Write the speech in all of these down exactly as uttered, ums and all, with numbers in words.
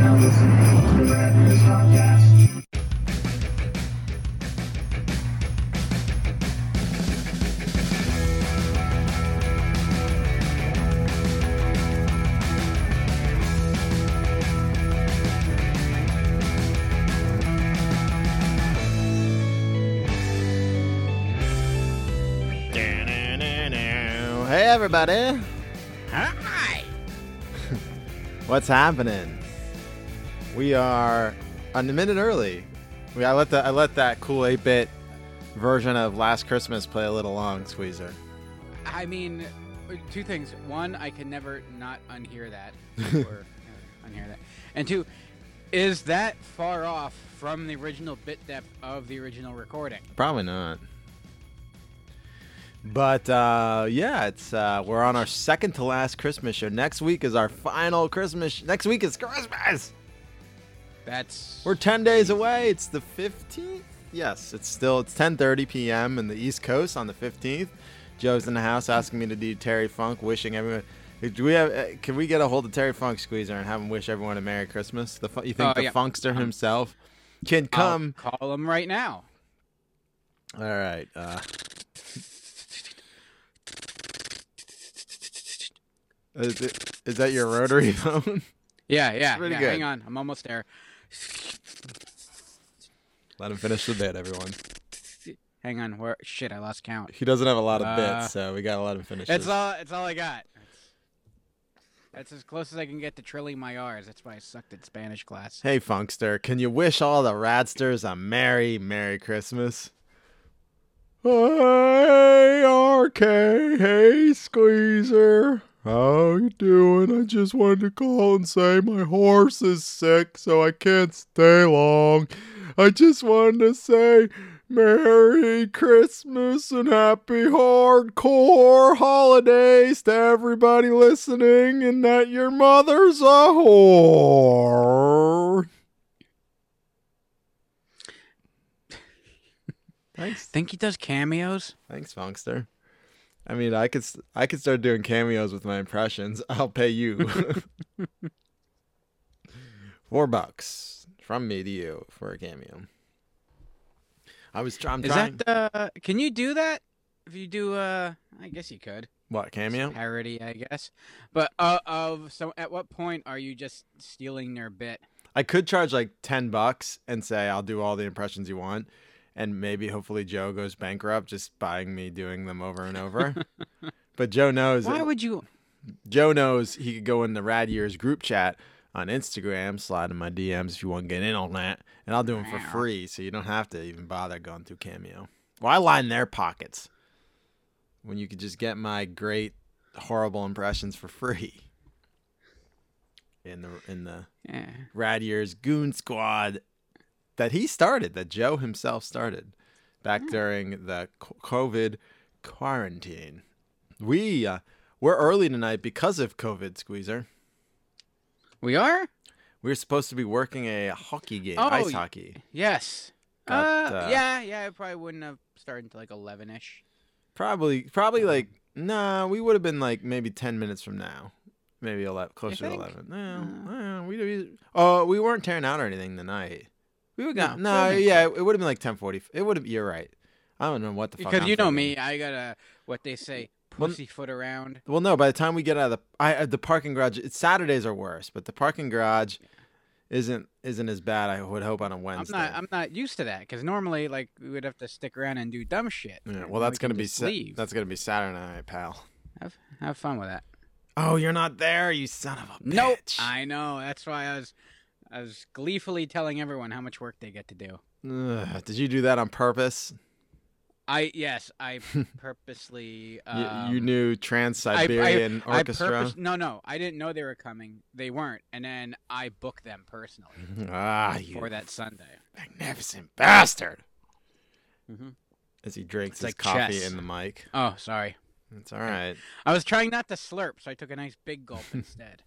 now listening to the Rad News Podcast. Hey everybody. Hi. What's happening? We are a minute early. We, I let the I let that cool eight-bit version of Last Christmas play a little long, Squeezer. I mean, two things. One, I can never not unhear that or uh, unhear that. And two, is that far off from the original bit depth of the original recording? Probably not. But uh, yeah, it's uh, we're on our second to last Christmas show. Next week is our final Christmas. Sh- Next week is Christmas. That's we're ten days away. It's the fifteenth. Yes, it's still it's ten thirty p.m. in the East Coast on the fifteenth. Joe's in the house asking me to do Terry Funk, wishing everyone. Do we have? Can we get a hold of Terry Funk, Squeezer, and have him wish everyone a Merry Christmas? The you think oh, the yeah. Funkster himself can come? I'll call him right now. All right. Uh, Is, it, is that your rotary phone? Yeah, yeah. Pretty yeah good. Hang on. I'm almost there. Let him finish the bit, everyone. Hang on. Where, shit, I lost count. He doesn't have a lot of uh, bits, so we got to let him finish that's this. All, that's all I got. That's as close as I can get to trilling my R's. That's why I sucked at Spanish class. Hey, Funkster, can you wish all the Radsters a merry, merry Christmas? Hey, R K. Hey, Squeezer. How you doing? I just wanted to call and say my horse is sick, so I can't stay long. I just wanted to say Merry Christmas and Happy Hardcore Holidays to everybody listening, and that your mother's a whore. Thanks. Think he does cameos? Thanks, Funkster. I mean, I could I could start doing cameos with my impressions. I'll pay you four bucks from me to you for a cameo. I was I'm Is trying. That uh, can you do that? If you do, uh, I guess you could. What cameo? It's a parody, I guess. But uh, of so, at what point are you just stealing their bit? I could charge like ten bucks and say I'll do all the impressions you want. And maybe, hopefully, Joe goes bankrupt just buying me doing them over and over. But Joe knows. Why it. would you? Joe knows he could go in the Rad Years group chat on Instagram, slide in my D Ms if you want to get in on that. And I'll do them for free, so you don't have to even bother going through Cameo. Why line their pockets when you could just get my great, horrible impressions for free? In the, in the yeah. Rad Years Goon Squad. That he started, that Joe himself started back oh. during the COVID quarantine. We, uh, we're early tonight because of COVID, Squeezer. We are? We were supposed to be working a hockey game, oh, ice hockey. Yes. But, uh, uh, yeah, yeah, I probably wouldn't have started until like eleven-ish. Probably, probably like, nah, we would have been like maybe ten minutes from now. Maybe eleven, closer to eleven. No, uh, no, we, we, oh, we weren't tearing out or anything tonight. We would got no, no yeah. It would have been like ten forty. It would have. You're right. I don't know what the fuck. Because I'm you know thinking. me, I gotta what they say, pussyfoot well, around. Well, no. By the time we get out of the, I the parking garage. It's, Saturdays are worse, but the parking garage isn't isn't as bad. I would hope on a Wednesday. I'm not. I'm not used to that because normally, like, we would have to stick around and do dumb shit. Yeah. Well, that's we gonna be sa- that's gonna be Saturday night, pal. Have have fun with that. Oh, you're not there, you son of a bitch. Nope. I know. That's why I was. I was gleefully telling everyone how much work they get to do. Ugh, did you do that on purpose? I yes, I purposely. Um, you, you knew Trans-Siberian I, I, Orchestra? I purpose, no, no, I didn't know they were coming. They weren't, and then I booked them personally ah, for that Sunday. Magnificent bastard! Mm-hmm. As he drinks it's his like coffee chess. in the mic. Oh, sorry. It's all right. I was trying not to slurp, so I took a nice big gulp instead.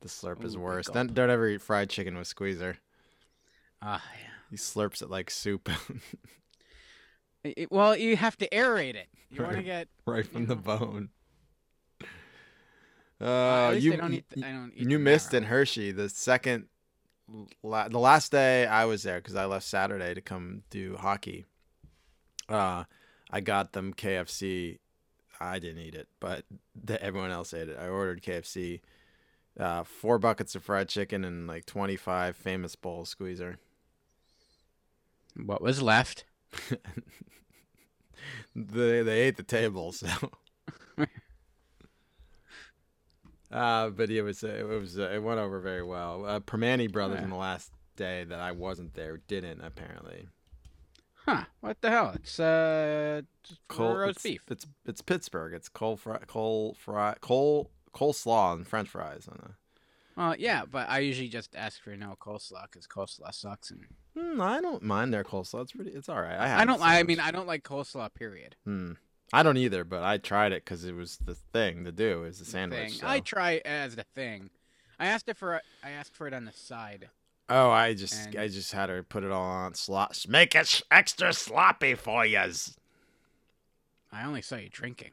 The slurp Ooh, is worse. Don't, don't ever eat fried chicken with Squeezer. Ah, yeah. He slurps it like soup. it, it, well, you have to aerate it. You right, want to get right from the know. bone. Uh, well, you, I don't eat. The, I don't eat you missed in Hershey the second la- the last day I was there, because I left Saturday to come do hockey, uh, I got them K F C. I didn't eat it, but the, everyone else ate it. I ordered K F C, uh, four buckets of fried chicken and like twenty-five famous bowl squeezer. What was left? they they ate the table, so. Uh, but it was it was uh, it went over very well. Uh, Permane Brothers yeah. in the last day that I wasn't there didn't apparently. Huh? What the hell? It's uh, cold, roast it's, beef. It's it's Pittsburgh. It's cold fry, cold fry, cold coleslaw and French fries on the. Well, yeah, but I usually just ask for no coleslaw because coleslaw sucks. And mm, I don't mind their coleslaw. It's pretty. It's all right. I I don't. I mean, I don't like coleslaw. Period. Hmm. I don't either, but I tried it because it was the thing to do. It was the sandwich. So. I try it as the thing. I asked it for. I asked for it on the side. Oh, I just, and... I just had her put it all on slot. Make it extra sloppy for yuz. I only saw you drinking.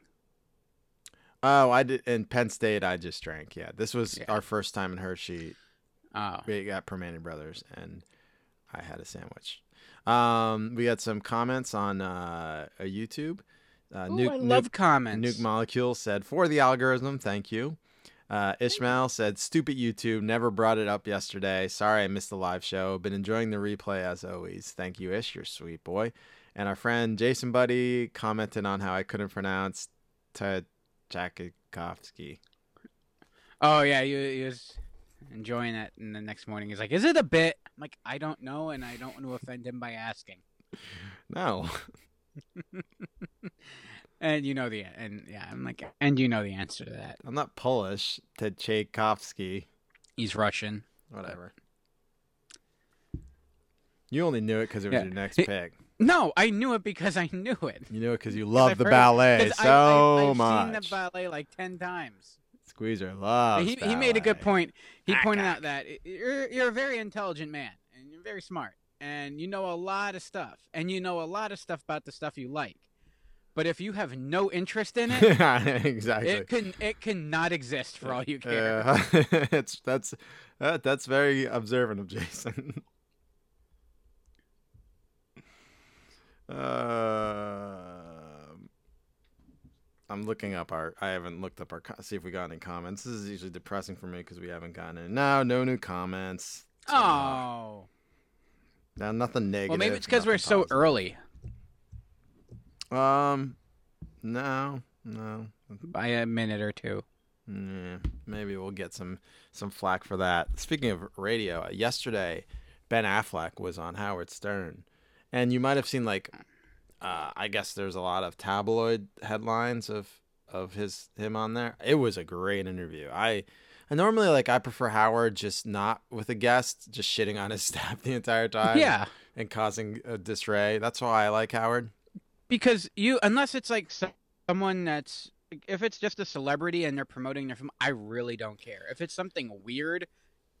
Oh, I did. In Penn State, I just drank. Yeah, this was yeah. our first time in Hershey. Oh, we got Permane Brothers, and I had a sandwich. Um, we got some comments on uh, YouTube. Uh, Ooh, Nuke, I love Nuke, comments. Nuke Molecule said, for the algorithm, thank you. Uh, Ishmael said, stupid YouTube, never brought it up yesterday. Sorry I missed the live show. Been enjoying the replay as always. Thank you, Ish, you're sweet boy. And our friend Jason Buddy commented on how I couldn't pronounce Tchaikovsky. Oh, yeah, he, he was enjoying it. And the next morning he's like, is it a bit? I'm like, I don't know, and I don't want to offend him by asking. No. And you know the and yeah, I'm like and you know the answer to that. I'm not Polish to Tchaikovsky. He's Russian. Whatever. You only knew it because it was yeah. your next pick. No, I knew it because I knew it. You knew it because you love the ballet so I, I, I've much. I've seen the ballet like ten times. Squeezer loves he, ballet. He made a good point. He I pointed out that you're you're a very intelligent man and you're very smart. And you know a lot of stuff. And you know a lot of stuff about the stuff you like. But if you have no interest in it, exactly. it can it cannot exist for all you care. Uh, it's that's uh, that's very observant of Jason. uh, I'm looking up our. I haven't looked up our. See if we got any comments. This is usually depressing for me because we haven't gotten any. No, no new comments. So. Oh. No, nothing negative. Well, maybe it's because we're positive. So early. Um, no, no. By a minute or two. Yeah, maybe we'll get some, some flack for that. Speaking of radio, yesterday, Ben Affleck was on Howard Stern. And you might have seen, like, uh, I guess there's a lot of tabloid headlines of, of his him on there. It was a great interview. I... And normally, like, I prefer Howard just not with a guest, just shitting on his staff the entire time. Yeah. And causing a disarray. That's why I like Howard. Because you, unless it's, like, someone that's, if it's just a celebrity and they're promoting their film, I really don't care. If it's something weird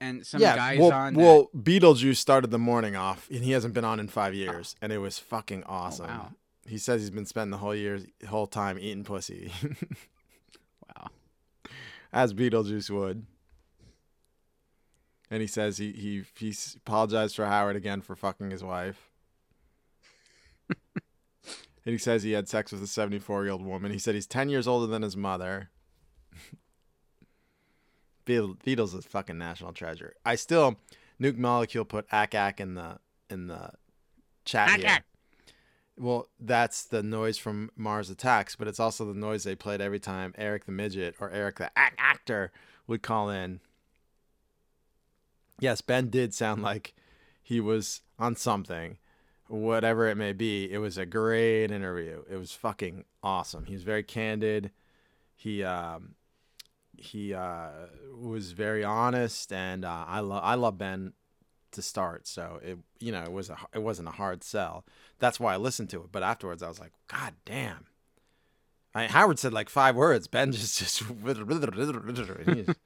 and some yeah, guy's well, on. Well, that... Beetlejuice started the morning off, and he hasn't been on in five years. Oh. And it was fucking awesome. Oh, wow. He says he's been spending the whole year, whole time eating pussy. Wow. As Beetlejuice would. And he says he, he he apologized for Howard again for fucking his wife. And he says he had sex with a seventy-four-year-old woman. He said he's ten years older than his mother. Beatles, Beatles is fucking national treasure. I still, Nuke Molecule put ack ack in the, in the chat ack, here. Ack. Well, that's the noise from Mars Attacks, but it's also the noise they played every time Eric the Midget or Eric the act- Actor would call in. Yes, Ben did sound like he was on something, whatever it may be. It was a great interview. It was fucking awesome. He was very candid. He um, he uh, was very honest, and uh, I love I love Ben. To start, so it you know it was a it wasn't a hard sell. That's why I listened to it. But afterwards, I was like, God damn! I mean, Howard said like five words. Ben just just he, just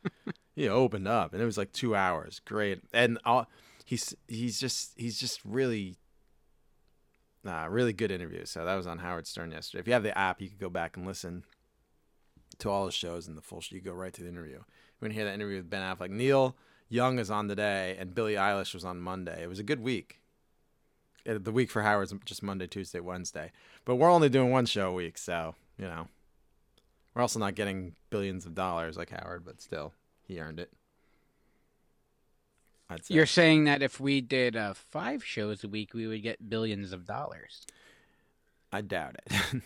he opened up, and it was like two hours. Great, and all, he's he's just he's just really, uh, really good interview. So that was on Howard Stern yesterday. If you have the app, you can go back and listen to all the shows and the full show. You go right to the interview. We're gonna hear that interview with Ben Affleck. Neil Young is on today, and Billie Eilish was on Monday. It was a good week. The week for Howard's just Monday, Tuesday, Wednesday. But we're only doing one show a week, so, you know. We're also not getting billions of dollars like Howard, but still, he earned it. I'd say. You're saying that if we did uh, five shows a week, we would get billions of dollars. I doubt it.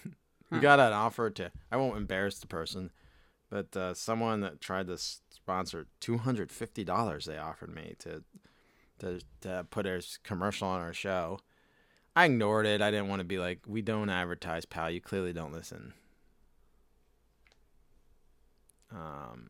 We huh. got an offer to, I won't embarrass the person, but uh, someone that tried to sponsor two hundred fifty dollars they offered me to, to to put a commercial on our show. I ignored it. I didn't want to be like, we don't advertise, pal. You clearly don't listen. Um,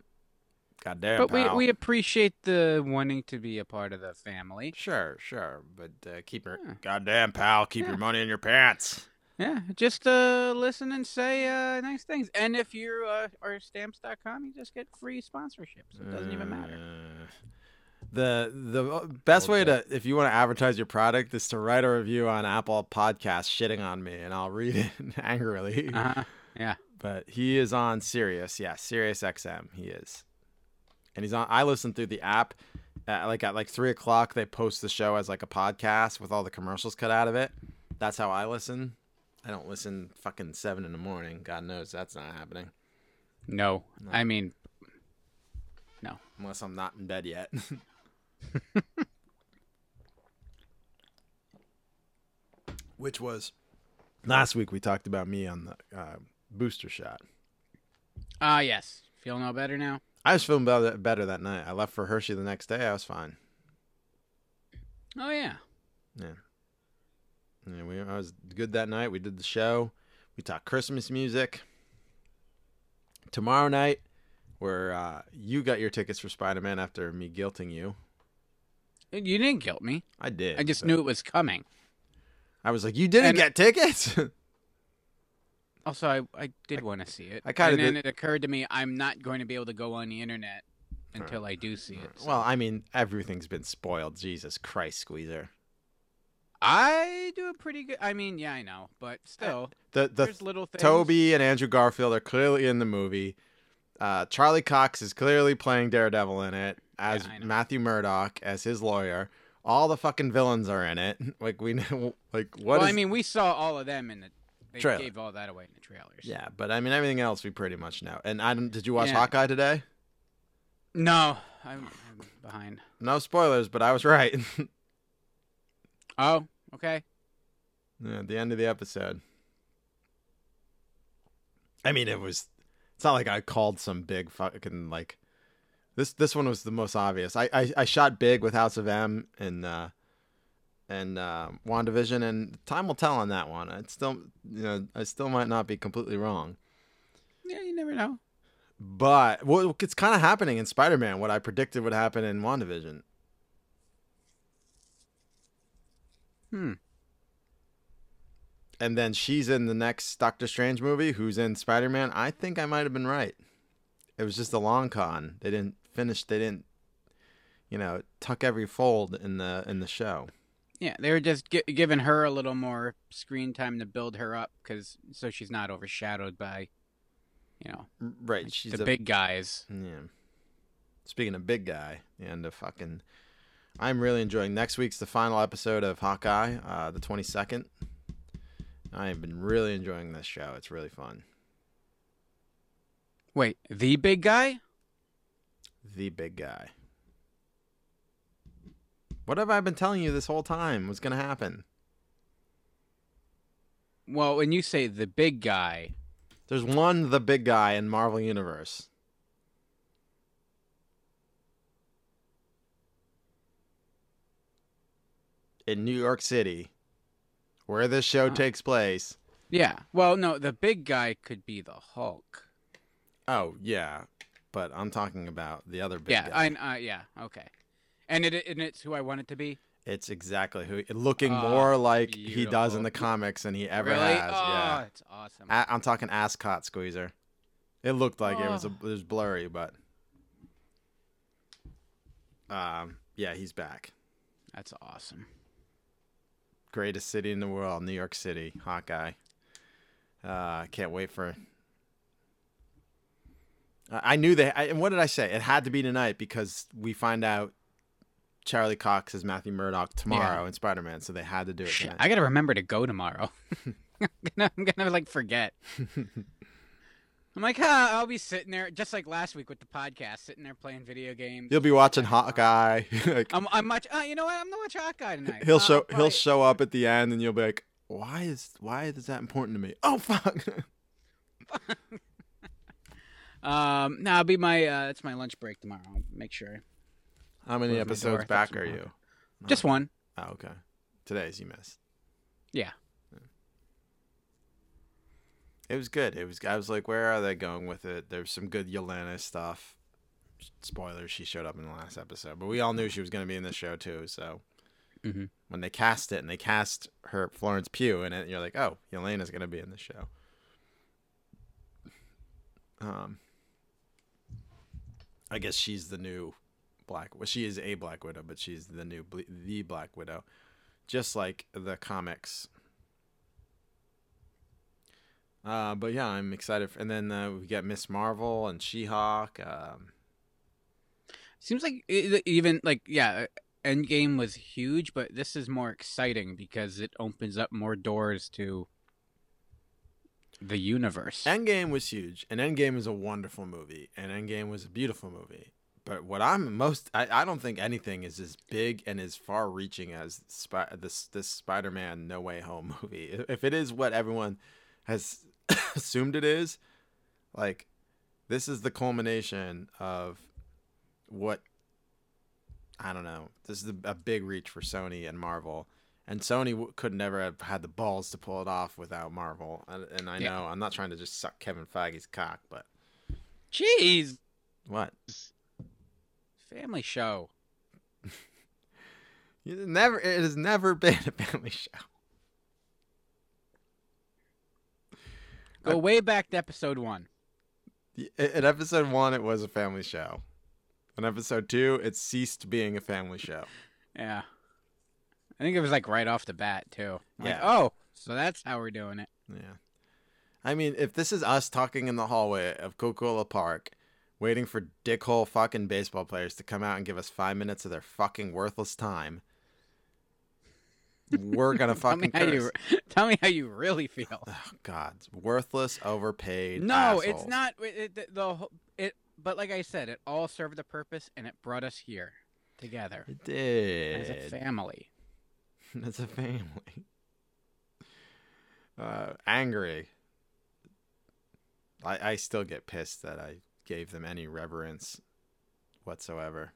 goddamn, but pal. we we appreciate the wanting to be a part of the family. Sure, sure, but uh, keep your yeah. goddamn pal. Keep yeah. your money in your pants. Yeah, just uh, listen and say uh, nice things. And if you uh, are stamps dot com, you just get free sponsorships. It doesn't uh, even matter. The the best okay. way to, if you want to advertise your product, is to write a review on Apple Podcasts shitting on me, and I'll read it angrily. Uh-huh. Yeah. But he is on Sirius. Yeah, Sirius X M. He is. And he's on. I listen through the app. Uh, like at like three o'clock, they post the show as like a podcast with all the commercials cut out of it. That's how I listen. I don't listen fucking seven in the morning. God knows that's not happening. No, no. I mean, no. Unless I'm not in bed yet. Which was last week we talked about me on the uh, booster shot. Ah, uh, yes. Feel no better now? I was feeling better, better that night. I left for Hershey the next day. I was fine. Oh, yeah. Yeah. Yeah, we, I was good that night. We did the show. We talked Christmas music. Tomorrow night, where uh, you got your tickets for Spider-Man after me guilting you. You didn't guilt me. I did. I just knew it was coming. I was like, you didn't and get tickets? Also, I, I did want to see it. I kinda and then did. It occurred to me, I'm not going to be able to go on the internet until right. I do see it. So. Well, I mean, everything's been spoiled. Jesus Christ, Squeezer. I do a pretty good. I mean, yeah, I know, but still, the the there's little things. Toby and Andrew Garfield are clearly in the movie. Uh, Charlie Cox is clearly playing Daredevil in it as yeah, Matthew Murdock as his lawyer. All the fucking villains are in it. Like we know, like what? Well, is... I mean, we saw all of them in the. They trailer. Gave all that away in the trailers. Yeah, but I mean, everything else we pretty much know. And I did you watch yeah. Hawkeye today? No, I'm, I'm behind. No spoilers, but I was right. Oh, okay. Yeah, at the end of the episode. I mean, it was... It's not like I called some big fucking, like... This this one was the most obvious. I, I, I shot big with House of M and uh, and uh, WandaVision, and time will tell on that one. It's still, you know, I still might not be completely wrong. Yeah, you never know. But well, it's kind of happening in Spider-Man, what I predicted would happen in WandaVision. Hmm. And then she's in the next Doctor Strange movie, who's in Spider-Man. I think I might have been right. It was just a long con. They didn't finish. They didn't, you know, tuck every fold in the in the show. Yeah, they were just gi- giving her a little more screen time to build her up, cause so she's not overshadowed by, you know, right? Like she's the a, big guys. Yeah. Speaking of big guy, and a fucking. I'm really enjoying next week's the final episode of Hawkeye, uh, the twenty-second. I have been really enjoying this show. It's really fun. Wait, the big guy? The big guy. What have I been telling you this whole time was going to happen? Well, when you say the big guy... There's one the big guy in Marvel Universe. In New York City, where this show oh. takes place. Yeah. Well, no, the big guy could be the Hulk. Oh, yeah. But I'm talking about the other big yeah, guy. I, uh, yeah, okay. And, it, and it's who I want it to be? It's exactly who. Looking oh, more like beautiful. He does in the comics than he ever really? has. Oh, yeah. It's awesome. I, I'm talking Ascot Squeezer. It looked like oh. it, was a, it was blurry, but... um, yeah, he's back. That's awesome. Greatest city in the world, New York City, Hawkeye. I uh, can't wait for... I knew they... I, and what did I say? It had to be tonight because we find out Charlie Cox as Matthew Murdock tomorrow yeah. in Spider-Man, so they had to do it tonight. I gotta remember to go tomorrow. I'm, gonna, I'm gonna like forget. I'm like, huh, I'll be sitting there just like last week with the podcast, sitting there playing video games. You'll be watching Hawkeye. like, I'm, I'm watch. Uh, you know what? I'm gonna watch Hawkeye tonight. He'll uh, show. Probably... He'll show up at the end, and you'll be like, why is why is that important to me? Oh fuck. um. No, I'll be my. Uh, that's my lunch break tomorrow. I'll make sure. How many episodes back are you? Just oh. one. Oh, okay. Today's you missed. Yeah. It was good. It was. I was like, where are they going with it? There's some good Yelena stuff. Spoilers, she showed up in the last episode. But we all knew she was going to be in this show, too. So mm-hmm. when they cast it, and they cast her Florence Pugh in it, you're like, oh, Yelena's going to be in the show. Um, I guess she's the new Black... Well, she is a Black Widow, but she's the new the Black Widow. Just like the comics... Uh, but yeah, I'm excited. For, and then uh, we got Miz Marvel and She-Hulk. Um... Seems like even like yeah, Endgame was huge, but this is more exciting because it opens up more doors to the universe. Endgame was huge, and Endgame is a wonderful movie, and Endgame was a beautiful movie. But what I'm most I, I don't think anything is as big and as far-reaching as Sp- this this Spider-Man No Way Home movie. If it is what everyone has assumed it is, like, this is the culmination of what, I don't know, this is a big reach for Sony and Marvel, and Sony w- could never have had the balls to pull it off without Marvel, and, and I yeah. know, I'm not trying to just suck Kevin Feige's cock, but... Jeez! What? Family show. you never. It has never been a family show. Go way back to episode one. In episode one, it was a family show. In episode two, it ceased being a family show. Yeah. I think it was like right off the bat, too. Like, yeah. Oh, so that's how we're doing it. Yeah. I mean, if this is us talking in the hallway of Coca-Cola Park, waiting for dickhole fucking baseball players to come out and give us five minutes of their fucking worthless time, we're gonna fucking tell me, curse. How you, tell me how you really feel. Oh, God, worthless, overpaid. No, assholes. It's not. It, the, the it, but like I said, it all served a purpose, and it brought us here together. It did as a family. As a family. Uh, angry. I I still get pissed that I gave them any reverence whatsoever.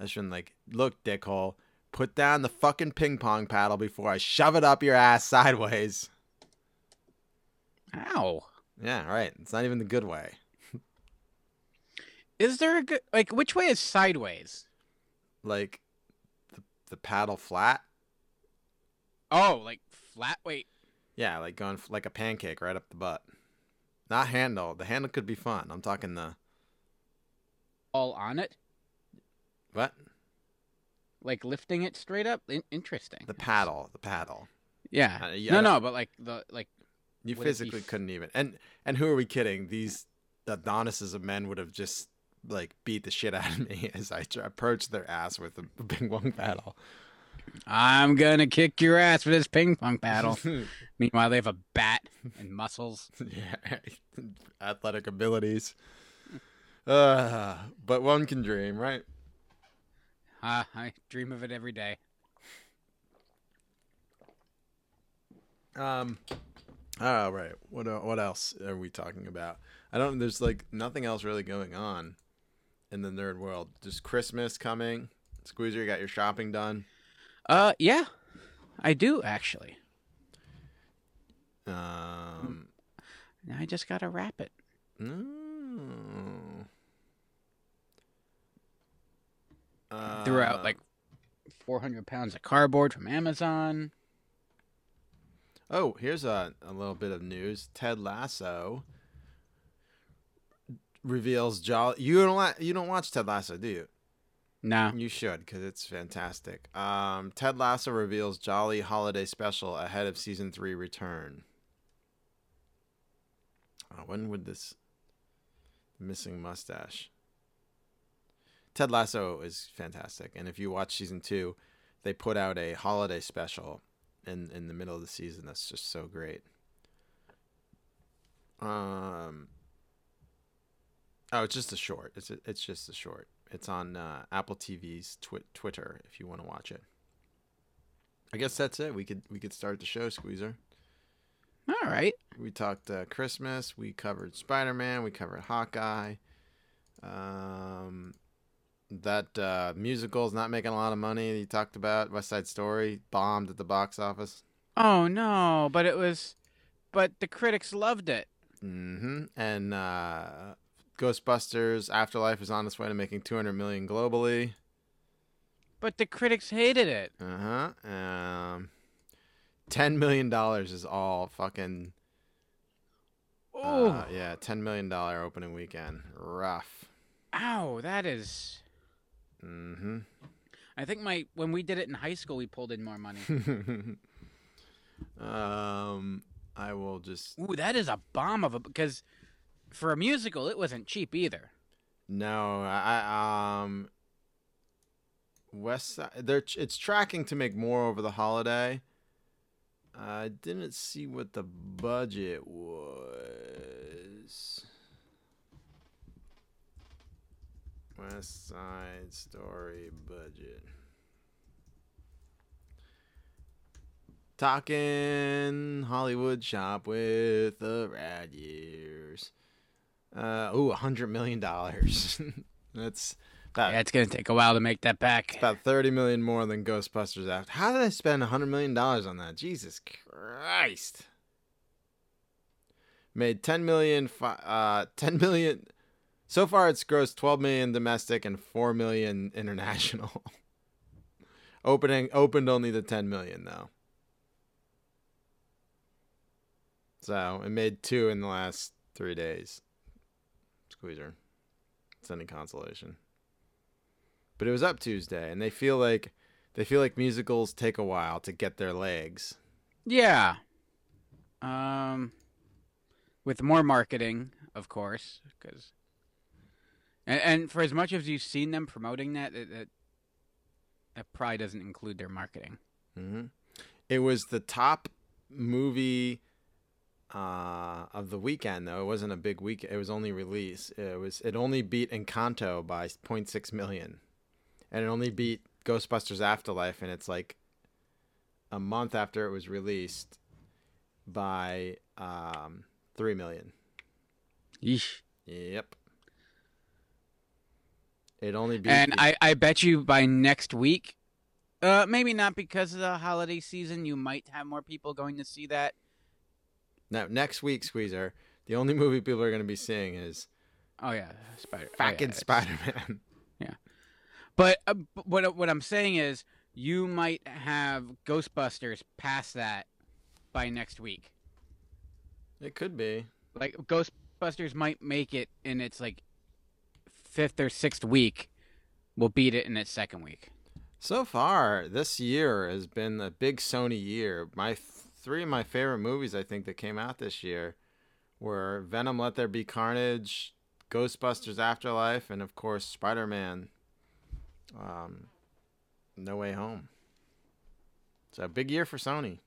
I shouldn't, like, look, dickhole, put down the fucking ping pong paddle before I shove it up your ass sideways. Ow. Yeah, right. It's not even the good way. Is there a good, like, which way is sideways? Like, the, the paddle flat? Oh, like flat, wait. Yeah, like going like a pancake right up the butt. Not handle. The handle could be fun. I'm talking the... All on it? What? Like lifting it straight up? In- interesting. The paddle, the paddle. Yeah. Uh, yeah no, no, but like the like. You physically f- couldn't even. And and who are we kidding? These Adonises of men would have just like beat the shit out of me as I try- approached their ass with the ping pong paddle. I'm gonna kick your ass with this ping pong paddle. Meanwhile, they have a bat and muscles. Yeah, athletic abilities. Uh, but one can dream, right? Uh, I dream of it every day. Um, all right. What what else are we talking about? I don't. There's like nothing else really going on in the nerd world. Just Christmas coming. Squeezer, you got your shopping done? Uh, yeah, I do actually. Um, now I just gotta wrap it. Mm. Uh, threw out like four hundred pounds of cardboard from Amazon. Oh, here's a, a little bit of news. Ted Lasso reveals Jolly... You don't la- you don't watch Ted Lasso, do you? No. You should, because it's fantastic. Um, Ted Lasso reveals Jolly Holiday Special ahead of Season three return. Oh, when would this... Missing mustache... Ted Lasso is fantastic. And if you watch season two, they put out a holiday special in, in the middle of the season. That's just so great. Um, oh, it's just a short. It's a, it's just a short. It's on uh, Apple T V's twi- Twitter if you want to watch it. I guess that's it. We could we could start the show, Squeezer. All right. We talked uh, Christmas. We covered Spider-Man. We covered Hawkeye. Um, that uh, musical's not making a lot of money. You talked about West Side Story bombed at the box office. Oh no! But it was, but the critics loved it. Mm-hmm. And uh, Ghostbusters Afterlife is on its way to making two hundred million dollars globally. But the critics hated it. Uh huh. Um, ten million dollars is all fucking. Oh uh, yeah, ten million dollar opening weekend. Rough. Ow, that is. Mm-hmm. I think my when we did it in high school, we pulled in more money. um, I will just. Ooh, that is a bomb of a because, for a musical, it wasn't cheap either. No, I um. West Side, they're it's tracking to make more over the holiday. I didn't see what the budget was. West Side Story budget. Talking Hollywood shop with the rad years. Uh, ooh, a hundred million dollars. That's. About, yeah, it's going to take a while to make that back. It's about thirty million dollars more than Ghostbusters After. How did I spend one hundred million dollars on that? Jesus Christ. Made ten million dollars. Uh, ten million dollars. So far, it's grossed twelve million dollars domestic and four million dollars international. Opening Opened only the ten million dollars, though. So, it made two in the last three days. Squeezer. It's any consolation. But it was up Tuesday, and they feel like they feel like musicals take a while to get their legs. Yeah. Um, with more marketing, of course, because and, and for as much as you've seen them promoting that, it, it, that probably doesn't include their marketing. Mm-hmm. It was the top movie uh, of the weekend, though. It wasn't a big week. It was only release. It was it only beat Encanto by zero point six million. And it only beat Ghostbusters Afterlife, and it's like a month after it was released by um, three million. Yeesh. Yep. It only beat. And I, I bet you by next week, uh, maybe not because of the holiday season, you might have more people going to see that. Now next week, Squeezer, the only movie people are going to be seeing is. Oh yeah, Spider. Fucking oh, yeah, Spider-Man. Yeah. But uh, what what I'm saying is, you might have Ghostbusters pass that by next week. It could be. Like Ghostbusters might make it in its like fifth or sixth week. We'll beat it in its second week. So far, this year has been a big Sony year. My th- three of my favorite movies, I think, that came out this year were Venom, Let There Be Carnage, Ghostbusters Afterlife, and of course Spider-Man. Um, No Way Home. It's a big year for Sony.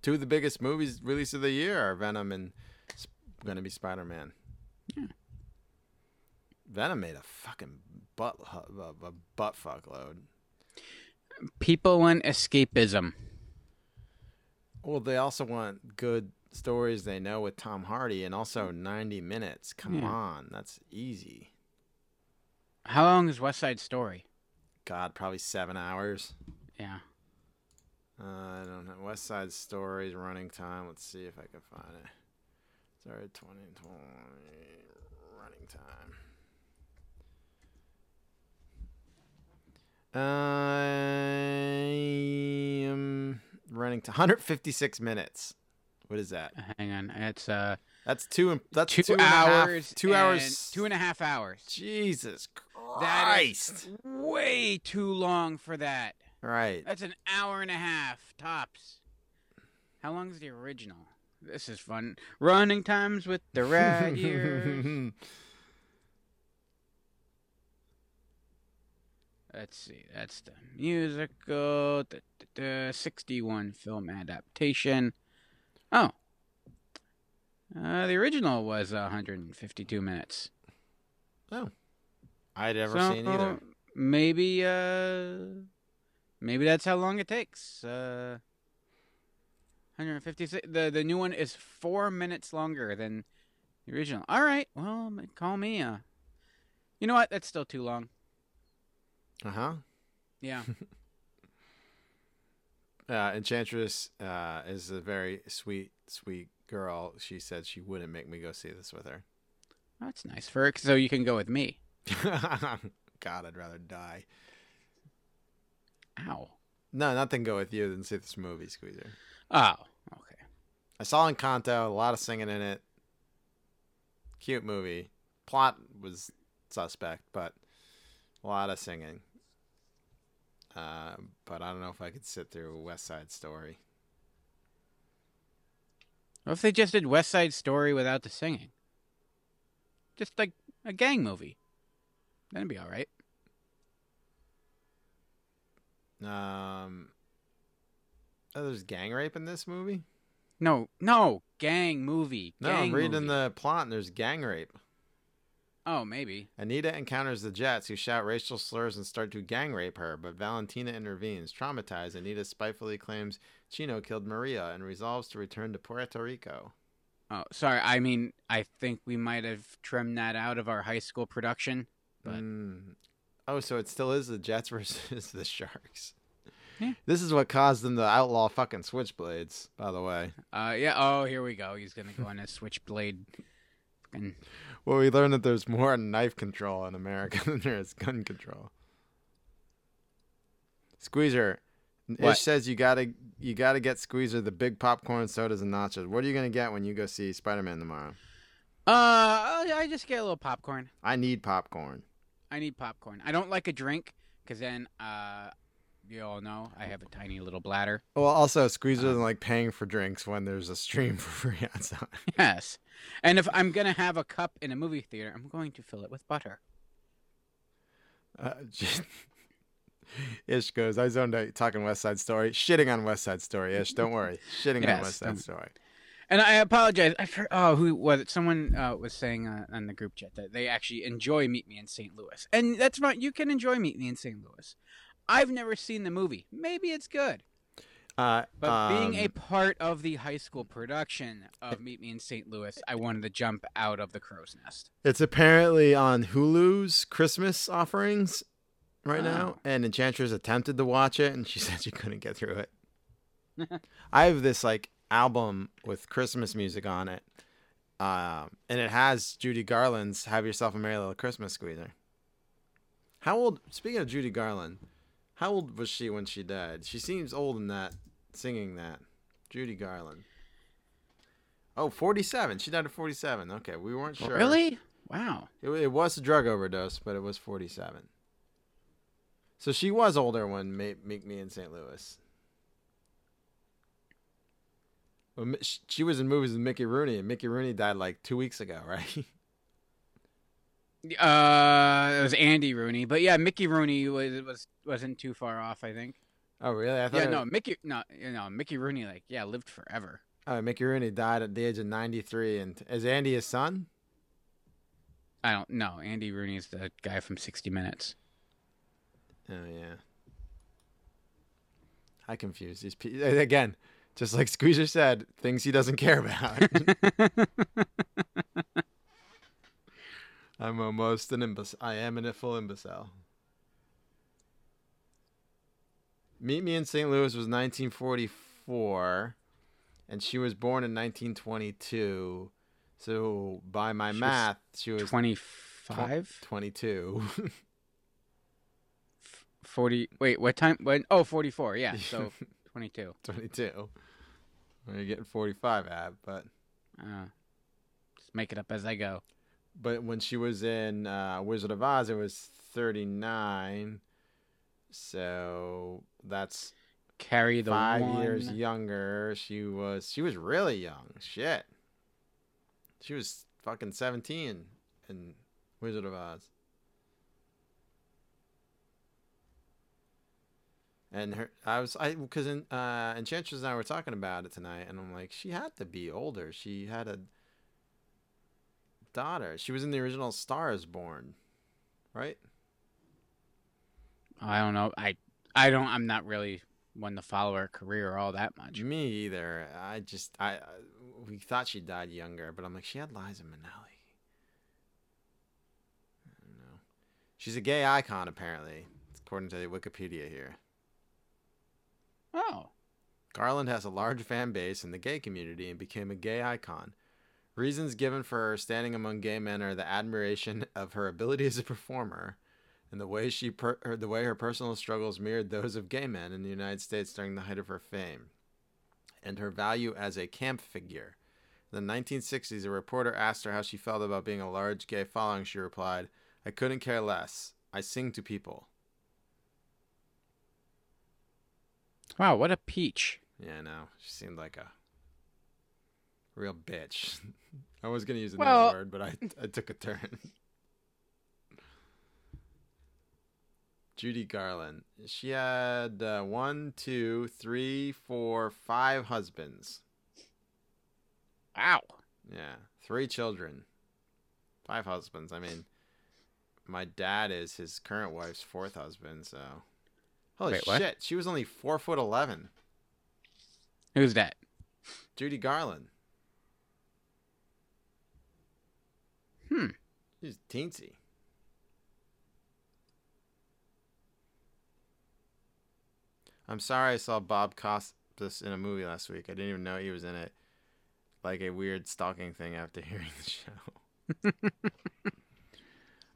Two of the biggest movies released of the year are Venom and sp- going to be Spider-Man. Yeah. Venom made a fucking butt a, a butt fuck load. People want escapism. Well, they also want good stories they know with Tom Hardy and also ninety minutes. Come yeah. on, that's easy. How long is West Side Story? God, probably seven hours. Yeah. Uh, I don't know. West Side Story's running time. Let's see if I can find it. It's already twenty twenty running time. I am running to one hundred fifty-six minutes. What is that? Hang on. It's uh. That's two. That's two, two hours. Two hours. Two and a half hours. Jesus Christ! That is way too long for that. Right. That's an hour and a half tops. How long is the original? This is fun. Running times with the rad years. Let's see, that's the musical, the, the, the sixty-one film adaptation. Oh. Uh, the original was one hundred fifty-two minutes. Oh. I'd never so, seen either. Maybe, uh, maybe that's how long it takes. Uh, one hundred fifty-six. The, the new one is four minutes longer than the original. All right. Well, call me. Uh, you know what? That's still too long. Uh-huh. Yeah. uh, Enchantress uh, is a very sweet, sweet girl. She said she wouldn't make me go see this with her. Oh, that's nice for her, so you can go with me. God, I'd rather die. Ow. No, nothing go with you than see this movie, Squeezer. Oh, okay. I saw Encanto, a lot of singing in it. Cute movie. Plot was suspect, but a lot of singing. Uh, but I don't know if I could sit through West Side Story. What if they just did West Side Story without the singing? Just like a gang movie. That'd be all right. Um, oh, there's gang rape in this movie? No, no, gang movie. Gang no, I'm reading movie. The plot and there's gang rape. Oh, maybe. Anita encounters the Jets, who shout racial slurs and start to gang rape her, but Valentina intervenes. Traumatized, Anita spitefully claims Chino killed Maria and resolves to return to Puerto Rico. Oh, sorry. I mean, I think we might have trimmed that out of our high school production. But... Mm. Oh, so it still is the Jets versus the Sharks. Yeah. This is what caused them to outlaw fucking switchblades, by the way. Uh, yeah. Oh, here we go. He's going to go on a switchblade. Fucking... Well, we learned that there's more knife control in America than there is gun control. Squeezer. What? Ish says you got to you gotta get Squeezer the big popcorn, sodas, and nachos. What are you going to get when you go see Spider-Man tomorrow? Uh, I just get a little popcorn. I need popcorn. I need popcorn. I don't like a drink because then, uh, you all know I have a tiny little bladder. Well, also Squeezer doesn't um, like paying for drinks when there's a stream for free outside. Yes, and if I'm gonna have a cup in a movie theater, I'm going to fill it with butter. Uh, just... Ish goes, I zoned out talking West Side Story, shitting on West Side Story. Ish, don't worry, shitting yes, on West Side don't... Story. And I apologize. I for, oh, who was it? Someone uh, was saying uh, on the group chat that they actually enjoy Meet Me in Saint Louis, and that's fine. You can enjoy Meet Me in Saint Louis. I've never seen the movie. Maybe it's good. Uh, but um, being a part of the high school production of Meet Me in Saint Louis, I wanted to jump out of the crow's nest. It's apparently on Hulu's Christmas offerings right oh. now, and Enchantress attempted to watch it, and she said she couldn't get through it. I have this like. album with Christmas music on it, um and it has Judy Garland's Have Yourself a Merry Little Christmas. Squeezer, how old, speaking of Judy Garland, how old was she when she died? She seems old in that, singing that. Judy Garland, oh, forty-seven. She died at forty-seven. Okay, we weren't sure. Really? Wow. It, it was a drug overdose, but it was forty-seven, so she was older when Meet Me in Saint Louis. She was in movies with Mickey Rooney, and Mickey Rooney died like two weeks ago, right? Uh, it was Andy Rooney, but yeah, Mickey Rooney was was wasn't too far off, I think. Oh, really? I thought yeah, no, was... Mickey, no, you know, Mickey Rooney, like, yeah, lived forever. Oh, Mickey Rooney died at the age of ninety-three, and is Andy his son? I don't know. Andy Rooney is the guy from sixty Minutes. Oh yeah, I confuse these people again. Just like Squeezer said, things he doesn't care about. I'm almost an imbecile. I am an full imbecile. Meet Me in Saint Louis was nineteen forty-four, and she was born in nineteen twenty-two. So by my she math, was she was twenty-five, twenty-two. forty. Wait, what time? When? Oh, forty-four. Yeah. So. twenty-two. twenty-two. Well, you're getting forty-five at, but... Uh, just make it up as I go. But when she was in uh, Wizard of Oz, it was thirty-nine. So that's... Carry the five one. Years younger. She was She was really young. Shit. She was fucking seventeen in Wizard of Oz. And her, I was, I because uh, Enchantress and I were talking about it tonight, and I'm like, she had to be older. She had a daughter. She was in the original Star Is Born, right? I don't know. I, I don't. I'm not really one to follow her career all that much. Me either. I just, I, I we thought she died younger, but I'm like, she had Liza Minnelli. She's a gay icon, apparently, according to Wikipedia here. Oh. Garland has a large fan base in the gay community and became a gay icon. Reasons given for her standing among gay men are the admiration of her ability as a performer and the way she per- or the way her personal struggles mirrored those of gay men in the United States during the height of her fame, and her value as a camp figure. In the nineteen sixties, a reporter asked her how she felt about being a large gay following. She replied, "I couldn't care less. I sing to people." Wow, what a peach. Yeah, I know. She seemed like a real bitch. I was going to use another well, word, but I, I took a turn. Judy Garland. She had uh, one, two, three, four, five husbands. Wow. Yeah, three children. Five husbands. I mean... My dad is his current wife's fourth husband, so... Holy Wait, shit, what? She was only four foot eleven. Who's that? Judy Garland. Hmm. She's teensy. I'm sorry I saw Bob Costas in a movie last week. I didn't even know he was in it. Like a weird stalking thing after hearing the show.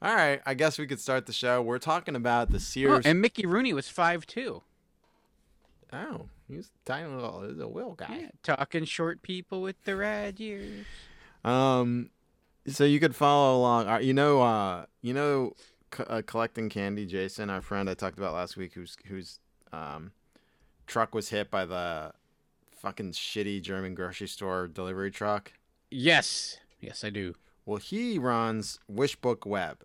All right, I guess we could start the show. We're talking about the Sears... Oh, and Mickey Rooney was five two. Oh, he was tiny little. He was a little guy. Yeah, talking short people with the red ears. Um, so you could follow along. You know, uh, you know, c- uh, Collecting Candy, Jason, our friend I talked about last week, whose whose um truck was hit by the fucking shitty German grocery store delivery truck. Yes, yes, I do. Well, he runs Wishbook Web.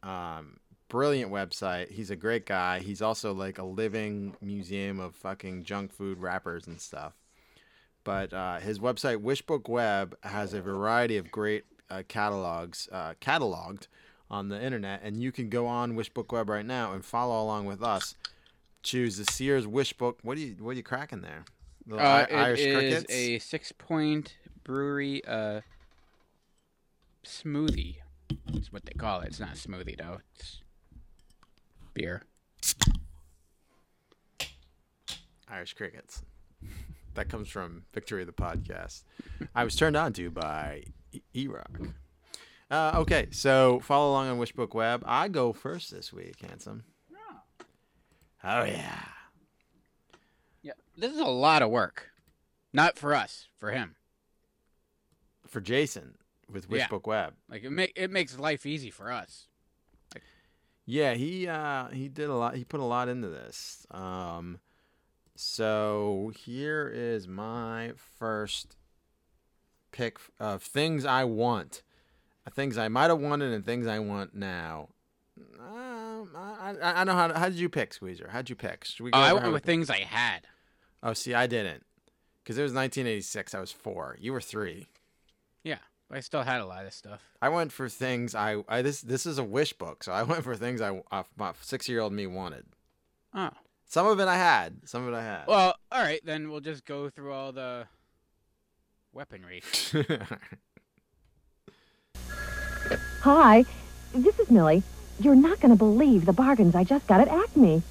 Um, brilliant website. He's a great guy. He's also like a living museum of fucking junk food wrappers and stuff. But uh, his website, Wishbook Web, has a variety of great uh, catalogs uh, cataloged on the internet. And you can go on Wishbook Web right now and follow along with us. Choose the Sears Wishbook. What do you what are you cracking there? Little uh, I- Irish it crickets? It is a Six Point Brewery uh smoothie. That's what they call it. It's not a smoothie, though. It's beer. Irish crickets. That comes from Victory of the Podcast. I was turned on to by E-Rock. Uh, okay, so follow along on Wishbook Web. I go first this week, handsome. Oh, oh yeah. Yeah. This is a lot of work. Not for us, for him. For Jason. With Wishbook yeah. Web, like it make it makes life easy for us. Like, yeah, he uh, he did a lot. He put a lot into this. Um, so here is my first pick of things I want, things I might have wanted, and things I want now. Um, I I, I know how. How did you pick, Squeezer? How'd you pick? Should we go uh, I went with things I had. Oh, see, I didn't, because it was nineteen eighty-six. I was four. You were three. Yeah. I still had a lot of stuff. I went for things I, I this this is a wish book, so I went for things I uh, my six-year-old me wanted. Oh. Some of it I had. Some of it I had. Well, all right, then we'll just go through all the weaponry. Hi, this is Millie. You're not going to believe the bargains I just got at Acme.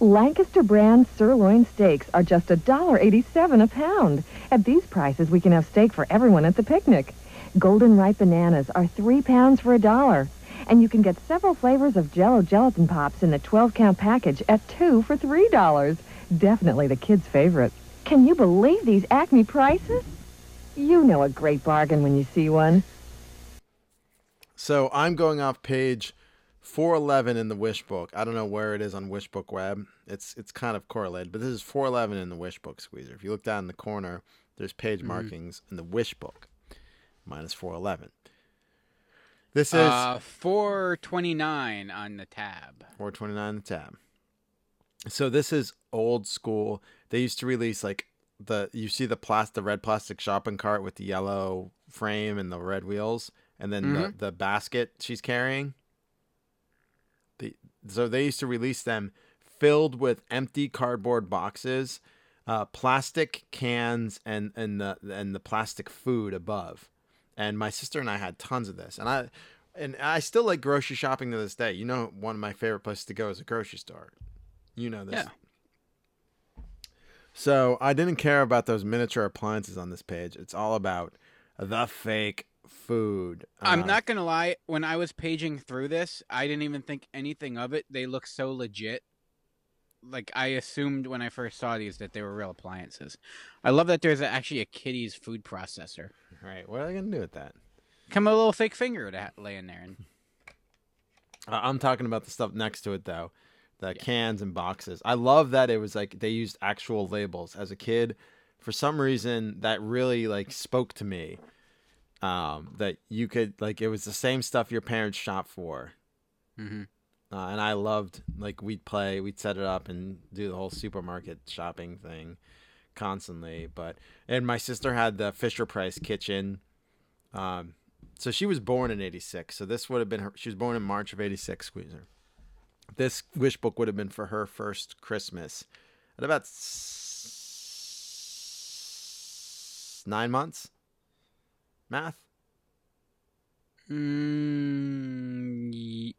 Lancaster brand sirloin steaks are just one dollar eighty-seven a pound. At these prices, we can have steak for everyone at the picnic. Golden ripe bananas are three pounds for a dollar. And you can get several flavors of Jell-O Gelatin Pops in the twelve-count package at two for three dollars. Definitely the kids' favorite. Can you believe these Acme prices? You know a great bargain when you see one. So I'm going off page four eleven in the wish book. I don't know where it is on Wishbook Web. It's it's kind of correlated, but this is four eleven in the wish book, Squeezer. If you look down in the corner, there's page mm-hmm. markings in the wish book. Minus four eleven. This is... Uh, four twenty-nine on the tab. four twenty-nine on the tab. So this is old school. They used to release like the, you see the plastic, the red plastic shopping cart with the yellow frame and the red wheels, and then mm-hmm. the, the basket she's carrying. The, so they used to release them filled with empty cardboard boxes, uh, plastic cans, and, and the, and the plastic food above. And my sister and I had tons of this, and I, and I still like grocery shopping to this day. You know, one of my favorite places to go is a grocery store. You know this. Yeah. So I didn't care about those miniature appliances on this page. It's all about the fake food. Uh, I'm not going to lie. When I was paging through this, I didn't even think anything of it. They look so legit. Like, I assumed when I first saw these that they were real appliances. I love that there's actually a kitty's food processor. Right. What are they going to do with that? Come a little fake finger to lay in there. And... Uh, I'm talking about the stuff next to it, though. The yeah. cans and boxes. I love that it was like they used actual labels. As a kid, for some reason, that really like spoke to me. Um, that you could like, it was the same stuff your parents shop for. Mm-hmm. Uh, and I loved like we'd play, we'd set it up and do the whole supermarket shopping thing constantly. But and my sister had the Fisher Price kitchen. Um, so she was born in eighty-six. So this would have been her. She was born in March of eighty-six. Squeezer. This wish book would have been for her first Christmas at about s- nine months. Math. Mm,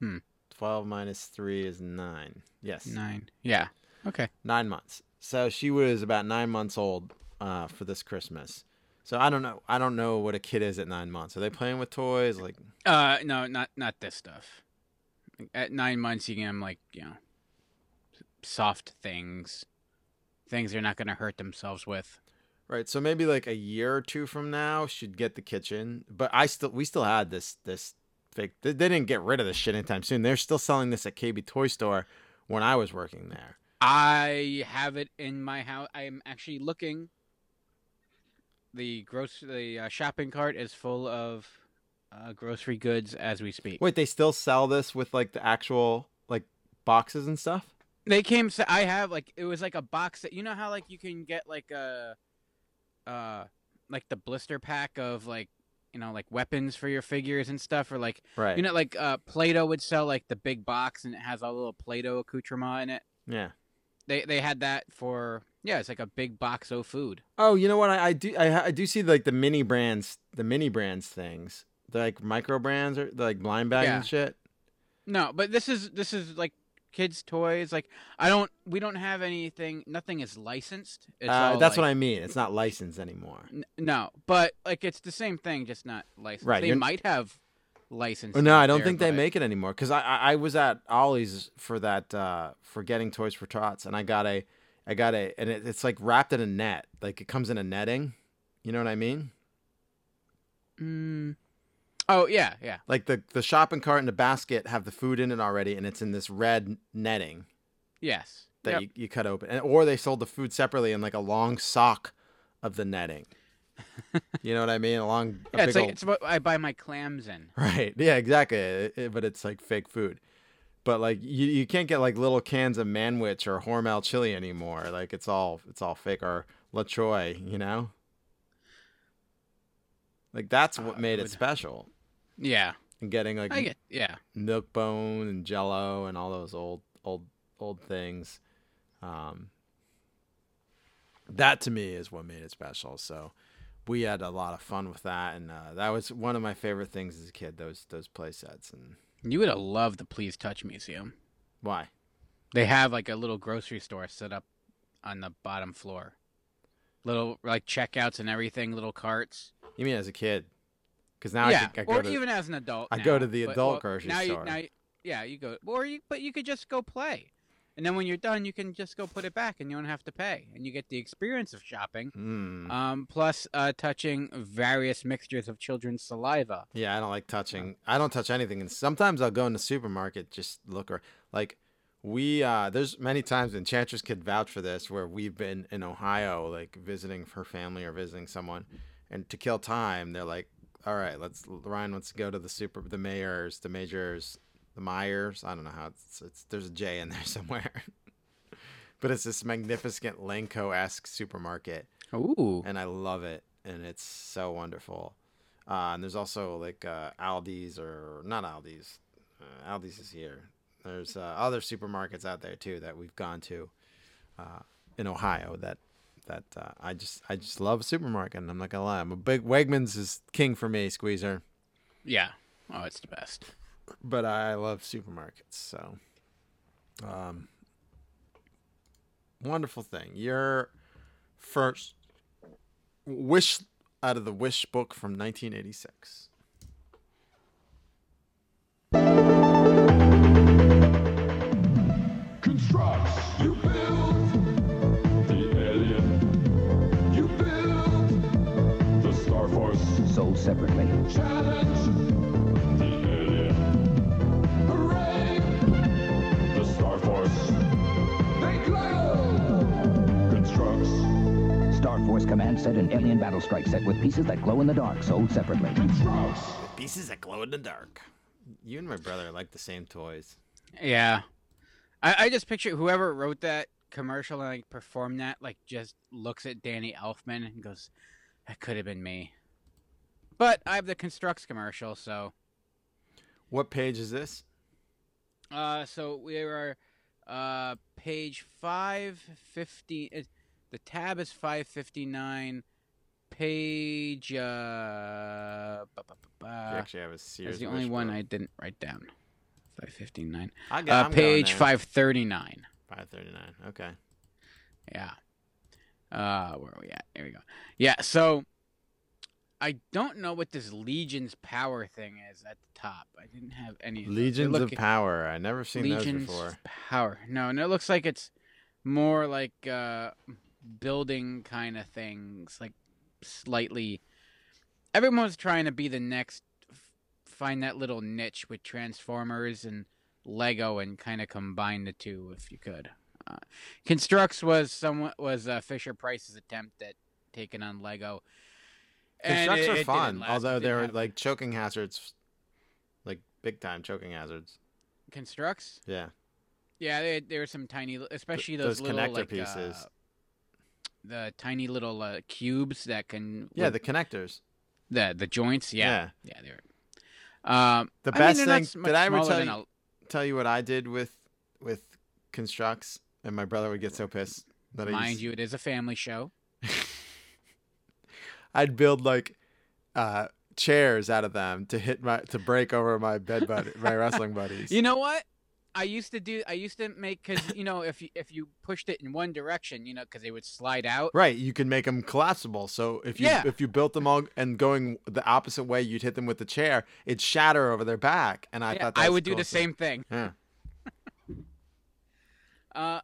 hmm. twelve minus three is nine. Yes. Nine. Yeah. Okay. Nine months. So she was about nine months old uh, for this Christmas. So I don't know. I don't know what a kid is at nine months. Are they playing with toys? Like? Uh, no, not not this stuff. At nine months, you can have, like, you know, soft things, things they're not going to hurt themselves with. Right. So maybe like a year or two from now, she'd get the kitchen. But I still, we still had this, this fake. They didn't get rid of this shit anytime soon. They're still selling this at K B Toy Store when I was working there. I have it in my house. I'm actually looking. The gross, the uh, shopping cart is full of. Uh, grocery goods as we speak. Wait, they still sell this with like the actual like boxes and stuff? They came. So I have like it was like a box that, you know how like you can get like a uh like the blister pack of like, you know, like weapons for your figures and stuff, or like right. you know like uh Play-Doh would sell like the big box and it has all the little Play-Doh accoutrement in it. Yeah. They they had that for yeah, it's like a big box of food. Oh, you know what? I, I do I I do see like the mini brands the mini brands things. They're like micro brands or like blind bag yeah. and shit. No, but this is this is like kids' toys. Like I don't, we don't have anything. Nothing is licensed. It's uh, all that's like, what I mean. It's not licensed anymore. N- no, but like it's the same thing, just not licensed. Right, they might have licensed. No, I don't there, think but... they make it anymore. Because I, I I was at Ollie's for that uh, for getting Toys for Tots, and I got a I got a and it, it's like wrapped in a net. Like it comes in a netting. You know what I mean? Hmm. Oh, yeah, yeah. Like the, the shopping cart and the basket have the food in it already, and it's in this red netting. Yes. That yep. you, you cut open. And, or they sold the food separately in like a long sock of the netting. You know what I mean? A long, yeah, a it's big like old... it's what I buy my clams in. Right. Yeah, exactly. It, it, but it's like fake food. But like you, you can't get like little cans of Manwich or Hormel chili anymore. Like it's all it's all fake, or La Choy, you know? Like that's what uh, made it would... special. Yeah. And getting like I get, yeah. Milk Bone and Jell-O and all those old old old things. Um that to me is what made it special. So we had a lot of fun with that, and uh, that was one of my favorite things as a kid, those those play sets. And you would have loved the Please Touch Museum. Why? They have like a little grocery store set up on the bottom floor. Little like checkouts and everything, little carts. You mean as a kid? Because now yeah, I think I go or to, even as an adult. I now, go to the adult well, grocery now you, store. Now you, yeah, you go, or you, but you could just go play, and then when you're done, you can just go put it back, and you don't have to pay, and you get the experience of shopping, mm. um, plus uh, touching various mixtures of children's saliva. Yeah, I don't like touching. I don't touch anything, and sometimes I'll go in the supermarket just look or like we. Uh, there's many times Enchantress could vouch for this where we've been in Ohio, like visiting her family or visiting someone, and to kill time, they're like. All right, let's Ryan wants to go to the super the mayor's the major's the Myers. I don't know how it's, it's there's a J in there somewhere, but it's this magnificent Lanco-esque supermarket. Ooh. And I love it. And it's so wonderful. Uh, and there's also like uh, Aldi's or not Aldi's. Uh, Aldi's is here. There's uh, other supermarkets out there too that we've gone to uh, in Ohio that that uh, I just I just love supermarket. And I'm not gonna lie, I'm a big Wegmans is king for me, Squeezer. Yeah, oh, it's the best. But I love supermarkets, so um, wonderful thing. Your first wish out of the wish book from nineteen eighty-six. Constructs, you build the alien. You build the Star Force. Sold separately. Challenge the alien. Hooray! The Star Force. They glow! Constructs. Star Force command set and alien battle strike set with pieces that glow in the dark. Sold separately. Constructs. Pieces that glow in the dark. You and my brother like the same toys. Yeah. I, I just picture whoever wrote that commercial and like performed that like just looks at Danny Elfman and goes, that could have been me. But I have the Constructs commercial, so. What page is this? Uh, so we are uh, page five fifty. It, the tab is five fifty-nine. Page. Uh, ba, ba, ba, ba. You actually have a series. That's the only one I didn't write down. five fifty-nine. I got uh, page five thirty-nine. five thirty-nine. Okay. Yeah. Uh, where are we at? Here we go. Yeah. So I don't know what this Legion's Power thing is at the top. I didn't have any. Legions of, of Power. I never seen Legion's those before. Power. No, and it looks like it's more like uh, building kind of things, like slightly. Everyone's trying to be the next. Find that little niche with Transformers and Lego and kind of combine the two if you could. Uh, Constructs was somewhat was uh, Fisher Price's attempt at taking on Lego. Constructs and it, are it fun, although they're happen. like choking hazards, like big time choking hazards. Constructs. Yeah. Yeah, there were some tiny, especially Th- those, those little connector like, pieces, uh, the tiny little uh, cubes that can. Yeah, the connectors. The the joints. Yeah. Yeah, yeah they were. Um, the best I mean, thing did I ever tell you, a... tell you what I did with with Constructs, and my brother would get so pissed that mind I used... you it is a family show. I'd build like uh, chairs out of them to hit my to break over my bed buddy, my wrestling buddies. You know what? I used to do I used to make because you know if you, if you pushed it in one direction, you know, because they would slide out. Right, you can make them collapsible. So if you yeah. if you built them all and going the opposite way, you'd hit them with the chair, it'd shatter over their back. And I yeah, thought that I would do the same thing. Yeah. uh,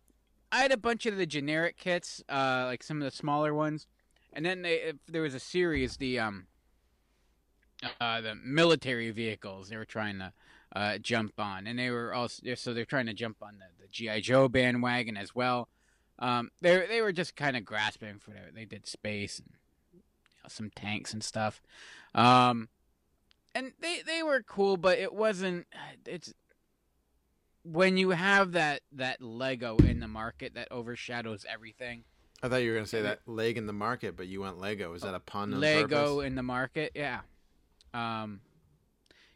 I had a bunch of the generic kits, uh, like some of the smaller ones, and then they if there was a series the um uh, the military vehicles they were trying to. Uh, jump on, and they were also so they're trying to jump on the, the G I Joe bandwagon as well. Um, they they were just kind of grasping for their, they did space and you know, some tanks and stuff, um, and they they were cool, but it wasn't. It's when you have that that Lego in the market that overshadows everything. I thought you were gonna say that leg in the market, but you went Lego. Is that a pun? On Lego purpose? In the market, yeah. Um,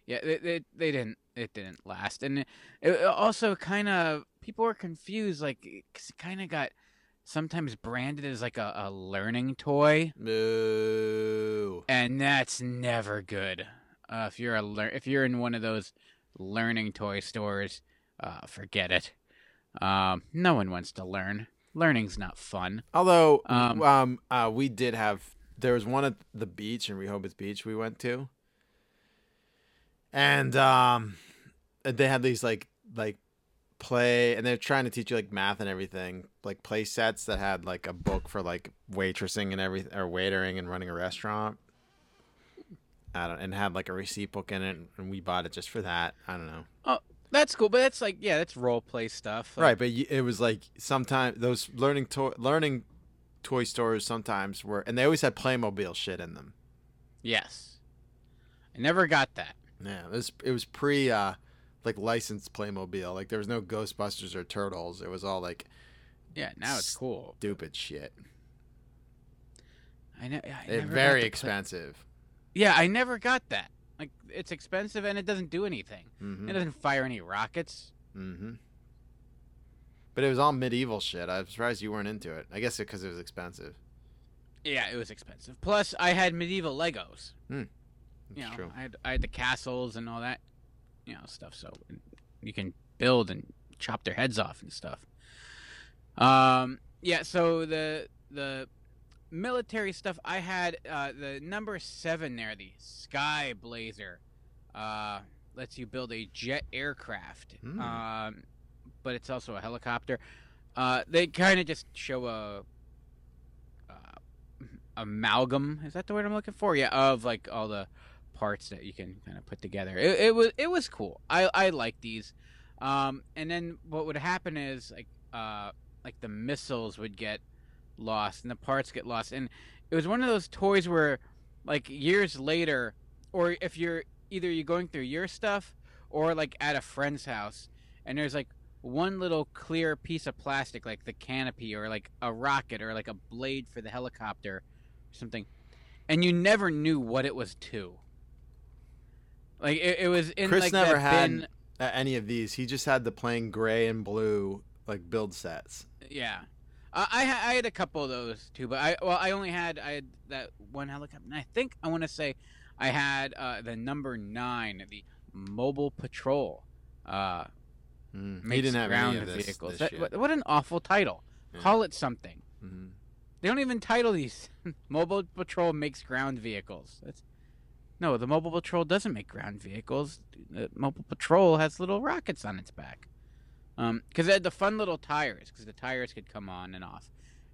yeah, they they, they didn't. It didn't last, and it, it also kind of people were confused. Like, it kind of got sometimes branded as like a, a learning toy. No, and that's never good. Uh, if you're a lear- if you're in one of those learning toy stores, uh, forget it. Um, no one wants to learn. Learning's not fun. Although, um, um uh, we did have there was one at the beach in Rehoboth Beach we went to. And um, they had these like like play, and they're trying to teach you like math and everything, like play sets that had like a book for like waitressing and everything, or waitering and running a restaurant. I don't, and had like a receipt book in it, and we bought it just for that. I don't know. Oh, that's cool, but that's like yeah, that's role play stuff, like, right? But you, it was like sometimes those learning toy learning toy stores sometimes were, and they always had Playmobil shit in them. Yes, I never got that. Yeah, it was, it was pre uh, like licensed Playmobil. Like there was no Ghostbusters or Turtles. It was all like yeah. Now it's stupid cool. Stupid shit. I know. I never very expensive. Play- yeah, I never got that. Like it's expensive and it doesn't do anything. Mm-hmm. It doesn't fire any rockets. Mm-hmm. But it was all medieval shit. I'm surprised you weren't into it. I guess because it, it was expensive. Yeah, it was expensive. Plus, I had medieval Legos. Hmm. That's you know, true. I had I had the castles and all that, you know, stuff. So you can build and chop their heads off and stuff. Um. Yeah. So the the military stuff I had uh, the number seven there, the Sky Blazer, uh, lets you build a jet aircraft. Mm. Um, but it's also a helicopter. Uh, they kind of just show a. Amalgam, is that the word I'm looking for? Yeah, of like all the parts that you can kind of put together. It, it was it was cool. I I like these. Um, and then what would happen is like uh like the missiles would get lost and the parts get lost. And it was one of those toys where like years later, or if you're either you're going through your stuff or like at a friend's house, and there's like one little clear piece of plastic, like the canopy or like a rocket or like a blade for the helicopter. Something, and you never knew what it was to. Like it, it was in Chris like never that had bin... any of these. He just had the plain gray and blue like build sets. Yeah, uh, I I had a couple of those too, but I well I only had I had that one helicopter. And I think I want to say I had uh, the number nine, the Mobile Patrol. Uh, mm, he didn't have any of this, vehicles. This that, what an awful title! Yeah. Call it something. Mm-hmm. They don't even title these. Mobile Patrol makes ground vehicles. That's... No, the Mobile Patrol doesn't make ground vehicles. The Mobile Patrol has little rockets on its back. Um, because they had the fun little tires, because the tires could come on and off.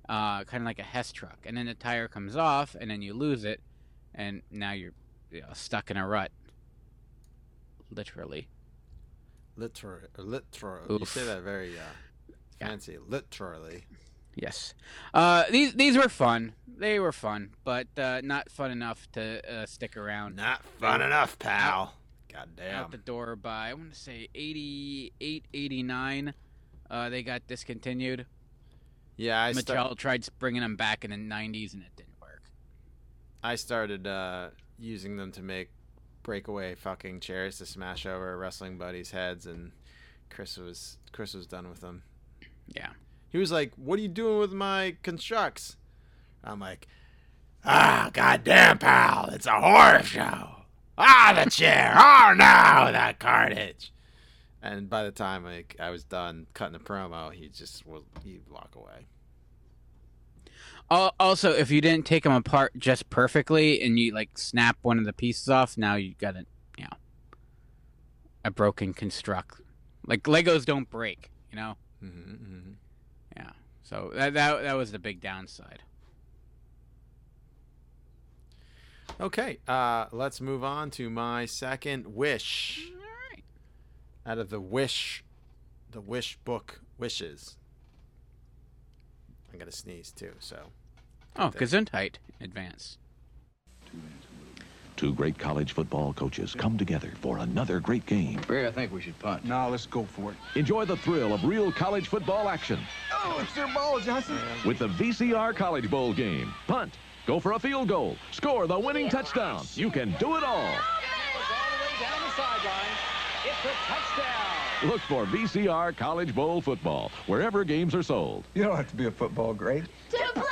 Uh, kind of like a Hess truck. And then the tire comes off, and then you lose it, and now you're you know, stuck in a rut. Literally. Literally. Literally. You say that very uh, fancy. Yeah. Literally. Yes, uh, these these were fun. They were fun, but uh, not fun enough to uh, stick around. Not fun enough, pal. Goddamn. Out the door by I want to say eighty-eight, eighty-nine. Uh, they got discontinued. Yeah, I Mattel start- tried bringing them back in the nineties, and it didn't work. I started uh, using them to make breakaway fucking chairs to smash over wrestling buddies' heads, and Chris was Chris was done with them. Yeah. He was like, "What are you doing with my constructs?" I'm like, "Ah, goddamn, pal! It's a horror show! Ah, the chair! Oh no, that carnage!" And by the time like I was done cutting the promo, he just was he'd walk away. Also, if you didn't take them apart just perfectly and you like snap one of the pieces off, now you got a you know a broken construct. Like Legos don't break, you know. Mm-hmm, mm-hmm. Yeah, so that, that that was the big downside. Okay, uh, let's move on to my second wish. All right. Out of the wish, the wish book wishes. I'm gonna sneeze too. So. Oh, Gesundheit in advance. Two great college football coaches come together for another great game. Barry, I think we should punt. No, let's go for it. Enjoy the thrill of real college football action. Oh, it's their ball, Johnson. With the V C R College Bowl game. Punt, go for a field goal, score the winning touchdown. You can do it all. All the way down the sideline. It's a touchdown. Look for V C R College Bowl football, wherever games are sold. You don't have to be a football great. To play.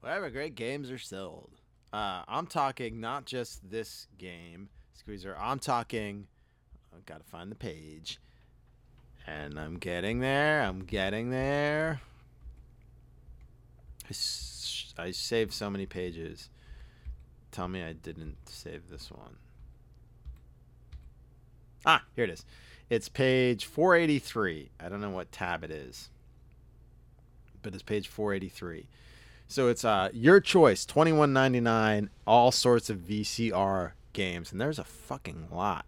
Whatever great games are sold. Uh, I'm talking not just this game, Squeezer. I'm talking, I've got to find the page. And I'm getting there. I'm getting there. I, s- I saved so many pages. Tell me I didn't save this one. Ah, here it is. It's page four eighty-three. I don't know what tab it is, but it's page four eighty-three. So it's uh, your choice, twenty-one ninety-nine, all sorts of V C R games. And there's a fucking lot.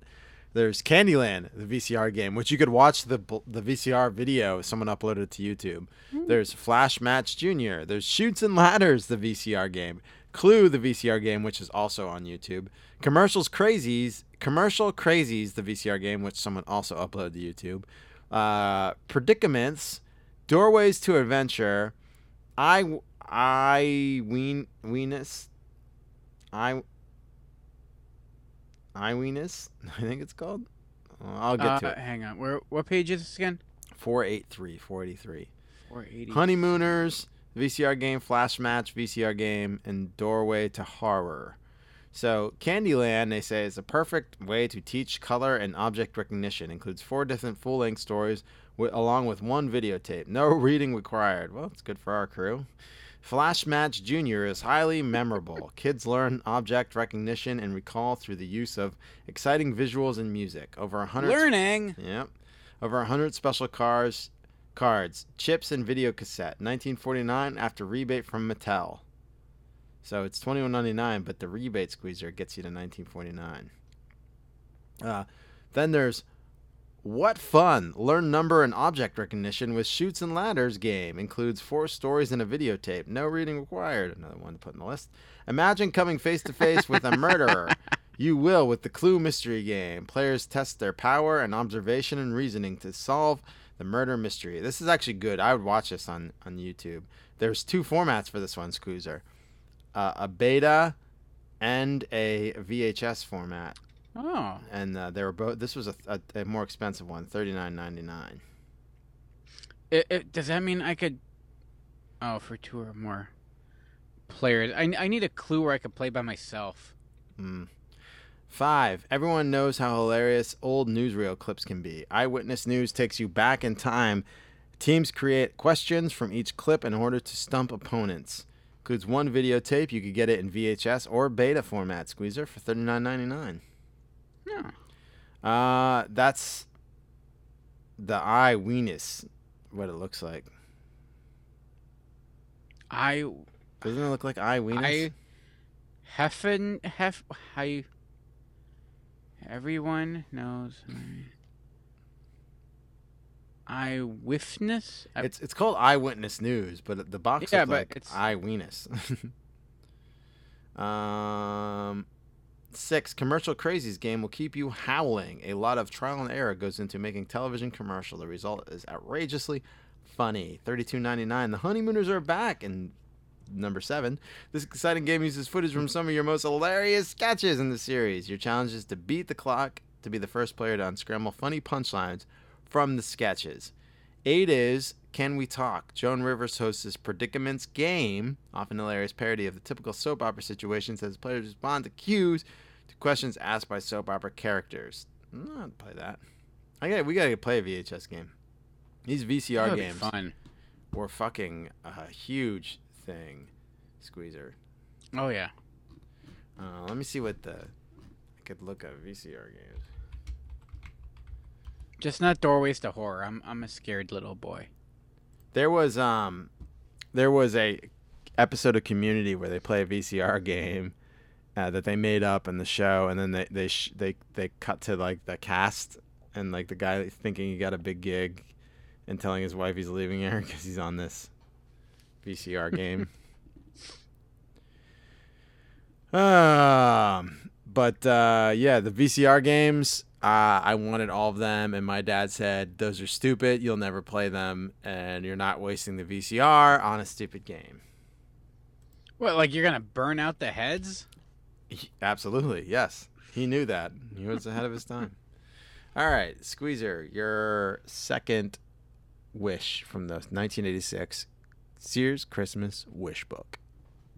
There's Candyland, the V C R game, which you could watch the the V C R video someone uploaded to YouTube. There's Flash Match Junior There's Chutes and Ladders, the V C R game. Clue, the V C R game, which is also on YouTube. Commercials Crazies, Commercial Crazies, the V C R game, which someone also uploaded to YouTube. Uh, Predicaments, Doorways to Adventure, I, I, ween, weenus, I, I weenus, I think it's called. I'll get uh, to it. Hang on. Where? What page is this again? four eighty-three four eighty-three four eighty Honeymooners, V C R game, Flash Match, V C R game, and Doorway to Horror. So Candyland, they say, is a perfect way to teach color and object recognition. Includes four different full-length stories with, along with one videotape. No reading required. Well, it's good for our crew. Flash Match Junior is highly memorable. Kids learn object recognition and recall through the use of exciting visuals and music. Over one hundred Learning! Sp- yep. Over one hundred special cars, cards, chips, and video cassette. nineteen forty-nine after rebate from Mattel. So it's twenty-one ninety-nine, but the rebate squeezer gets you to nineteen forty-nine. Uh, then there's What Fun! Learn number and object recognition with Chutes and Ladders game. Includes four stories and a videotape. No reading required. Another one to put in the list. Imagine coming face to face with a murderer. You will with the Clue mystery game. Players test their power and observation and reasoning to solve the murder mystery. This is actually good. I would watch this on, on YouTube. There's two formats for this one, Squeezer. Uh, a beta and a V H S format. Oh, and uh, they were both. This was a, a, a more expensive one, thirty-nine ninety-nine. It, it, does that mean I could? Oh, for two or more players, I, I need a clue where I could play by myself. Mm. Five. Everyone knows how hilarious old newsreel clips can be. Eyewitness News takes you back in time. Teams create questions from each clip in order to stump opponents. Includes one videotape. You could get it in V H S or beta format. Squeezer for thirty-nine ninety-nine. Yeah. Uh, that's the I weenus, what it looks like. I doesn't it look like I weenus? I heffen hef I. Everyone knows. I whiffness. It's it's called Eyewitness News, but the box yeah, looks like it's... I weenus. um. Six, Commercial Crazies game will keep you howling. A lot of trial and error goes into making television commercial. The result is outrageously funny. thirty-two ninety-nine. The Honeymooners are back. And number seven, this exciting game uses footage from some of your most hilarious sketches in the series. Your challenge is to beat the clock to be the first player to unscramble funny punchlines from the sketches. Eight is Can We Talk? Joan Rivers hosts this Predicaments game, often hilarious parody of the typical soap opera situations as players respond to cues to questions asked by soap opera characters. I'd play that. I got we gotta play a V H S game. These V C R That'd games be fun. Were fucking a huge thing, Squeezer. Oh yeah. Uh, let me see what the I could look up V C R games. Just not Doorways to Horror. I'm I'm a scared little boy. There was um, there was a episode of Community where they play a V C R game uh, that they made up in the show, and then they they sh- they they cut to like the cast and like the guy thinking he got a big gig and telling his wife he's leaving her because he's on this V C R game. Um, uh, but uh, yeah, the V C R games. Uh, I wanted all of them, and my dad said, those are stupid, you'll never play them, and you're not wasting the V C R on a stupid game. What, like you're going to burn out the heads? He, absolutely, yes. He knew that. He was ahead of his time. All right, Squeezer, your second wish from the nineteen eighty-six Sears Christmas Wish Book.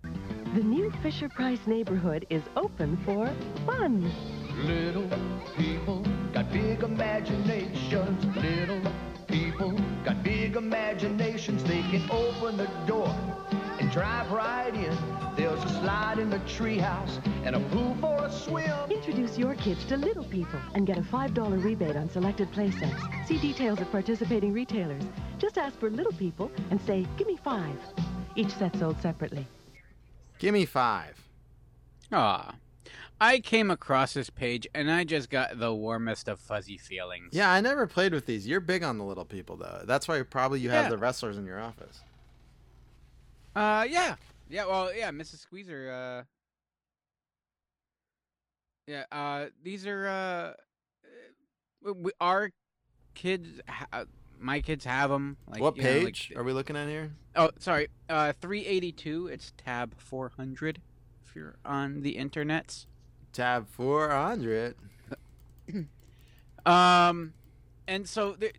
The new Fisher-Price neighborhood is open for fun. Little people got big imaginations. Little people got big imaginations. They can open the door and drive right in. There's a slide in the treehouse and a pool for a swim. Introduce your kids to Little People and get a five dollars rebate on selected play sets. See details at participating retailers. Just ask for Little People and say, "Give me five." Each set sold separately. Give me five. Ah. I came across this page, and I just got the warmest of fuzzy feelings. Yeah, I never played with these. You're big on the Little People, though. That's why probably you yeah. have the wrestlers in your office. Uh, yeah. Yeah, well, yeah, Missus Squeezer. Uh, yeah, uh, these are uh, we, our kids. Ha my kids have them. Like, what page know, like, are we looking at here? Oh, sorry, uh, three eighty-two. It's tab four hundred. If you're on the internets. Tab four hundred. um, and so th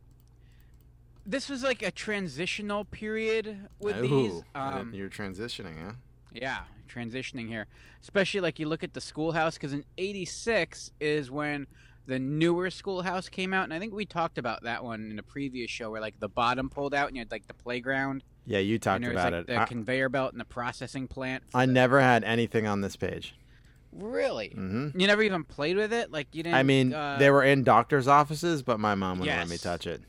this was like a transitional period with oh, these. Um, you're transitioning, huh? Yeah, transitioning here. Especially like you look at the Schoolhouse, because in eighty-six is when the newer Schoolhouse came out, and I think we talked about that one in a previous show where like the bottom pulled out and you had like the playground. Yeah, you talked about like, it. The I conveyor belt and the processing plant. I never had anything on this page. Really? Mm-hmm. You never even played with it? Like you didn't? I mean, uh, they were in doctor's offices, but my mom wouldn't yes. let me touch it.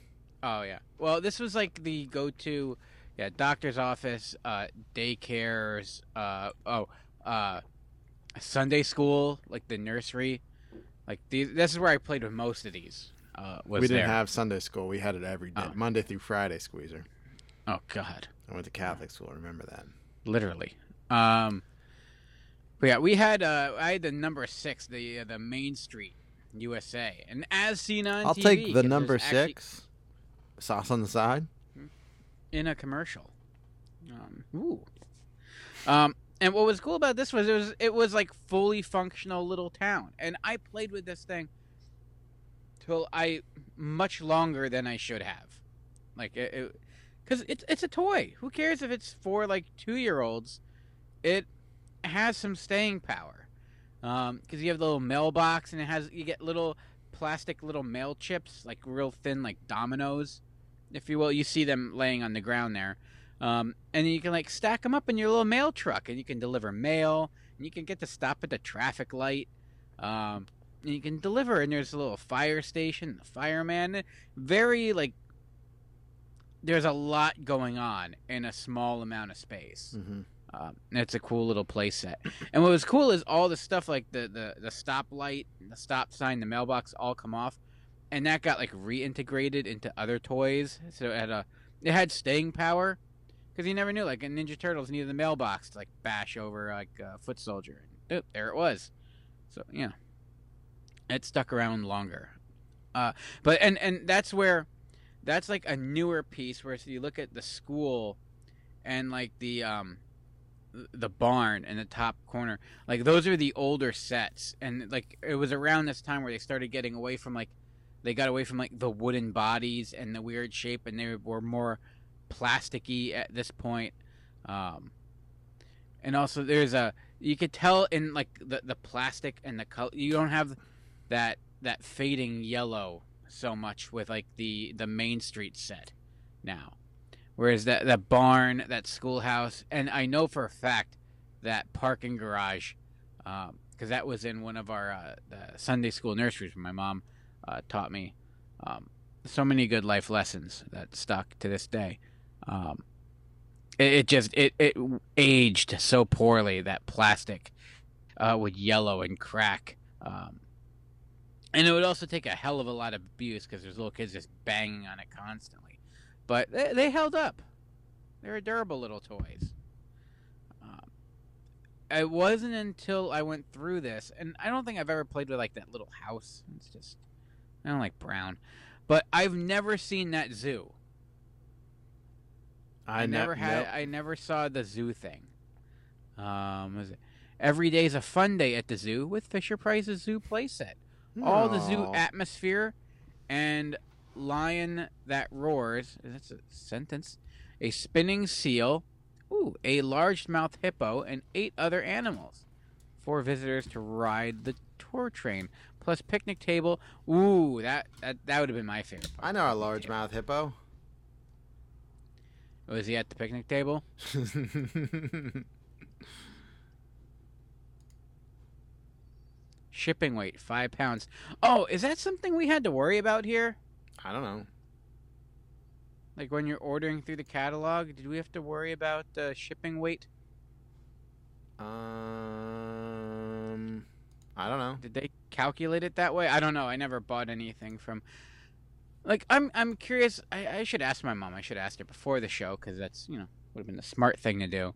Oh, yeah. Well, this was like the go-to, yeah, doctor's office, uh, daycares, uh, oh, uh, Sunday school, like the nursery. Like these, this is where I played with most of these. Uh, was we didn't there. have Sunday school. We had it every day, oh. Monday through Friday, Squeezer. Oh, God. I went to Catholic school. Remember that. Literally. Um... But yeah, we had uh, I had the number six, the uh, the Main Street, U S A, and as seen on I'll T V. I'll take the number six, sauce on the side, in a commercial. Um, ooh. Um, and what was cool about this was it was it was like fully functional little town, and I played with this thing till I much longer than I should have, like it, because it's it's a toy. Who cares if it's for like two year olds? It has some staying power because um, you have the little mailbox and it has you get little plastic little mail chips, like real thin, like dominoes, if you will. You see them laying on the ground there, um, and you can like stack them up in your little mail truck, and you can deliver mail, and you can get to stop at the traffic light, um, and you can deliver. And there's a little fire station, the fireman. Very like there's a lot going on in a small amount of space. Mm-hmm. Um, it's a cool little play set. And what was cool is all the stuff like the, the, the stoplight, the stop sign, the mailbox all come off. And that got like reintegrated into other toys. So it had, a, it had staying power because you never knew. Like in Ninja Turtles needed the mailbox to like bash over like a foot soldier. And oh, there it was. So, yeah. It stuck around longer. Uh, but and, and that's where – that's like a newer piece where so you look at the school and like the um, – the barn in the top corner, like those are the older sets, and like it was around this time where they started getting away from like they got away from like the wooden bodies and the weird shape, and they were more plasticky at this point. Um, and also there's a you could tell in like the the plastic and the color, you don't have that that fading yellow so much with like the the Main Street set now. Whereas that, that barn, that Schoolhouse, and I know for a fact that parking garage, because um, that was in one of our uh, the Sunday school nurseries where my mom uh, taught me um, so many good life lessons that stuck to this day. Um, it, it just it, it aged so poorly, that plastic uh, would yellow and crack. Um, and it would also take a hell of a lot of abuse because there's little kids just banging on it constantly. But they, they held up. They're durable little toys. Um, it wasn't until I went through this, and I don't think I've ever played with like that little house. It's just I don't like brown, but I've never seen that zoo. I, I never had. Nope. I never saw the zoo thing. Um, was it? Every day's a fun day at the zoo with Fisher Price's zoo playset. All the zoo atmosphere and. Lion that roars, that's a sentence, a spinning seal, ooh, a largemouth hippo, and eight other animals for visitors to ride the tour train, plus picnic table. Ooh, that that, that would have been my favorite part. I know a largemouth hippo. Was he at the picnic table? Shipping weight, five pounds. Oh, is that something we had to worry about here? I don't know. Like when you're ordering through the catalog, did we have to worry about the uh, shipping weight? Um, I don't know. Did they calculate it that way? I don't know. I never bought anything from. Like I'm, I'm curious. I, I should ask my mom. I should ask her before the show because that's you know would have been the smart thing to do.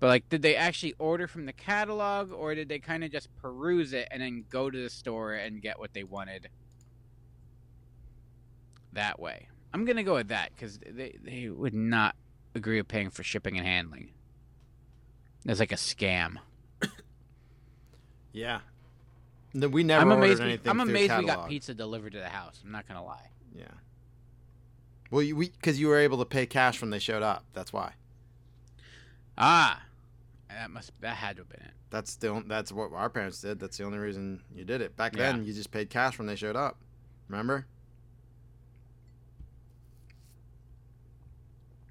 But, like, did they actually order from the catalog, or did they kind of just peruse it and then go to the store and get what they wanted that way? I'm going to go with that, because they, they would not agree with paying for shipping and handling. That's like a scam. Yeah. We never I'm ordered anything we, I'm amazed catalog. We got pizza delivered to the house. I'm not going to lie. Yeah. Well, you, we because you were able to pay cash when they showed up. That's why. Ah. That must that had to have been it. That's the that's what our parents did. That's the only reason you did it. Back yeah. then, you just paid cash when they showed up. Remember?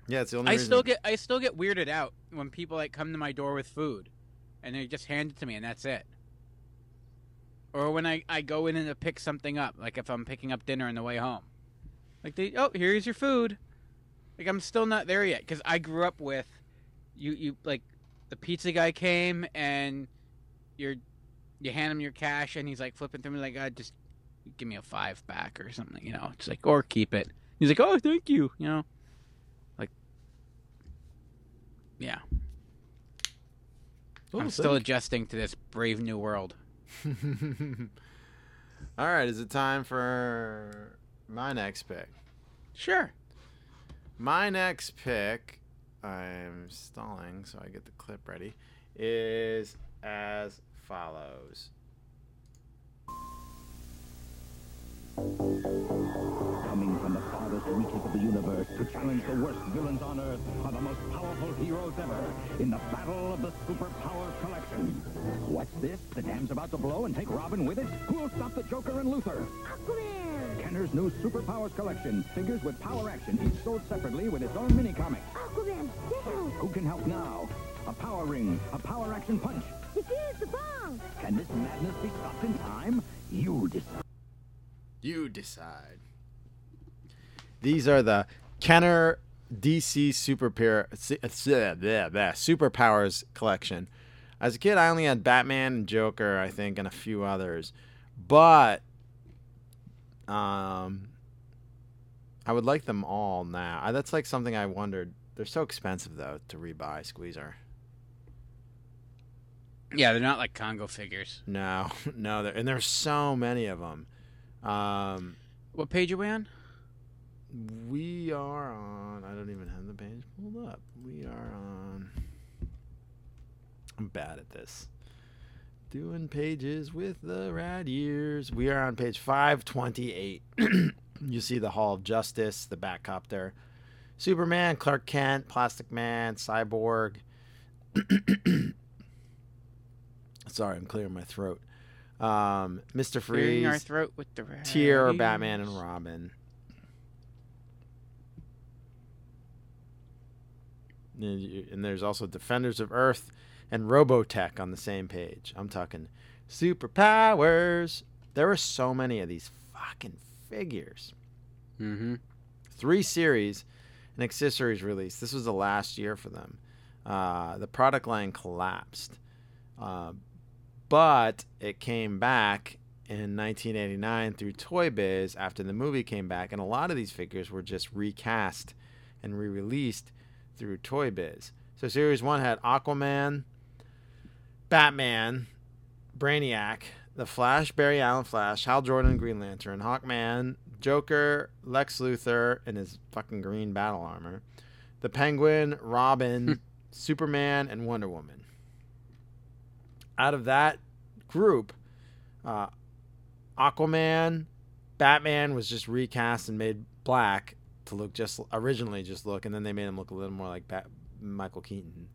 Yeah, it's the only I reason. still get I still get weirded out when people like come to my door with food and they just hand it to me and that's it. Or when I, I go in and to pick something up, like if I'm picking up dinner on the way home. Like, they, oh, here's your food. Like, I'm still not there yet because I grew up with you you like the pizza guy came and you're, you hand him your cash and he's like flipping through me like, God, just give me a five back or something, you know. It's like, or keep it. He's like, oh, thank you, you know. Like, yeah. What I'm still think? adjusting to this brave new world. All right, is it time for my next pick? Sure. My next pick, I'm stalling so I get the clip ready, is as follows. Coming from the farthest reaches of the universe to challenge the worst villains on Earth are the most powerful heroes ever in the Battle of the Superpowers Collection. What's this? The dam's about to blow and take Robin with it? Who'll stop the Joker and Luthor? Aquaman! Kenner's new Superpowers Collection. Figures with power action, each sold separately with its own mini-comic. Aquaman, help! Who can help now? A power ring, a power action punch. It is the bomb! Can this madness be stopped in time? You decide. You decide. These are the Kenner D C Superpower, Superpowers Collection. As a kid, I only had Batman and Joker, I think, and a few others. But um, I would like them all now. That's like something I wondered. They're so expensive, though, to rebuy Squeezer. Yeah, they're not like Congo figures. No, no. They're, and there's so many of them. Um, what page are we on? We are on. I don't even have the page pulled up. We are on. I'm bad at this. Doing pages with the rad years. We are on page five twenty-eight. You see the Hall of Justice, the Batcopter, Superman, Clark Kent, Plastic Man, Cyborg. Sorry, I'm clearing my throat. Um, Mister Freeze, our throat with the Tyr, Batman, and Robin. And there's also Defenders of Earth and Robotech on the same page. I'm talking superpowers. There are so many of these fucking figures. Mm-hmm. Three series and accessories released. This was the last year for them. Uh, the product line collapsed. Uh, But it came back in nineteen eighty-nine through Toy Biz after the movie came back. And a lot of these figures were just recast and re-released through Toy Biz. So Series one had Aquaman, Batman, Brainiac, The Flash, Barry Allen Flash, Hal Jordan, Green Lantern, Hawkman, Joker, Lex Luthor, and his fucking green battle armor, The Penguin, Robin, Superman, and Wonder Woman. Out of that group, uh, Aquaman, Batman was just recast and made black to look just originally just look, and then they made him look a little more like Bat- Michael Keaton.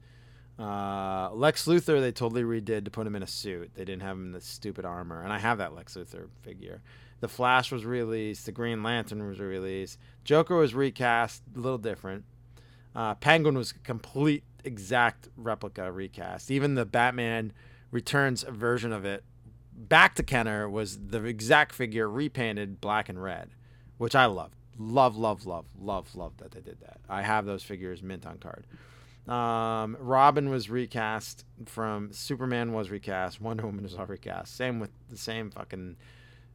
Uh, Lex Luthor they totally redid to put him in a suit. They didn't have him in the stupid armor, and I have that Lex Luthor figure. The Flash was released. The Green Lantern was released. Joker was recast, a little different. Uh, Penguin was a complete exact replica recast. Even the Batman Returns a version of it back to Kenner was the exact figure repainted black and red, which I love, love, love, love, love, love that they did that. I have those figures mint on card. Um, Robin was recast from Superman was recast. Wonder Woman was all recast. Same with the same fucking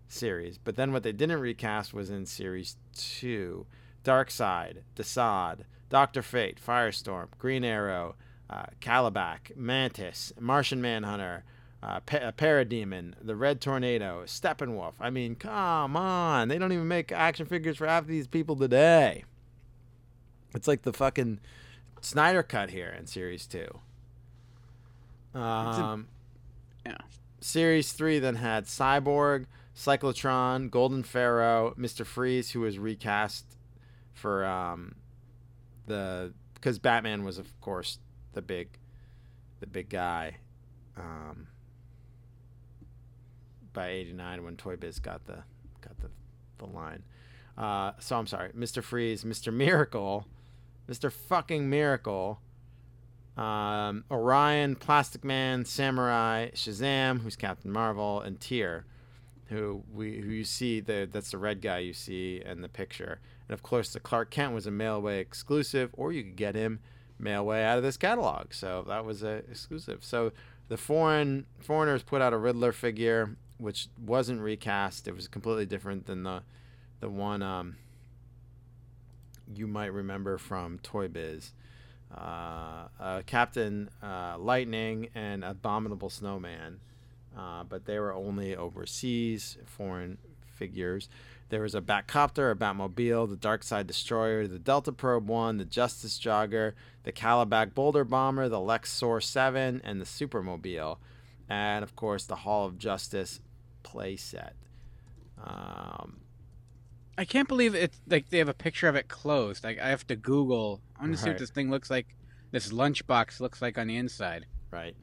series. But then what they didn't recast was in series two, Darkseid, Desaad, Doctor Fate, Firestorm, Green Arrow, uh, Kalibak, Mantis, Martian Manhunter, uh, pa- Parademon, The Red Tornado, Steppenwolf. I mean, come on. They don't even make action figures for half of these people today. It's like the fucking Snyder Cut here in Series two. Um, a, yeah. Series three then had Cyborg, Cyclotron, Golden Pharaoh, Mister Freeze, who was recast for um, the because Batman was, of course, the big, the big guy um, by eighty-nine when Toy Biz got the got the the line. Uh, so I'm sorry, Mister Freeze, Mister Miracle, Mister Fucking Miracle, um, Orion, Plastic Man, Samurai, Shazam, who's Captain Marvel, and Tyr. Who we who you see the that's the red guy you see in the picture, and of course the Clark Kent was a Mailway exclusive, or you could get him Mailway out of this catalog, so that was a exclusive. So the foreign foreigners put out a Riddler figure, which wasn't recast. It was completely different than the the one um, you might remember from Toy Biz, uh, uh, Captain uh, Lightning and Abominable Snowman. Uh, but they were only overseas foreign figures. There was a Batcopter, a Batmobile, the Darkseid Destroyer, the Delta Probe one, the Justice Jogger, the Kalibak Boulder Bomber, the Lexor seven, and the Supermobile. And, of course, the Hall of Justice playset. Um, I can't believe it's, like, they have a picture of it closed. Like, I have to Google. I want to see what this thing looks like, this lunchbox looks like on the inside. Right.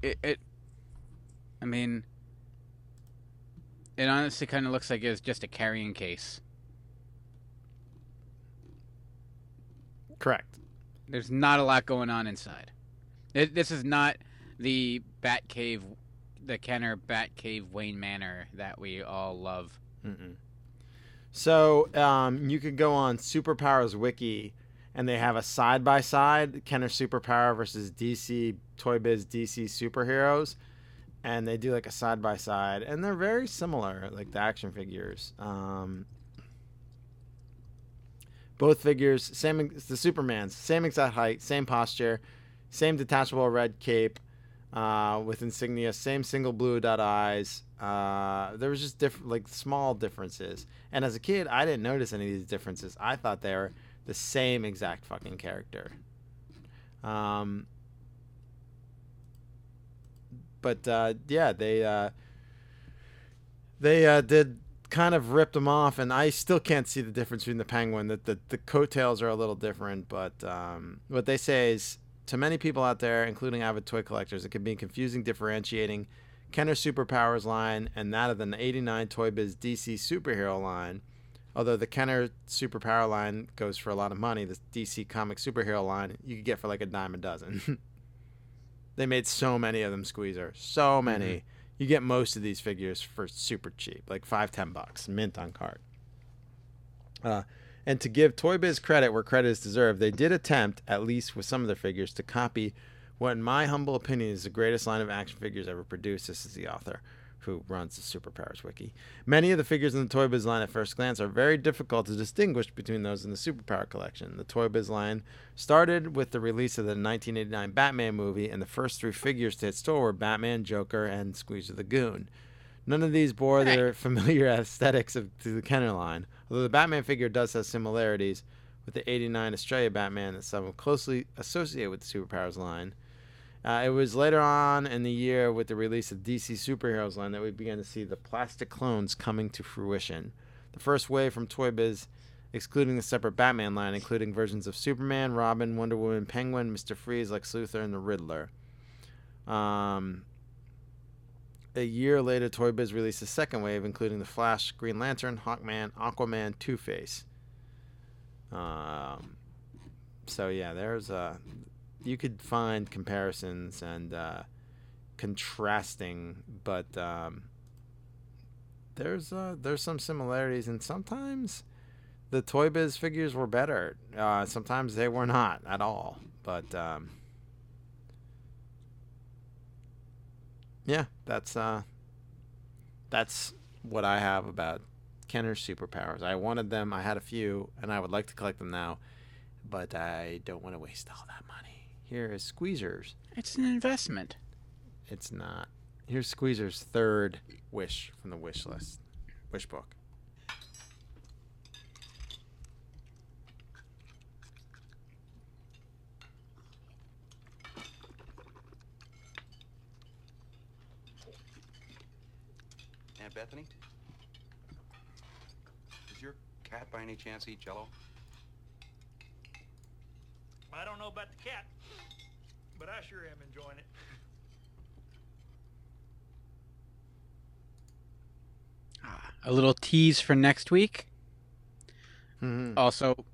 It, it, I mean, it honestly kind of looks like it's just a carrying case. Correct. There's not a lot going on inside. It, this is not the Batcave, the Kenner Batcave Wayne Manor that we all love. Mm-mm. So um, you could go on Superpowers Wiki, and they have a side-by-side, Kenner Superpower versus D C, Toy Biz D C Superheroes. And they do, like, a side-by-side. And they're very similar, like, the action figures. Um, both figures, same the Supermans, same exact height, same posture, same detachable red cape uh, with insignia, same single blue dot eyes. Uh, there was just, diff- like, small differences. And as a kid, I didn't notice any of these differences. I thought they were the same exact fucking character. Um, but, uh, yeah, they uh, they uh, did kind of ripped them off, and I still can't see the difference between the Penguin. That the, the coattails are a little different, but um, what they say is, to many people out there, including avid toy collectors, it can be confusing differentiating Kenner Superpowers line and that of the eighty-nine Toy Biz D C Superhero line. Although the Kenner Superpower line goes for a lot of money, the D C Comic Superhero line you could get for like a dime a dozen. They made so many of them, Squeezer. So many. Mm-hmm. You get most of these figures for super cheap, like five, ten bucks, mint on card. Uh, and to give Toy Biz credit where credit is deserved, they did attempt, at least with some of their figures, to copy what, in my humble opinion, is the greatest line of action figures ever produced. This is the author who runs the Superpowers Wiki. Many of the figures in the Toy Biz line at first glance are very difficult to distinguish between those in the Superpower collection. The Toy Biz line started with the release of the nineteen eighty-nine Batman movie, and the first three figures to its store were Batman, Joker, and Squeezer the Goon. None of these bore their familiar aesthetics of, to the Kenner line, although the Batman figure does have similarities with the eighty-nine Australia Batman that some closely associate with the Superpowers line. Uh, it was later on in the year with the release of D C Superheroes line that we began to see the plastic clones coming to fruition. The first wave from Toy Biz, excluding the separate Batman line, including versions of Superman, Robin, Wonder Woman, Penguin, Mister Freeze, Lex Luthor, and the Riddler. Um, a year later, Toy Biz released the second wave, including the Flash, Green Lantern, Hawkman, Aquaman, Two-Face. Um, so, yeah, there's a... Uh, you could find comparisons and uh, contrasting, but um, there's uh, there's some similarities, and sometimes the Toy Biz figures were better. Uh, sometimes they were not at all. But um, yeah, that's uh, that's what I have about Kenner's superpowers. I wanted them. I had a few, and I would like to collect them now, but I don't want to waste all that money. Here is Squeezer's. It's an investment. It's not. Here's Squeezer's third wish from the wish list. Wish book. Aunt Bethany? Does your cat by any chance eat Jell-O? I don't know about the cat, but I sure am enjoying it. Ah, a little tease for next week. Mm-hmm. Also,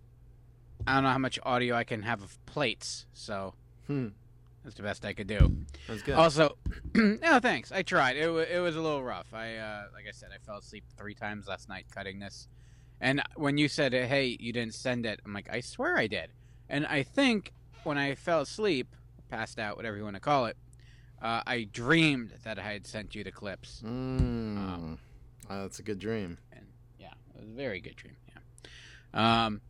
I don't know how much audio I can have of plates, so hmm. that's the best I could do. That's good. Also, no thanks. I tried. It w- it was a little rough. I uh, like I said, I fell asleep three times last night cutting this. And when you said, "Hey, you didn't send it," I'm like, "I swear I did." And I think when I fell asleep, passed out, whatever you want to call it, uh, I dreamed that I had sent you the clips. Mm. Um, Oh, that's a good dream. And yeah, it was a very good dream. Yeah. Um,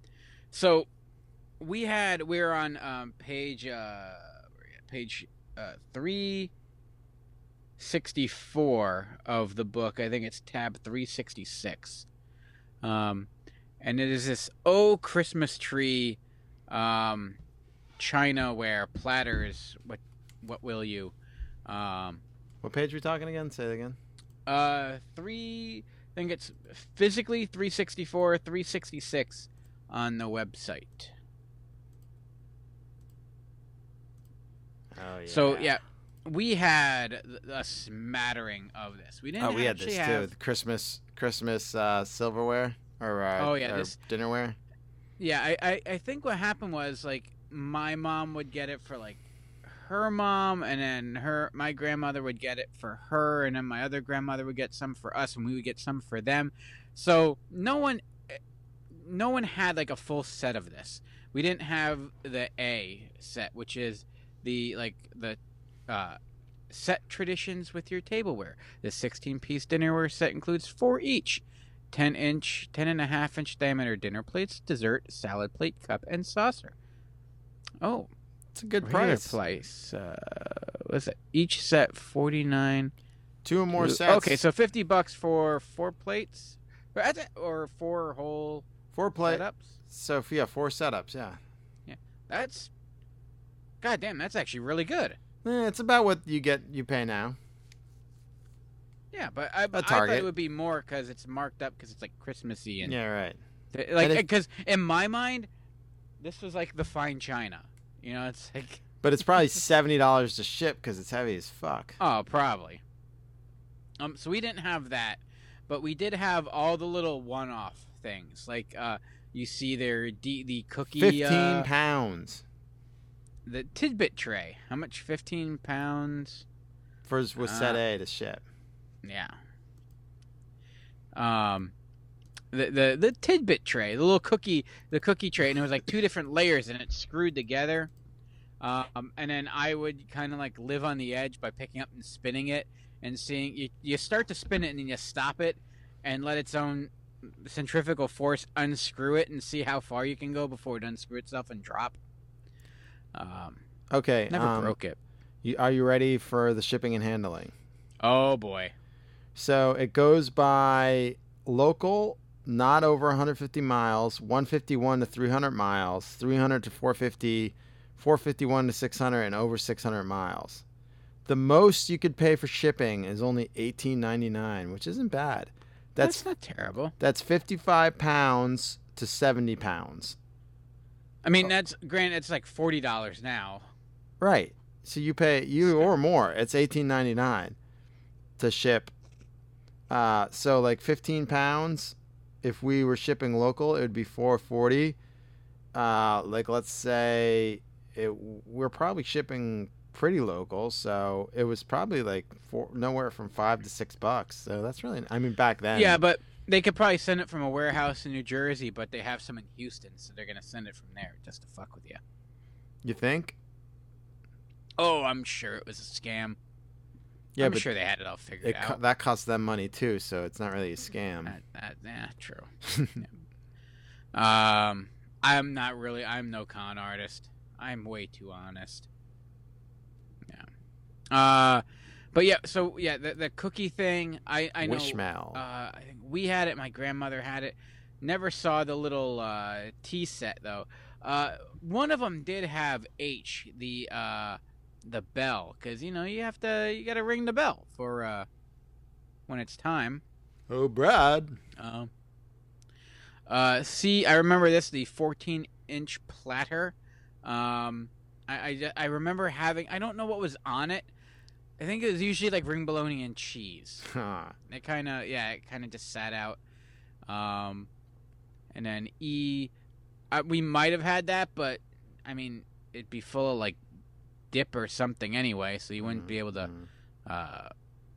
so we had we were on um, page uh, page uh, three sixty-four of the book. I think it's tab three sixty-six, um, and it is this "Oh Christmas Tree" um, Chinaware platters. What what will you? Um, what page are we talking again? Say it again. Uh, three, I think it's physically three sixty-four, three sixty-six on the website. Oh, yeah. So, yeah, we had a smattering of this. We didn't. Oh, we had this, have... too. The Christmas, Christmas uh, silverware or, uh, oh, yeah, or this... dinnerware. Yeah, I, I, I think what happened was, like, my mom would get it for, like, her mom, and then her my grandmother would get it for her, and then my other grandmother would get some for us, and we would get some for them. So no one no one had like a full set of this. We didn't have the A set, which is the like the uh set traditions with your tableware. The sixteen piece dinnerware set includes four each ten inch ten and a half inch diameter dinner plates, dessert, salad plate, cup, and saucer. Oh, it's a good price. Place. Uh, what's that? Each set forty-nine. Two or more sets. Okay, so fifty bucks for four plates, or, or four whole four plate setups. So yeah, four setups. Yeah. Yeah, that's. Goddamn, that's actually really good. Yeah, it's about what you get. You pay now. Yeah, but I, I thought it would be more because it's marked up because it's like Christmassy and yeah, right. Th- like because in my mind, this was like the fine china. You know, it's like... But it's probably seventy dollars to ship because it's heavy as fuck. Oh, probably. Um, so we didn't have that, but we did have all the little one-off things. Like, uh, you see there, D- the cookie... fifteen uh, pounds. The tidbit tray. How much? fifteen pounds? First was uh, set A to ship. Yeah. Um... The, the the tidbit tray, the little cookie, the cookie tray, and it was like two different layers, and it's screwed together. Um, and then I would kind of like live on the edge by picking up and spinning it, and seeing you, you start to spin it and then you stop it, and let its own centrifugal force unscrew it and see how far you can go before it unscrew itself and drop. Um, okay, never um, broke it. You, are you ready for the shipping and handling? Oh boy! So it goes by local. Not over one hundred fifty miles, one fifty-one to three hundred miles, three hundred to four fifty, four fifty-one to six hundred, and over six hundred miles. The most you could pay for shipping is only eighteen ninety-nine, which isn't bad. That's, that's not terrible. That's fifty-five pounds to seventy pounds. I mean, oh. that's granted, it's like forty dollars now. Right. So you pay you or more. It's eighteen ninety-nine to ship. Uh, so like fifteen pounds. If we were shipping local, it would be four forty. Uh, like let's say it, we're probably shipping pretty local, so it was probably like four, nowhere from five to six bucks. So that's really, I mean, back then. Yeah, but they could probably send it from a warehouse in New Jersey, but they have some in Houston, so they're gonna send it from there just to fuck with you. You think? Oh, I'm sure it was a scam. Yeah, I'm but sure they had it all figured it out. Co- that costs them money too, so it's not really a scam. That, that, yeah, true. yeah. Um, I'm not really. I'm no con artist. I'm way too honest. Yeah. Uh, but yeah. So yeah, the the cookie thing. I I know. Wishmail. Uh, we had it. My grandmother had it. Never saw the little uh, tea set though. Uh, one of them did have H the uh. the bell, because you know you have to you gotta ring the bell for uh when it's time. Oh, Brad. Um uh, uh see, I remember this, the fourteen inch platter. um I, I I remember having, I don't know what was on it. I think it was usually like ring bologna and cheese. Huh. It kind of yeah it kind of just sat out. Um and then E I, we might have had that, but I mean it'd be full of like dip or something anyway, so you wouldn't be able to uh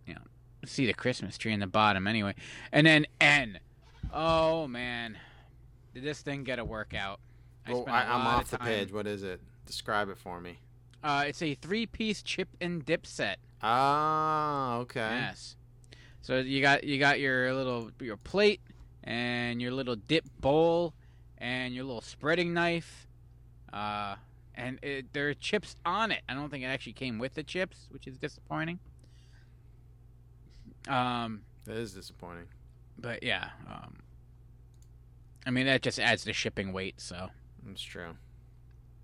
you know see the Christmas tree in the bottom anyway. And then N, oh man, did this thing get a workout. I well, I, I'm off of the page. What is it? Describe it for me. Uh it's a three-piece chip and dip set. Ah, okay. Yes, so you got you got your little your plate and your little dip bowl and your little spreading knife. uh And it, there are chips on it. I don't think it actually came with the chips, which is disappointing. Um, that is disappointing. But, yeah. Um, I mean, that just adds to shipping weight, so. That's true.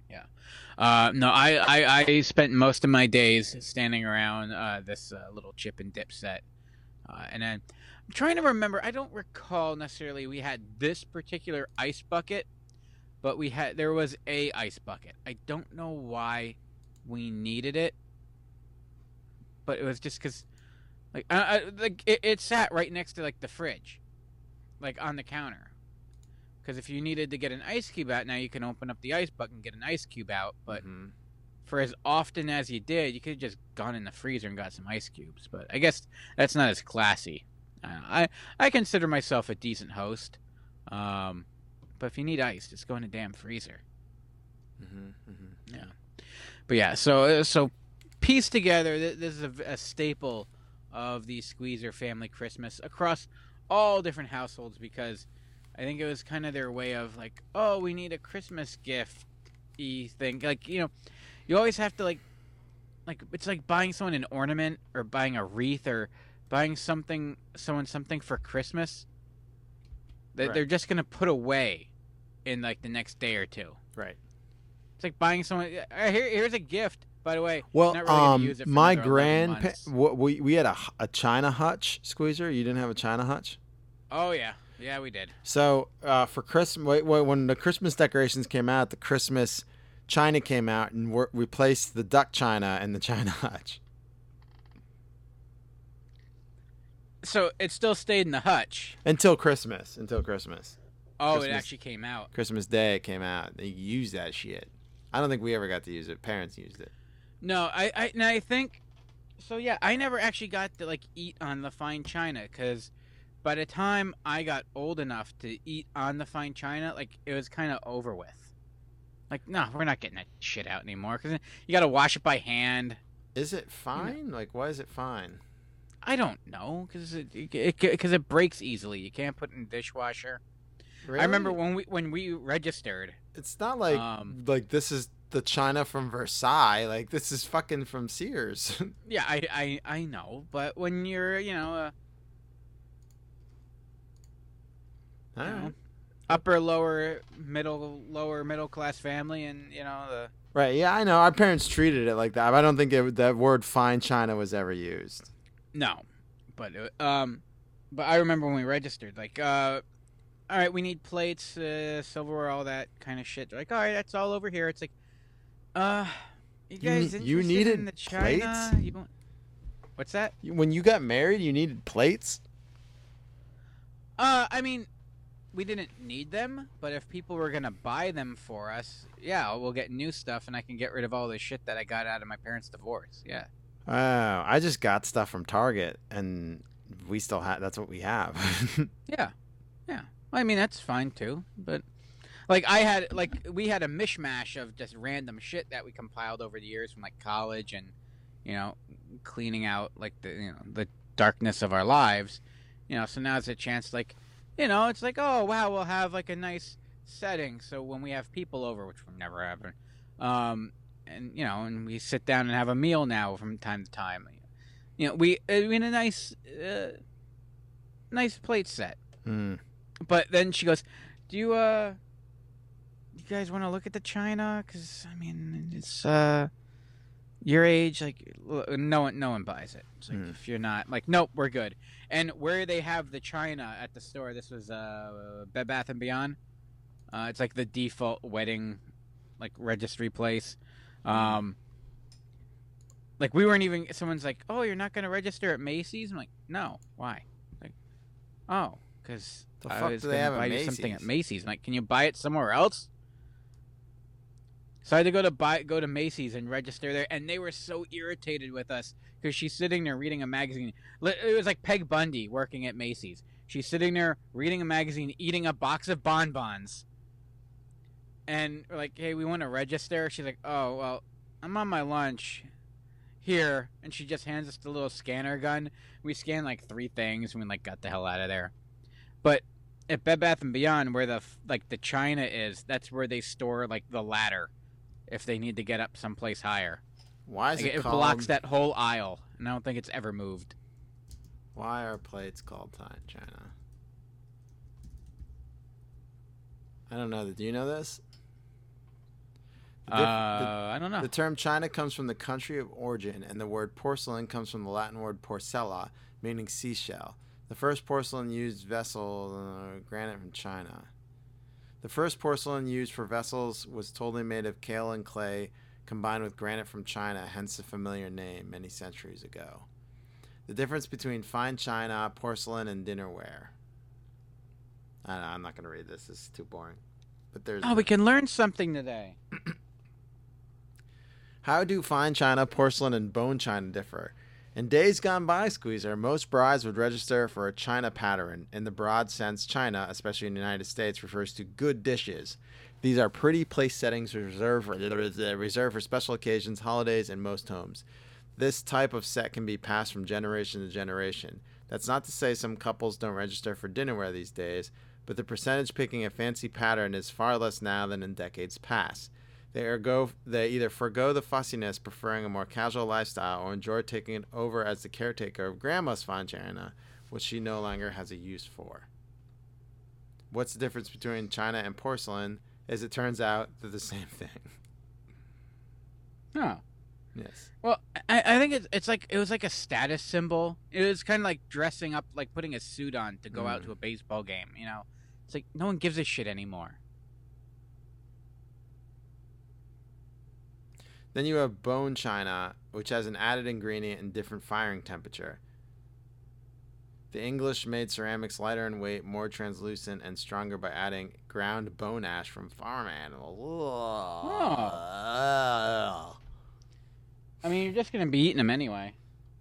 Yeah. Uh, no, I, I, I spent most of my days standing around uh, this uh, little chip and dip set. Uh, and then I'm trying to remember. I don't recall necessarily we had this particular ice bucket. But we had there was a ice bucket. I don't know why we needed it, but it was just because, like, I, I, like it, it sat right next to like the fridge, like on the counter. Because if you needed to get an ice cube out, now you can open up the ice bucket and get an ice cube out. But mm-hmm. for as often as you did, you could have just gone in the freezer and got some ice cubes. But I guess that's not as classy. I I, I consider myself a decent host. Um. But if you need ice, just go in a damn freezer. Mm-hmm, mm-hmm. Yeah. But yeah, so so piece together. This is a, a staple of the Squeezer family Christmas across all different households, because I think it was kind of their way of like, oh, we need a Christmas gift-y thing. Like, you know, you always have to like, like it's like buying someone an ornament or buying a wreath or buying something, someone something for Christmas that right. they're just gonna put away in like the next day or two. Right. It's like buying someone. Here, here's a gift. By the way, well, not really um, gonna use it for my grandpa. We we had a, a China hutch, Squeezer. You didn't have a China hutch? Oh yeah, yeah, we did. So uh, for Christmas, when the Christmas decorations came out, the Christmas china came out and we replaced the duck china and the China hutch. So it still stayed in the hutch until Christmas. Until Christmas. Oh, Christmas, it actually came out. Christmas Day, it came out. They used that shit. I don't think we ever got to use it. Parents used it. No, I, I, and I think. So yeah, I never actually got to like eat on the fine china, because by the time I got old enough to eat on the fine china, like it was kind of over with. Like, no, we're not getting that shit out anymore, because you got to wash it by hand. Is it fine? You know? Like, why is it fine? I don't know, because it, it, it, it breaks easily. You can't put it in the dishwasher. Really? I remember when we when we registered. It's not like um, like this is the china from Versailles. Like, this is fucking from Sears. Yeah, I, I, I know. But when you're, you know, uh, I don't you know, know. upper, lower, middle, lower, middle class family and, you know, the. Right. Yeah, I know. Our parents treated it like that. I don't think it, that word fine china was ever used. No, but um, but I remember when we registered, like, uh, all right, we need plates, uh, silverware, all that kind of shit. They're like, all right, that's all over here. It's like, uh, you guys, you, interested you needed in the China? Plates? You don't... What's that? When you got married, you needed plates? Uh, I mean, we didn't need them, but if people were gonna buy them for us, yeah, we'll get new stuff, and I can get rid of all this shit that I got out of my parents' divorce. Yeah. Oh, I just got stuff from Target, and we still have. That's what we have. yeah, yeah. Well, I mean, that's fine too. But like, I had like we had a mishmash of just random shit that we compiled over the years from like college and you know, cleaning out, like, the, you know, the darkness of our lives, you know, so now it's a chance, like, you know, it's like, oh, wow, we'll have, like, a nice setting, so when we have people over, which will never happen, um, and, you know, and we sit down and have a meal now from time to time, you know, we, I mean, a nice, uh, nice plate set, mm. But then she goes, do you, uh, you guys want to look at the china, because, I mean, it's, uh, your age, like, no one, no one buys it. It's like, mm. if you're not, like, nope, we're good. And where they have the china at the store, this was uh, Bed Bath and Beyond. Uh, it's like the default wedding, like, registry place. Um, like, we weren't even. Someone's like, "Oh, you're not gonna register at Macy's?" I'm like, "No, why?" Like, oh, because the fuck I was do they have buy you something at Macy's? I'm like, can you buy it somewhere else? So I had to go to buy, go to Macy's and register there, and they were so irritated with us because she's sitting there reading a magazine. It was like Peg Bundy working at Macy's. She's sitting there reading a magazine, eating a box of bonbons, and we're like, "Hey, we want to register." She's like, "Oh, well, I'm on my lunch here," and she just hands us the little scanner gun. We scanned like three things, and we like got the hell out of there. But at Bed Bath and Beyond, where the like the china is, that's where they store like the ladder. If they need to get up someplace higher. Why is like, it, it called... blocks that whole aisle, and I don't think it's ever moved. Why are plates called china? I don't know. Do you know this? The, uh, the, I don't know. The term china comes from the country of origin, and the word porcelain comes from the Latin word porcella, meaning seashell. The first porcelain used vessel, uh, granite from China. The first porcelain used for vessels was totally made of kale and clay combined with granite from China, hence the familiar name many centuries ago. The difference between fine china, porcelain, and dinnerware. I know, I'm not going to read this. This is too boring. But there's. Oh, no. We can learn something today. How do fine china, porcelain, and bone china differ? In days gone by, Squeezer, most brides would register for a china pattern. In the broad sense, china, especially in the United States, refers to good dishes. These are pretty place settings reserved for, reserved for special occasions, holidays, and most homes. This type of set can be passed from generation to generation. That's not to say some couples don't register for dinnerware these days, but the percentage picking a fancy pattern is far less now than in decades past. They, ergo, they either forego the fussiness, preferring a more casual lifestyle, or enjoy taking it over as the caretaker of grandma's fine china, which she no longer has a use for. What's the difference between china and porcelain? As it turns out, they're the same thing. Oh. Yes. Well, I, I think it's, it's like it was like a status symbol. It was kind of like dressing up, like putting a suit on to go mm. out to a baseball game, you know? It's like no one gives a shit anymore. Then you have bone china, which has an added ingredient and different firing temperature. The English made ceramics lighter in weight, more translucent, and stronger by adding ground bone ash from farm animals. Oh. I mean, you're just going to be eating them anyway.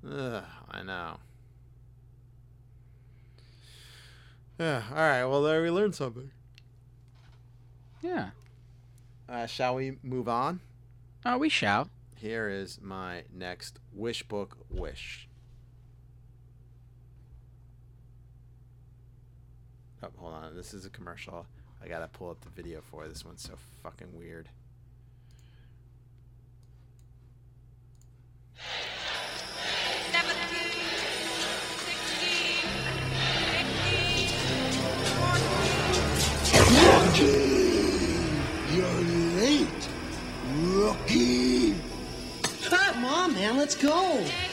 Ugh, I know. Yeah, all right, well, there we learned something. Yeah. Uh, shall we move on? Oh, we shall. Here is my next wish book wish. Oh, hold on. This is a commercial. I gotta pull up the video for it. This one's so fucking weird. seventeen, sixteen, fourteen. You're late. Rookie! Come on, man, let's go! Six,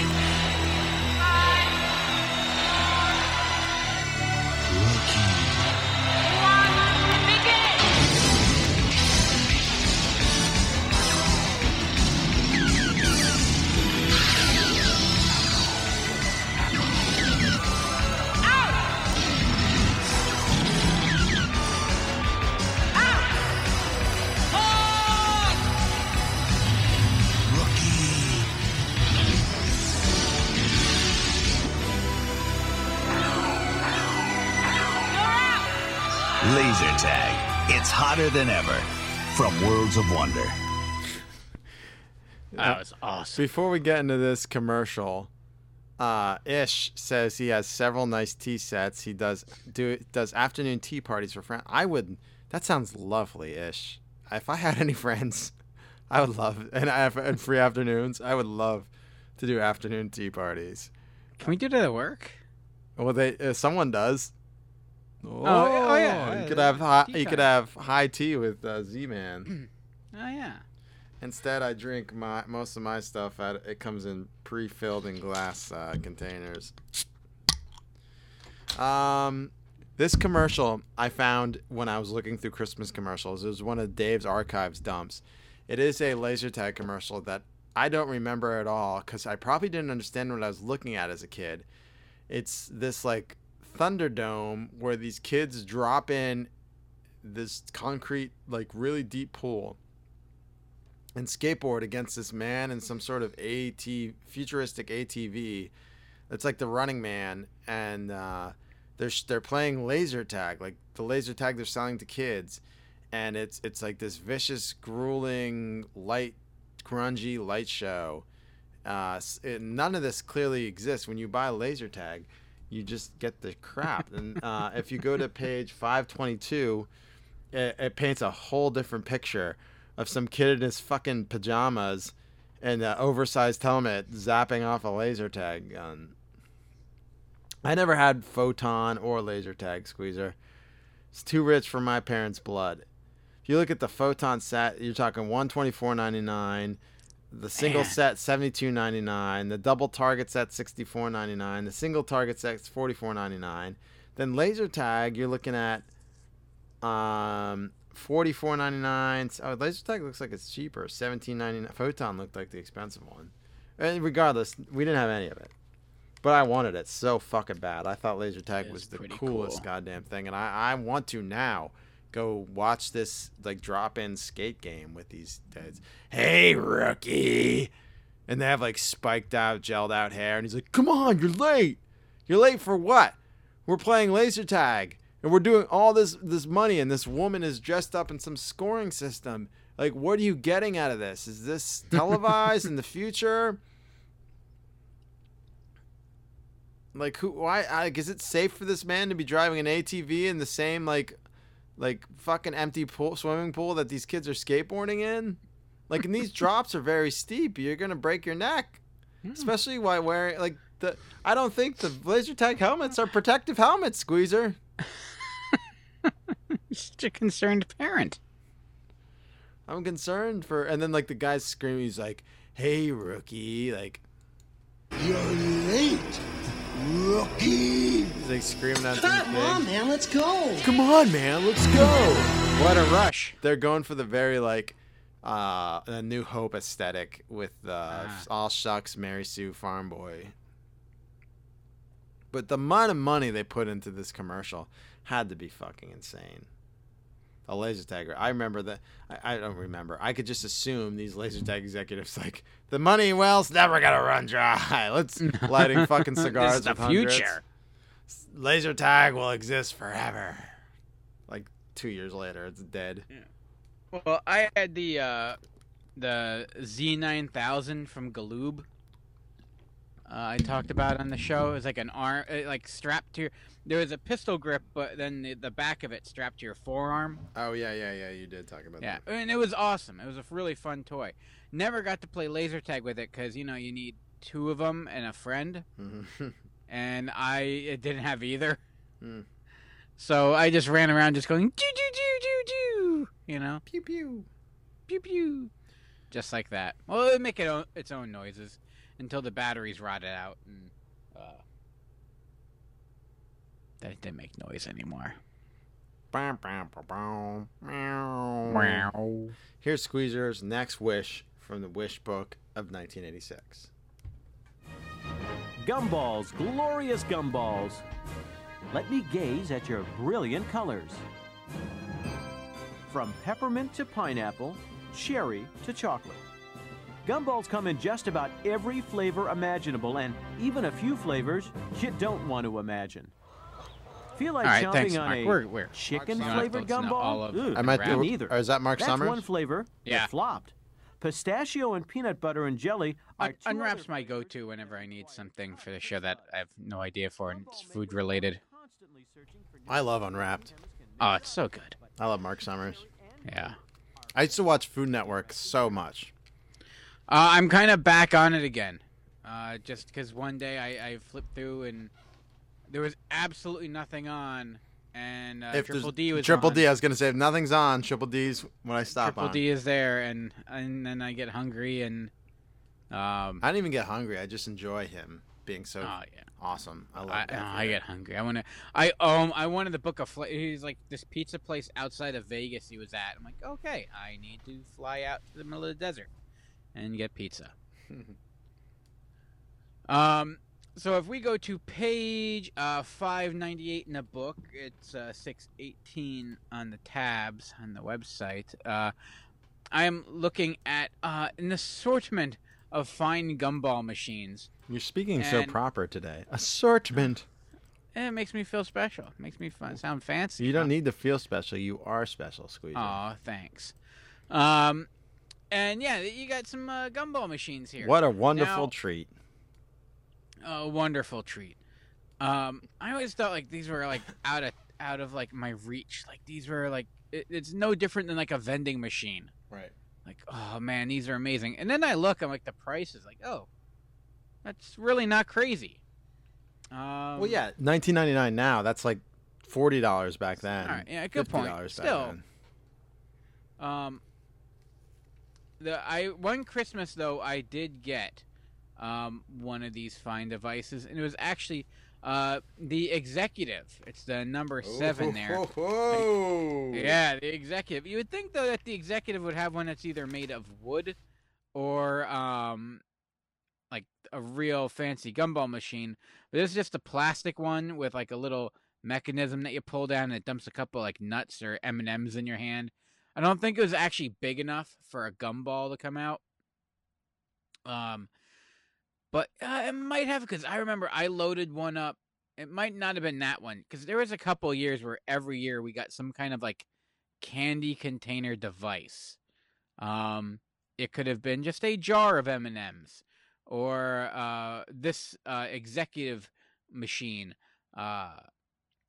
seven, six, five, four, Rookie! One, and begin! Out! Laser tag. It's hotter than ever. From Worlds of Wonder. That was awesome. Before we get into this commercial, uh, Ish says he has several nice tea sets. He does do does afternoon tea parties for friends. I would. That sounds lovely, Ish. If I had any friends, I would love and I have and free afternoons. I would love to do afternoon tea parties. Can we do that at work? Well, they uh, someone does. Oh, oh yeah! You could have high, you could have high tea with uh, Z-Man. Oh yeah. Instead, I drink my most of my stuff. At, it comes in pre-filled in glass uh, containers. Um, this commercial I found when I was looking through Christmas commercials. It was one of Dave's archives dumps. It is a laser tag commercial that I don't remember at all because I probably didn't understand what I was looking at as a kid. It's this like Thunderdome where these kids drop in this concrete, like really deep pool and skateboard against this man in some sort of AT futuristic A T V. It's like the Running Man, and uh, they're they're playing laser tag, like the laser tag they're selling to kids, and it's it's like this vicious, grueling, light, grungy light show. Uh, it, none of this clearly exists. When you buy a laser tag, you just get the crap. And uh, if you go to page five twenty-two, it, it paints a whole different picture of some kid in his fucking pajamas and an oversized helmet zapping off a laser tag gun. I never had photon or laser tag squeezer. It's too rich for my parents' blood. If you look at the photon set, you're talking one hundred twenty-four dollars and ninety-nine cents. The single Man. set seventy-two dollars and ninety-nine cents, the double target set sixty-four dollars and ninety-nine cents, the single target set forty-four dollars and ninety-nine cents. Then laser tag, you're looking at um forty-four dollars and ninety-nine cents. Oh, laser tag looks like it's cheaper. seventeen dollars and ninety-nine cents. Photon looked like the expensive one. And regardless, we didn't have any of it, but I wanted it so fucking bad. I thought laser tag was the coolest cool. goddamn thing, and I I want to now. Go watch this like drop-in skate game with these dudes. Hey, rookie! And they have like spiked out, gelled out hair, and he's like, "Come on, you're late. You're late for what? We're playing laser tag, and we're doing all this this money, and this woman is dressed up in some scoring system. Like, what are you getting out of this? Is this televised in the future? Like, who? Why? Like, is it safe for this man to be driving an A T V in the same like?" Like fucking empty pool, swimming pool that these kids are skateboarding in. Like, and these drops are very steep. You're gonna break your neck, mm. especially while wearing like the. I don't think the laser tag helmets are protective helmets, Squeezer. Such a concerned parent. I'm concerned for, and then like the guy's screaming. He's like, "Hey, rookie!" Like, you're late. Rookie! He's like screaming out to the Come on, man, let's go! Come on, man, let's go! What a rush! They're going for the very, like, uh, a New Hope aesthetic with uh, ah. all shucks, Mary Sue, farm boy. But the amount of money they put into this commercial had to be fucking insane. A laser tagger. I remember that. I, I don't remember. I could just assume these laser tag executives like the money. Well, it's never gonna run dry. Let's lighting fucking cigars. This is the with future. Hundreds. Laser tag will exist forever. Like two years later, it's dead. Yeah. Well, I had the uh, the Z nine thousand from Galoob. Uh, I talked about on the show. It was like an arm, like strapped to your. There was a pistol grip, but then the, the back of it strapped to your forearm. Oh yeah, yeah, yeah. You did talk about yeah. that. Yeah, and it was awesome. It was a really fun toy. Never got to play laser tag with it because you know you need two of them and a friend, mm-hmm. and I it didn't have either. Mm. So I just ran around just going doo doo doo doo doo, you know, pew pew, pew pew, just like that. Well, it would make it o- its own noises. Until the batteries rotted out and uh, that didn't make noise anymore. Here's Squeezer's next wish from the Wish Book of nineteen eighty-six. Gumballs, glorious gumballs. Let me gaze at your brilliant colors. From peppermint to pineapple, cherry to chocolate. Gumballs come in just about every flavor imaginable, and even a few flavors you don't want to imagine. Feel like right, shopping thanks, on Mark. a we're, we're. chicken-flavored gumball? Ooh, I might do, or is that Mark That's Summers? That's one flavor yeah. that flopped. Pistachio and peanut butter and jelly are Un- Unwraps my go-to whenever I need something for the show that I have no idea for, and it's food-related. I love Unwrapped. Oh, it's so good. I love Mark Summers. Yeah. I used to watch Food Network so much. Uh, I'm kind of back on it again. Uh, just because one day I, I flipped through and there was absolutely nothing on. And uh, Triple D was Triple on. D, I was going to say, if nothing's on, Triple D's when I stop Triple on. Triple D is there, and, and then I get hungry. and um, I don't even get hungry. I just enjoy him being so oh, yeah. awesome. I love I, that. I get hungry. I want to. I um. I wanted to book a flight. He's like this pizza place outside of Vegas he was at. I'm like, okay, I need to fly out to the middle of the desert and get pizza. um. So if we go to page uh, five ninety-eight in the book, it's uh, six eighteen on the tabs on the website. Uh, I am looking at uh, an assortment of fine gumball machines. You're speaking and so proper today. Assortment. It makes me feel special. It makes me fun, sound fancy. You don't huh? need to feel special. You are special, Squeezy. Aw, thanks. Um, and yeah, you got some uh, gumball machines here. What a wonderful now, treat. A wonderful treat. Um, I always thought like these were like out of out of like my reach. Like these were like it, it's no different than like a vending machine. Right. Like, oh man, these are amazing. And then I look, I'm like the price is like, oh, that's really not crazy. Um, well, yeah, nineteen ninety-nine now. That's like forty dollars back then. All right. Yeah, good point. Back Still. Then. Um. The I one Christmas though I did get. Um, one of these fine devices, and it was actually uh, the Executive. It's the number seven oh, there. Ho, ho. Like, yeah, the Executive. You would think though that the Executive would have one that's either made of wood or um, like a real fancy gumball machine. But this is just a plastic one with like a little mechanism that you pull down and it dumps a couple like nuts or M and M's in your hand. I don't think it was actually big enough for a gumball to come out. Um. But uh, it might have, because I remember I loaded one up. It might not have been that one, because there was a couple of years where every year we got some kind of, like, candy container device. Um, it could have been just a jar of M and M's or uh, this uh, Executive machine. Uh,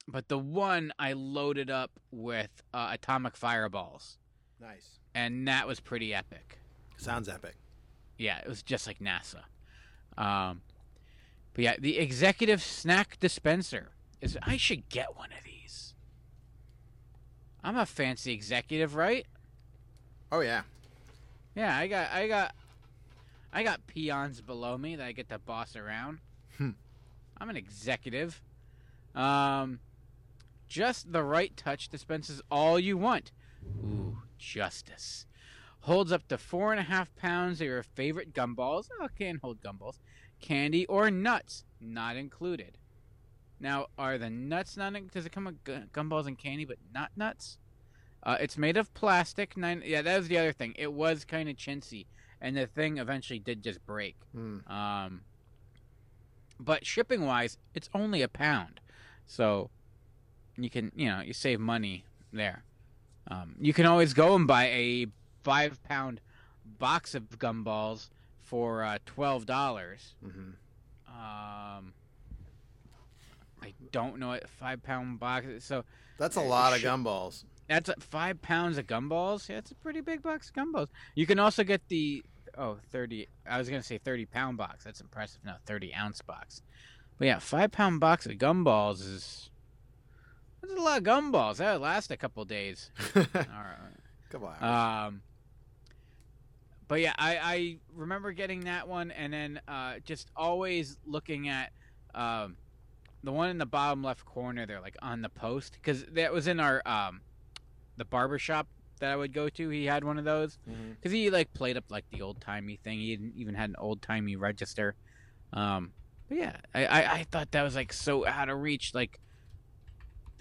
but the one I loaded up with uh, atomic fireballs. Nice. And that was pretty epic. Sounds epic. Yeah, it was just like NASA. Um, but yeah, the Executive snack dispenser is, I should get one of these. I'm a fancy executive, right? Oh yeah. Yeah. I got, I got, I got peons below me that I get to boss around. Hmm. I'm an executive. Um, just the right touch dispenses all you want. Ooh, justice. Holds up to four and a half pounds of your favorite gumballs. Oh, can hold gumballs. Candy or nuts, not included. Now, are the nuts not in, does it come with g- gumballs and candy, but not nuts? Uh, it's made of plastic. Nine, yeah, that was the other thing. It was kind of chintzy, and the thing eventually did just break. Mm. Um, but shipping-wise, it's only a pound. So you can, you know, you save money there. Um, you can always go and buy a Five pound box of gumballs for uh, twelve dollars. Mm-hmm. Um, I don't know it. Five pound box. So that's a lot sh- of gumballs. That's five pounds of gumballs. Yeah, it's a pretty big box of gumballs. You can also get the oh thirty. I was gonna say thirty pound box. That's impressive. No, thirty ounce box. But yeah, five pound box of gumballs is that's a lot of gumballs. That would last a couple days. All right. Come on. Um. But yeah, I, I remember getting that one, and then uh, just always looking at um, the one in the bottom left corner there, like on the post, because that was in our um, the barbershop that I would go to. He had one of those because mm-hmm. he like played up like the old timey thing. He even had an old timey register. Um, but yeah, I, I, I thought that was like so out of reach. Like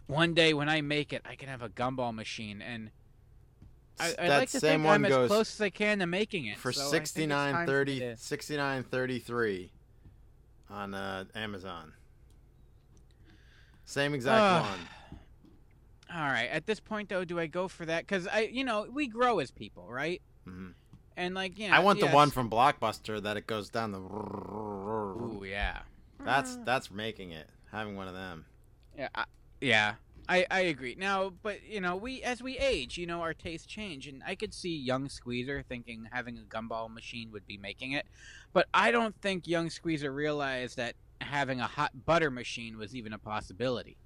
one day when I make it, I can have a gumball machine and. I, I that like to same think one I'm goes as close as I can to making it for so sixty-nine thirty-three on uh, Amazon. Same exact uh, one. All right. At this point, though, do I go for that? Because I, you know, we grow as people, right? Mm-hmm. And like, yeah, I want yes. the one from Blockbuster that it goes down the. Ooh, yeah. That's that's making it, having one of them. Yeah, I, yeah, I, I agree. Now, but you know, we as we age, you know, our tastes change, and I could see young Squeezer thinking having a gumball machine would be making it, but I don't think young Squeezer realized that having a hot butter machine was even a possibility.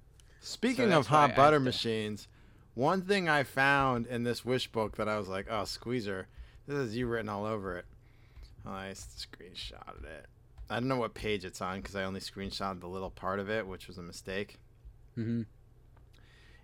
Speaking so of hot butter machines, one thing I found in this wish book that I was like, oh, Squeezer. This is you written all over it. I screenshotted it. I don't know what page it's on because I only screenshotted the little part of it, which was a mistake. Mm-hmm.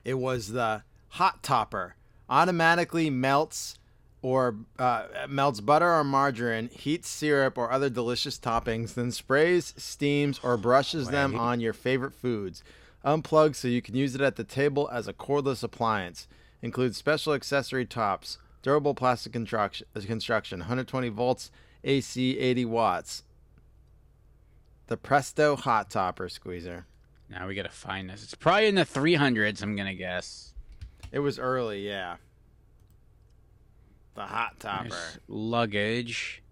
It was the hot topper. Automatically melts or uh, melts butter or margarine, heats syrup or other delicious toppings, then sprays, steams, or brushes Wait. them on your favorite foods. Unplug so you can use it at the table as a cordless appliance. Includes special accessory tops. Durable plastic construction, construction, one hundred twenty volts, A C, eighty watts. The Presto Hot Topper Squeezer. Now we got to find this. It's probably in the three hundreds, I'm going to guess. It was early, yeah. The Hot Topper. There's luggage.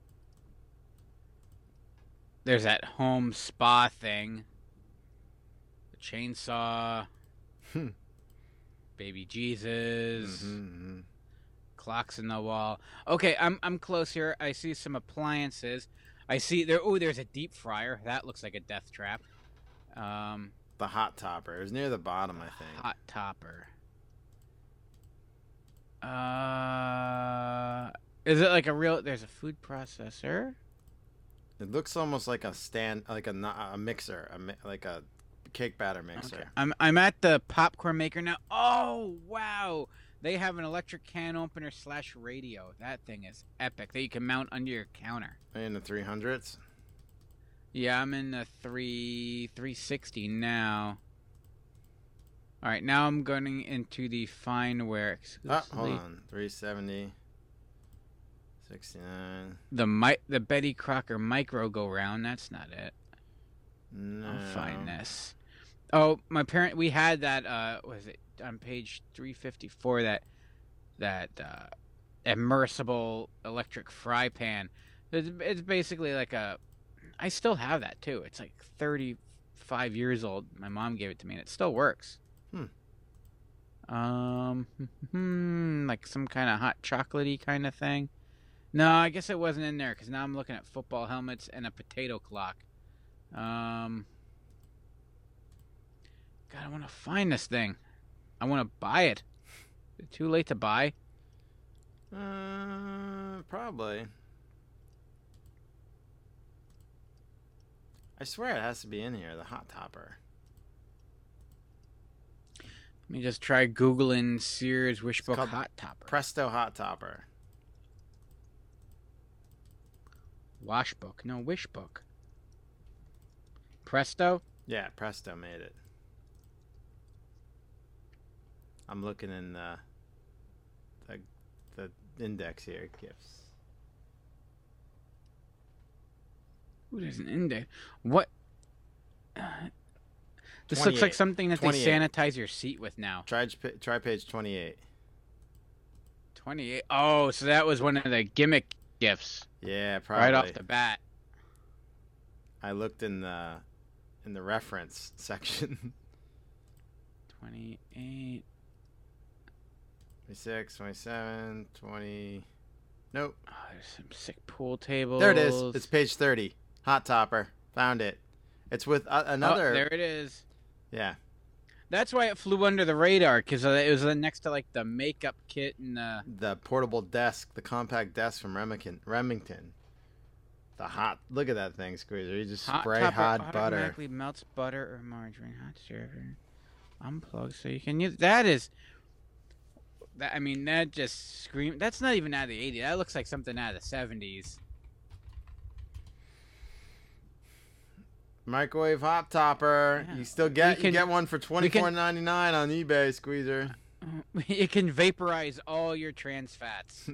There's that home spa thing. The chainsaw. Baby Jesus. Mm-hmm, mm-hmm. Clocks in the wall. Okay, I'm I'm close here. I see some appliances. I see there. Oh, there's a deep fryer. That looks like a death trap. Um, the hot topper. It was near the bottom, I think. Hot topper. Uh, is it like a real? There's a food processor. It looks almost like a stand, like a a mixer, a mi- like a cake batter mixer. Okay. I'm I'm at the popcorn maker now. Oh wow. They have an electric can opener slash radio. That thing is epic. That you can mount under your counter. Are you in the three hundreds? Yeah, I'm in the three sixty now. All right, now I'm going into the fine ware exclusively. Oh, hold on. three seventy. sixty-nine. The mi- the Betty Crocker micro go round. That's not it. No. I'll find this. Oh, my parent. We had that. Uh, what was it? On page three fifty-four, that that uh, immersible electric fry pan. It's, it's basically like a... I still have that, too. It's like thirty-five years old. My mom gave it to me, and it still works. Hmm. Um, hmm, like some kind of hot chocolatey kind of thing. No, I guess it wasn't in there, because now I'm looking at football helmets and a potato clock. Um, God, I want to find this thing. I want to buy it. Is it too late to buy? Uh, probably. I swear it has to be in here, the hot topper. Let me just try Googling Sears Wishbook Hot Topper. Presto Hot Topper. Washbook. No, Wishbook. Presto? Yeah, Presto made it. I'm looking in the, the the index here, gifts. Ooh, there's an index. What? Uh, this looks like something that they sanitize your seat with now. Try, try page twenty-eight. twenty-eight. Oh, so that was one of the gimmick gifts. Yeah, probably. Right off the bat. I looked in the in the reference section. twenty-eight. twenty-six, twenty-seven, twenty. Nope. Oh, there's some sick pool tables. There it is. It's page thirty. Hot topper. Found it. It's with uh, another. Oh, there it is. Yeah. That's why it flew under the radar, because it was next to like the makeup kit and the. The portable desk, the compact desk from Remington. Remington. The hot. Look at that thing, Squeezer. You just hot spray hot butter. Hot topper automatically melts butter or margarine. Hot syrup. Unplug so you can use. That is. That, I mean, that just scream. That's not even out of the eighties. That looks like something out of the seventies. Microwave hot topper. Yeah. You still get can, you get one for twenty-four ninety-nine on eBay, Squeezer. It can vaporize all your trans fats.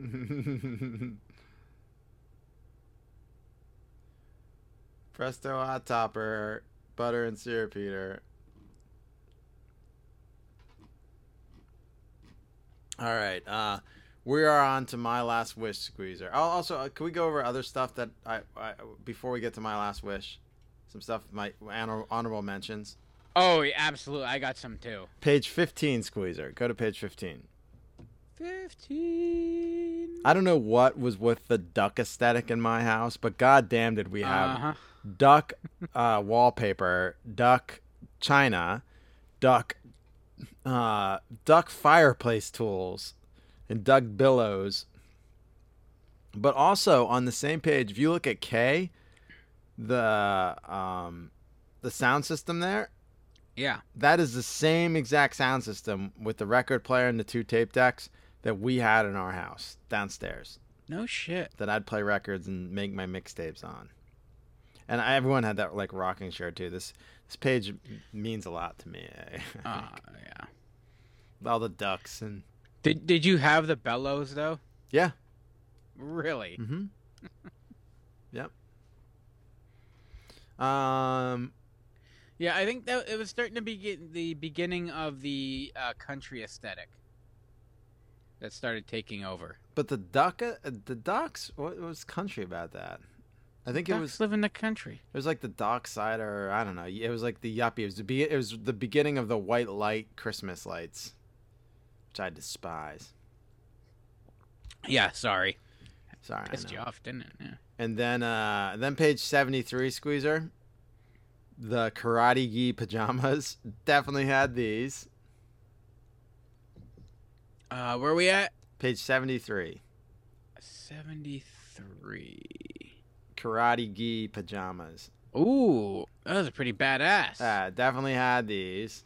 Presto hot topper, butter and syrup heater. All right. Uh, We are on to my last wish, Squeezer. I'll also, uh, can we go over other stuff that I, I before we get to my last wish? Some stuff, my honorable mentions. Oh, absolutely. I got some too. Page fifteen, Squeezer. Go to page fifteen. fifteen. I don't know what was with the duck aesthetic in my house, but goddamn did we have uh-huh. duck uh, wallpaper, duck china, duck uh, duck fireplace tools, and duck billows. But also on the same page, if you look at K, the um, the sound system there. Yeah. That is the same exact sound system with the record player and the two tape decks that we had in our house downstairs. No shit. That I'd play records and make my mixtapes on. And I, everyone had that like rocking shirt too. This this page means a lot to me. Oh, uh, yeah. All the ducks and Did did you have the bellows though? Yeah. Really? Mhm. Yep. Um Yeah, I think that it was starting to be the beginning of the uh, country aesthetic that started taking over. But the duck, uh, the ducks, what was country about that? I think ducks it was live in the country. It was like the dock side, or I don't know. It was like the yuppie. It was the be, it was the beginning of the white light Christmas lights, which I despise. Yeah, sorry. Sorry, pissed you off, didn't it? Yeah. And then, uh, then page seventy-three, Squeezer. The Karate Gi pajamas. Definitely had these. Uh, where are we at? Page seventy-three. seventy-three. Karate Gi pajamas. Ooh, those are pretty badass. Uh, definitely had these.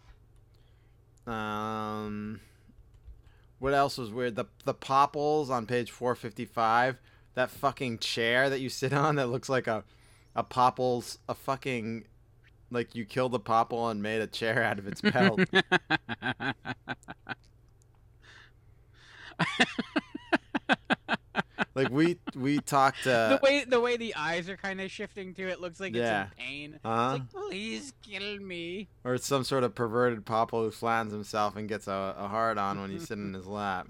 Um, what else was weird? The the popples on page four fifty-five. That fucking chair that you sit on that looks like a, a popples, a fucking... Like you killed a popple and made a chair out of its pelt. Like we we talked. Uh, the way the way the eyes are kind of shifting too. It looks like yeah. it's in pain. Uh-huh. It's like, please kill me. Or it's some sort of perverted popple who flans himself and gets a, a hard on when he's sitting in his lap.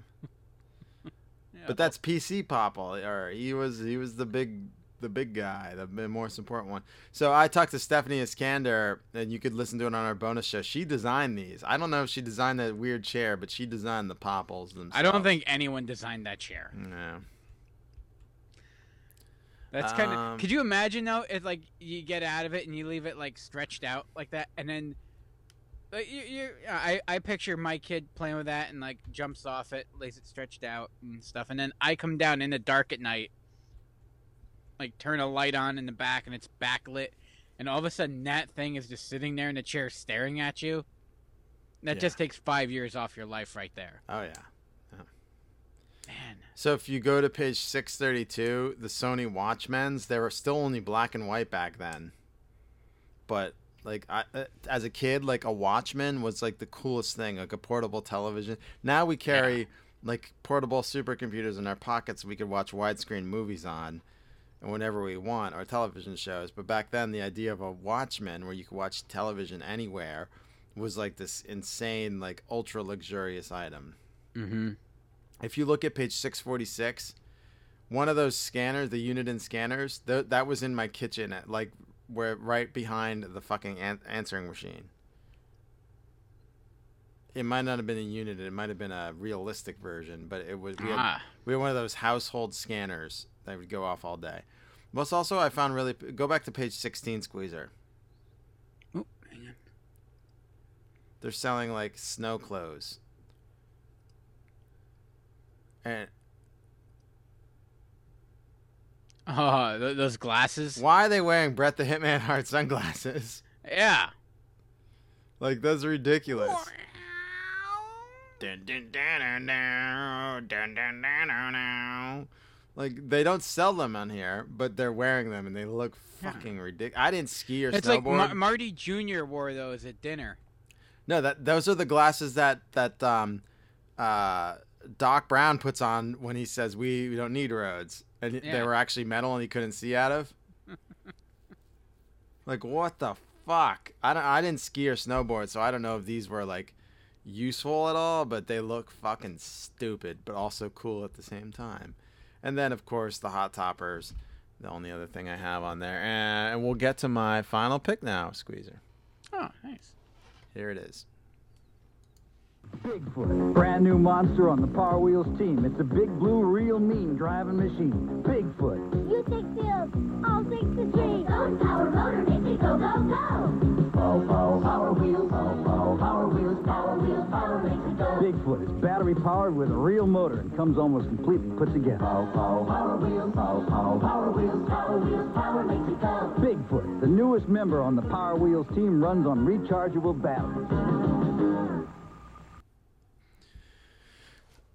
Yeah. But that's P C Popple, or he was he was the big. The big guy, the most important one. So I talked to Stephanie Iskander, and you could listen to it on our bonus show. She designed these. I don't know if she designed that weird chair, but she designed the popples themselves. I don't think anyone designed that chair. No. That's kind of... Um, could you imagine, though, if, like, you get out of it and you leave it, like, stretched out like that, and then... But you, you, I, I picture my kid playing with that and, like, jumps off it, lays it stretched out and stuff, and then I come down in the dark at night, like turn a light on in the back and it's backlit and all of a sudden that thing is just sitting there in a chair staring at you. That yeah. just takes five years off your life right there. Oh yeah. Oh. Man. So if you go to page six thirty-two, the Sony Watchmen's, they were still only black and white back then. But like I, as a kid, like a Watchman was like the coolest thing, like a portable television. Now we carry yeah. like portable supercomputers in our pockets. We could watch widescreen movies on. And whenever we want, our television shows. But back then, the idea of a Watchman, where you could watch television anywhere, was like this insane, like ultra luxurious item. Mm-hmm. If you look at page six forty-six, one of those scanners, the Uniden scanners, th- that was in my kitchen, at, like where right behind the fucking an- answering machine. It might not have been a Uniden; it might have been a realistic version, but it was. We had, ah. we had one of those household scanners. They would go off all day. Most also, I found really... Go back to page sixteen, Squeezer. Oh, hang on. They're selling, like, snow clothes. And... Oh, th- those glasses? Why are they wearing Bret the Hitman Hart sunglasses? Yeah. Like, those are ridiculous. Dun, dun, dun, dun, dun, dun, dun, dun, dun. Like, they don't sell them on here, but they're wearing them, and they look fucking yeah. ridiculous. I didn't ski or it's snowboard. It's like Mar- Marty Junior wore those at dinner. No, that those are the glasses that, that um, uh, Doc Brown puts on when he says, we, we don't need roads. And yeah. they were actually metal and he couldn't see out of. Like, what the fuck? I, don't, I didn't ski or snowboard, so I don't know if these were, like, useful at all, but they look fucking stupid, but also cool at the same time. And then, of course, the Hot Toppers, the only other thing I have on there. And we'll get to my final pick now, Squeezer. Oh, nice. Here it is. Bigfoot, brand new monster on the Power Wheels team. It's a big blue, real mean driving machine. Bigfoot. You take field, I'll take the tree. Go, Power Motor, make it go, go, go. Oh, oh, Power Wheels, oh, oh, Power Wheels, Power Wheels, Power, make it go. Bigfoot is battery powered with a real motor and comes almost completely put together. Oh, oh, Power Wheels, oh, oh, Power Wheels, Power Wheels, Power, make it go. Bigfoot, the newest member on the Power Wheels team, runs on rechargeable batteries.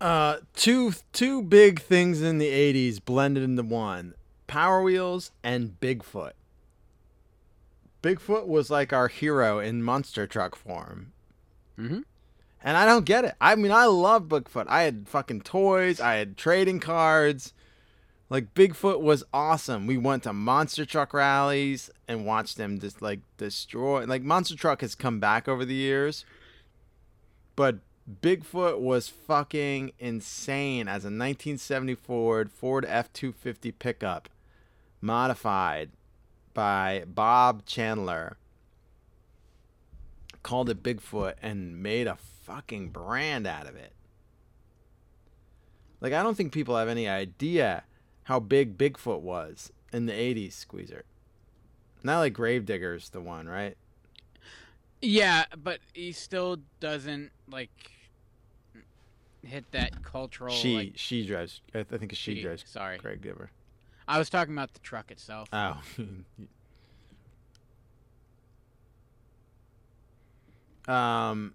Uh, two two big things in the eighties blended into one. Power Wheels and Bigfoot. Bigfoot was like our hero in monster truck form. Mm-hmm. And I don't get it. I mean, I love Bigfoot. I had fucking toys. I had trading cards. Like, Bigfoot was awesome. We went to monster truck rallies and watched them just, like, destroy. Like, monster truck has come back over the years. But Bigfoot was fucking insane as a nineteen seventy Ford Ford F two fifty pickup modified by Bob Chandler. Called it Bigfoot and made a fucking brand out of it. Like, I don't think people have any idea how big Bigfoot was in the eighties, Squeezer. Not like Gravedigger's the one, right? Yeah, but he still doesn't, like, hit that cultural... She like, she drives... I think she, she drives sorry. Greg Giver. I was talking about the truck itself. Oh. um,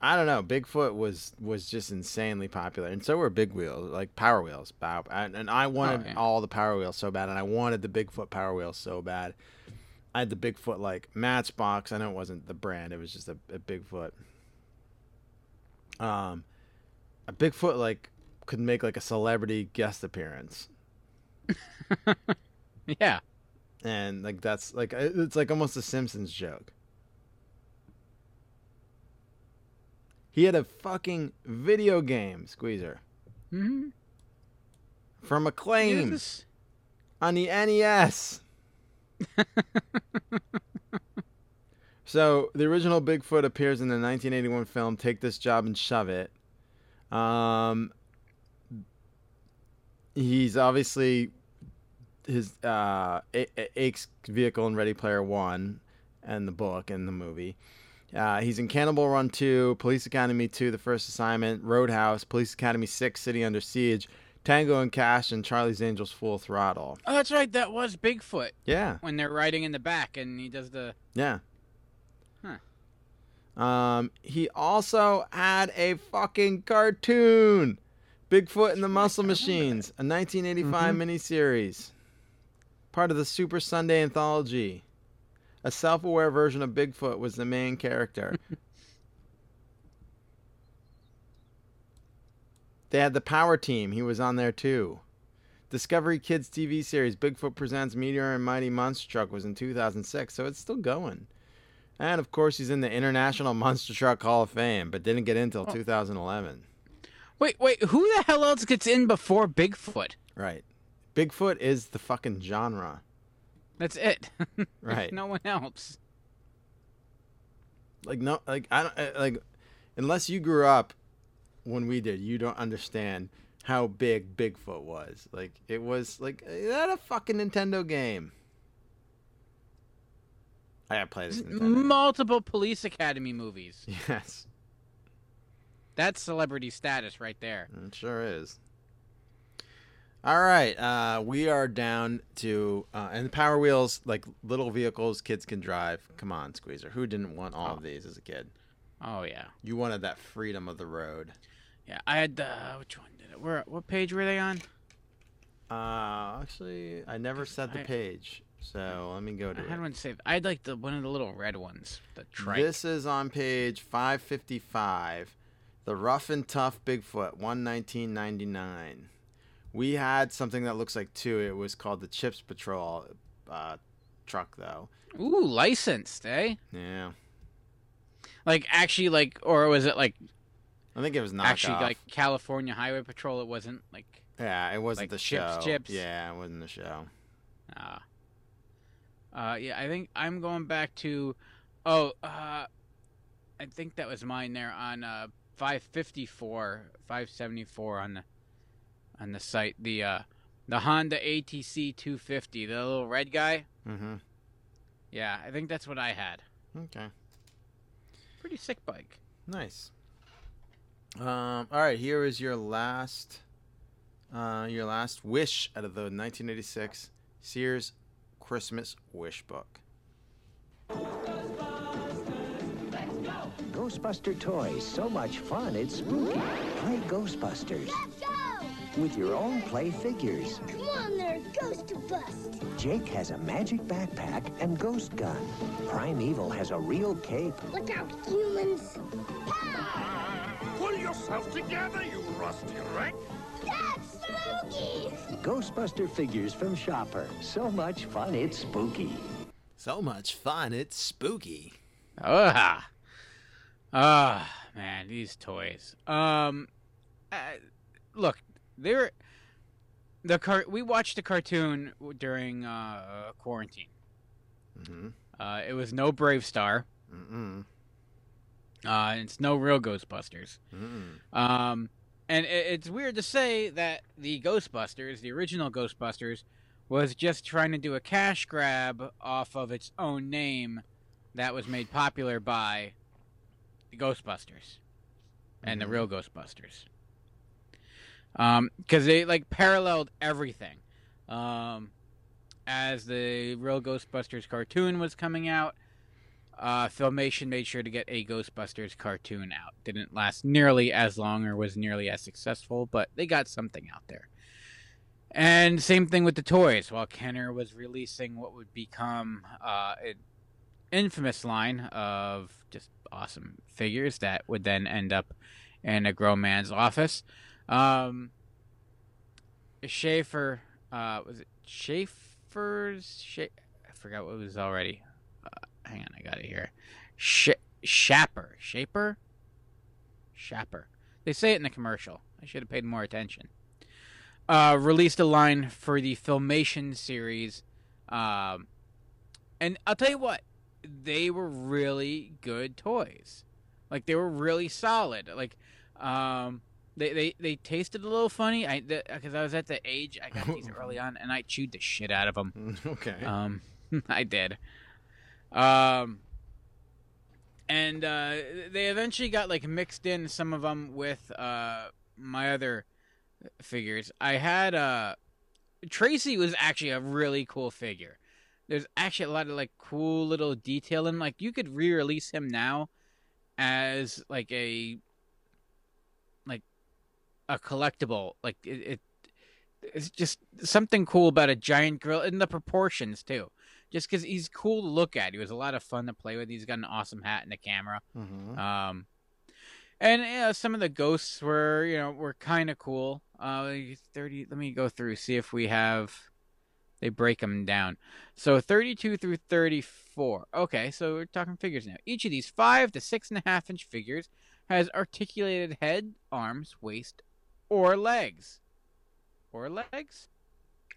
I don't know. Bigfoot was, was just insanely popular. And so were Big Wheels, like Power Wheels. And I wanted oh, yeah. all the Power Wheels so bad, and I wanted the Bigfoot Power Wheels so bad. I had the Bigfoot, like, Matchbox. I know it wasn't the brand. It was just a, a Bigfoot. Um, a Bigfoot, like, could make, like, a celebrity guest appearance. Yeah. And, like, that's, like, it's, like, almost a Simpsons joke. He had a fucking video game, Squeezer. Mm-hmm. From Acclaim. Yes. On the N E S. So the original Bigfoot appears in the nineteen eighty-one film Take This Job and Shove It. Um, he's obviously his uh, A- A- Ake's vehicle in Ready Player One and the book and the movie. Uh, he's in Cannibal Run two, Police Academy two, The First Assignment, Roadhouse, Police Academy six, City Under Siege, Tango and Cash, and Charlie's Angels Full Throttle. Oh, that's right. That was Bigfoot. Yeah. When they're riding in the back and he does the... Yeah. Huh. Um, he also had a fucking cartoon. Bigfoot and the Muscle Machines, a nineteen eighty-five mm-hmm. miniseries. Part of the Super Sunday Anthology. A self-aware version of Bigfoot was the main character. They had the Power Team. He was on there, too. Discovery Kids T V series, Bigfoot Presents Meteor and Mighty Monster Truck, was in two thousand six, so it's still going. And, of course, he's in the International Monster Truck Hall of Fame, but didn't get in until oh. two thousand eleven. Wait, wait, who the hell else gets in before Bigfoot? Right. Bigfoot is the fucking genre. That's it. Right. No one else. Like, no, like, I don't, like, unless you grew up when we did, you don't understand how big Bigfoot was. Like, it was like, is that a fucking Nintendo game? I gotta play this Nintendo. Multiple Police Academy movies. Yes. That's celebrity status right there. It sure is. All right. Uh, we are down to, uh, and the Power Wheels, like little vehicles kids can drive. Come on, Squeezer. Who didn't want all oh. of these as a kid? Oh, yeah. You wanted that freedom of the road. Yeah, I had the... Uh, which one did it? Where? What page were they on? Uh, actually, I never set the I, page, so let me go to I it. I had one saved. I had, like, the one of the little red ones. The trike. This is on page five fifty-five. The Rough and Tough Bigfoot, one nineteen ninety-nine. We had something that looks like two. It was called the Chips Patrol uh, truck, though. Ooh, licensed, eh? Yeah. like actually like, or was it like? I think it was knockoff. Actually, like California Highway Patrol. It wasn't like. Yeah, it wasn't like the show. Chips, chips. Yeah, it wasn't the show. Ah. Uh, uh, yeah, I think I'm going back to. Oh, uh, I think that was mine there on uh five fifty-four, five seventy-four on the on the site. The uh, the Honda A T C two fifty, the little red guy. Mm-hmm. Yeah, I think that's what I had. Okay. Pretty sick bike. Nice. Um, all right, here is your last, uh, your last wish out of the nineteen eighty-six Sears Christmas Wish Book. Ghostbusters, let's go! Ghostbuster toys, so much fun, it's spooky. Play Ghostbusters. Let's go! With your own play figures. Come on there, Ghost Bust! Jake has a magic backpack and ghost gun. Primeval has a real cape. Look out, humans! Pow! Pull yourself together, you rusty wreck! That's spooky! Ghostbuster figures from Shopper. So much fun, it's spooky. So much fun, it's spooky. Ah, ah, man, these toys. Um, uh, look, they're the car. We watched a cartoon during uh, quarantine. Mm-hmm. Uh, it was no Brave Star. Mm-mm. Uh, it's no real Ghostbusters. Mm. Um, and it, it's weird to say that the Ghostbusters, the original Ghostbusters, was just trying to do a cash grab off of its own name that was made popular by the Ghostbusters and mm. the real Ghostbusters. Um, 'cause they, like, paralleled everything. Um, as the real Ghostbusters cartoon was coming out, Uh, Filmation made sure to get a Ghostbusters cartoon out. Didn't last nearly as long or was nearly as successful, but they got something out there. And same thing with the toys. While Kenner was releasing what would become uh, an infamous line of just awesome figures that would then end up in a grown man's office, um, Schaefer, uh, was it Schaefer's? Scha- I forgot what it was already. Hang on, I got it here. Sh- Shapper. Shaper? Shapper. They say it in the commercial. I should have paid more attention. Uh, released a line for the Filmation series. Um, and I'll tell you what. They were really good toys. Like, they were really solid. Like, um, they, they, they tasted a little funny. I Because I was at the age, I got these early on, and I chewed the shit out of them. Okay. Um, I did. Um, and, uh, they eventually got, like, mixed in some of them with, uh, my other figures. I had, uh, Tracy was actually a really cool figure. There's actually a lot of, like, cool little detail in, like, you could re-release him now as, like, a, like, a collectible. Like, it, it it's just something cool about a giant grill, and the proportions, too. Just because he's cool to look at. He was a lot of fun to play with. He's got an awesome hat and a camera. Mm-hmm. Um, and you know, some of the ghosts were, you know, were kind of cool. Uh, thirty. Let me go through, see if we have... They break them down. So thirty-two through thirty-four. Okay, so we're talking figures now. Each of these five to six and a half inch figures has articulated head, arms, waist, or legs. Or legs?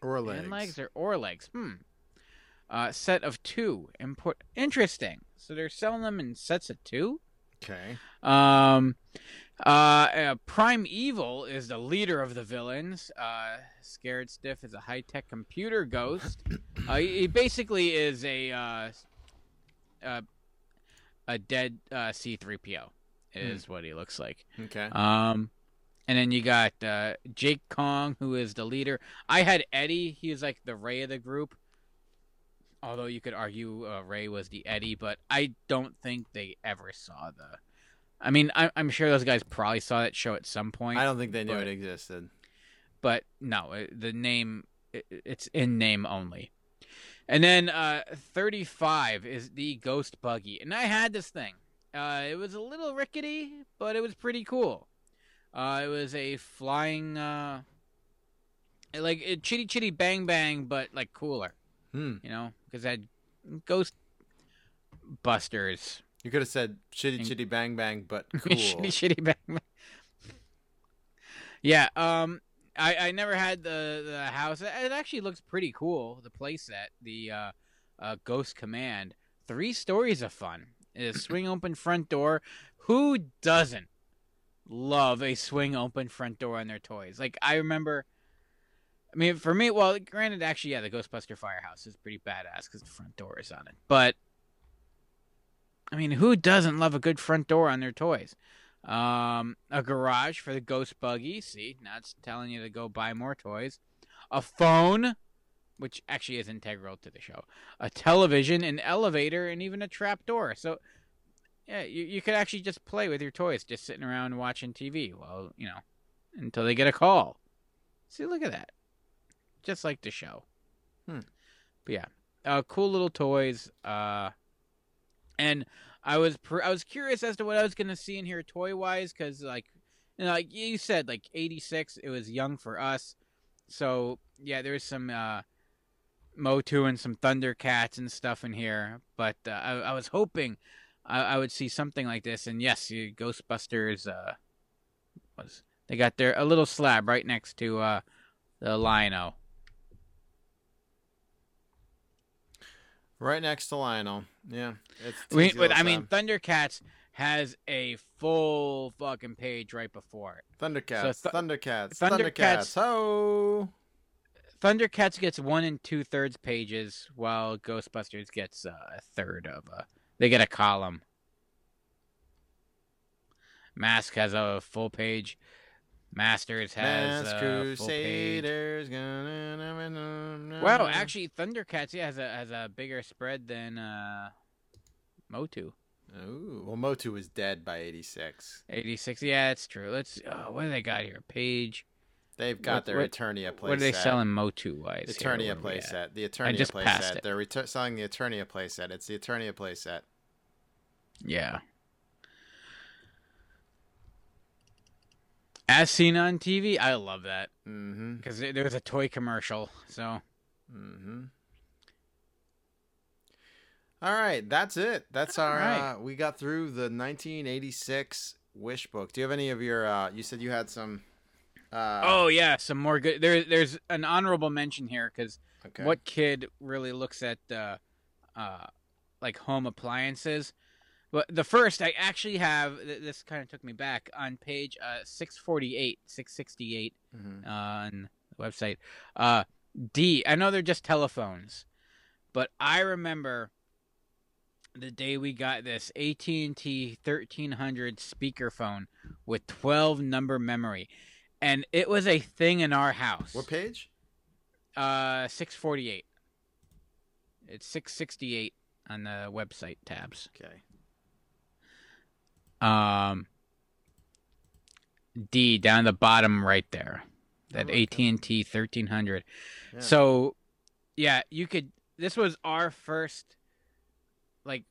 Or legs. And legs or, or legs. Hmm. Uh, set of two. Import- Interesting. So they're selling them in sets of two? Okay. Um, uh, uh, Primeval is the leader of the villains. Uh, Scared Stiff is a high-tech computer ghost. uh, he, he basically is a uh, uh, a dead uh, C three P O is hmm. what he looks like. Okay. Um, and then you got uh, Jake Kong, who is the leader. I had Eddie. He was like the Ray of the group. Although you could argue uh, Ray was the Eddie, but I don't think they ever saw the... I mean, I, I'm sure those guys probably saw that show at some point. I don't think they knew but, it existed. But no, it, the name, it, it's in name only. And then uh, thirty-five is the Ghost Buggy. And I had this thing. Uh, it was a little rickety, but it was pretty cool. Uh, it was a flying... Uh, like, a Chitty Chitty Bang Bang, but like cooler. Hmm. You know, because I had Ghostbusters You could have said shitty, chitty, bang, bang, but cool. Shitty, shitty, bang, bang. Yeah, um, I, I never had the, the house. It actually looks pretty cool, the playset, the uh, uh, Ghost Command. Three stories of fun. A swing open front door. Who doesn't love a swing open front door on their toys? Like, I remember... I mean, for me, well, granted, actually, yeah, the Ghostbuster Firehouse is pretty badass because the front door is on it. But, I mean, who doesn't love a good front door on their toys? Um, a garage for the ghost buggy. See, not telling you to go buy more toys. A phone, which actually is integral to the show. A television, an elevator, and even a trap door. So, yeah, you, you could actually just play with your toys just sitting around watching T V. Well, you know, until they get a call. See, look at that. Just like the show. Hmm. But yeah, uh, cool little toys. Uh, and I was per- I was curious as to what I was gonna see in here toy wise, because like, you know, like you said, like eighty-six, it was young for us. So yeah, there was some uh, MOTU and some Thundercats and stuff in here. But uh, I, I was hoping I-, I would see something like this. And yes, you, Ghostbusters uh, was they got their a little slab right next to uh, the Lino. Right next to Lionel, yeah. It's we, but, I mean, Thundercats has a full fucking page right before it. Thundercats, so th- Thundercats, Thundercats, Thundercats, ho! Thundercats gets one and two-thirds pages, while Ghostbusters gets uh, a third of a... They get a column. Mask has a full page. Masters has Mass a full page. Wow, actually, Thundercats yeah has a has a bigger spread than uh, MOTU. Oh, well, MOTU was dead by eighty-six. eighty-six, yeah, that's true. Let's. Oh, what do they got here? Page. They've got what, their what, Eternia playset. What are they selling MOTU wise? Eternia playset. The Eternia playset. They're retur- selling the Eternia playset. It's the Eternia playset. Yeah. As seen on T V, I love that. Mm-hmm. Because there was a toy commercial, so. Mm-hmm. All right, that's it. That's all our, right. Uh, we got through the nineteen eighty-six Wish book. Do you have any of your? Uh, you said you had some. Uh... Oh yeah, some more good. There, there's an honorable mention here because okay. What kid really looks at uh, uh, like home appliances? But the first, I actually have, this kind of took me back, on page uh, six forty-eight, six sixty-eight mm-hmm. uh, on the website. Uh, D, I know they're just telephones, but I remember the day we got this A T and T thirteen hundred speakerphone with twelve number memory. And it was a thing in our house. What page? Uh, six forty-eight. It's six sixty-eight on the website tabs. Okay. Um, D down the bottom right there, that oh, okay. A T and T thirteen hundred. Yeah. So, yeah, you could. This was our first, like,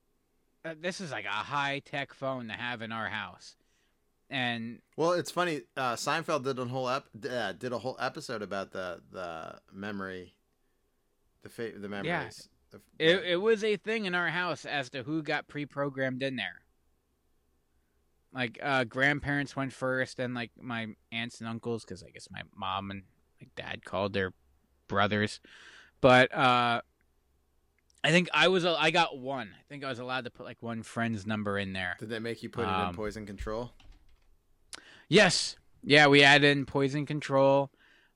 uh, this is like a high tech phone to have in our house. And well, it's funny. Uh, Seinfeld did a whole ep- uh, did a whole episode about the the memory, the fa- the memories. Yeah. The, the... It it was a thing in our house as to who got pre-programmed in there. Like, uh, grandparents went first, and, like, my aunts and uncles, because I guess my mom and my dad called their brothers. But uh, I think I was, I got one. I think I was allowed to put, like, one friend's number in there. Did that make you put um, it in Poison Control? Yes. Yeah, we added in Poison Control,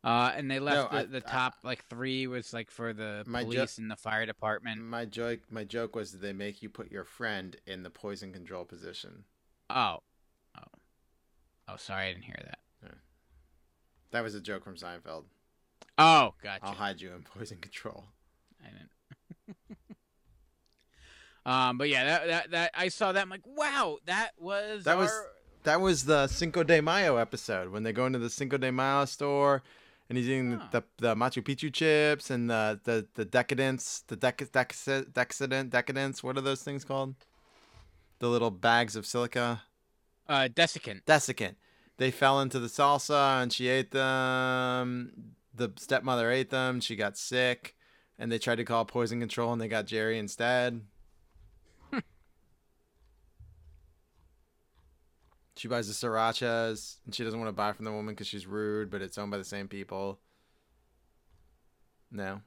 uh, and they left no, the, I, the top, I, like, three was, like, for the police jo- and the fire department. My joke, my joke was that they make you put your friend in the Poison Control position. Oh, oh, oh! Sorry, I didn't hear that. Yeah. That was a joke from Seinfeld. Oh, gotcha. I'll hide you in Poison Control. I didn't. um, but yeah, that, that that I saw that. I'm like, wow, that was that our... was that was the Cinco de Mayo episode when they go into the Cinco de Mayo store, and he's eating oh. the, the the Machu Picchu chips and the the the decadence, the dec dec decadent decadence. What are those things called? The little bags of silica. Uh, desiccant. Desiccant. They fell into the salsa and she ate them. The stepmother ate them. She got sick and they tried to call Poison Control and they got Jerry instead. She buys the srirachas, and she doesn't want to buy from the woman because she's rude, but it's owned by the same people. No?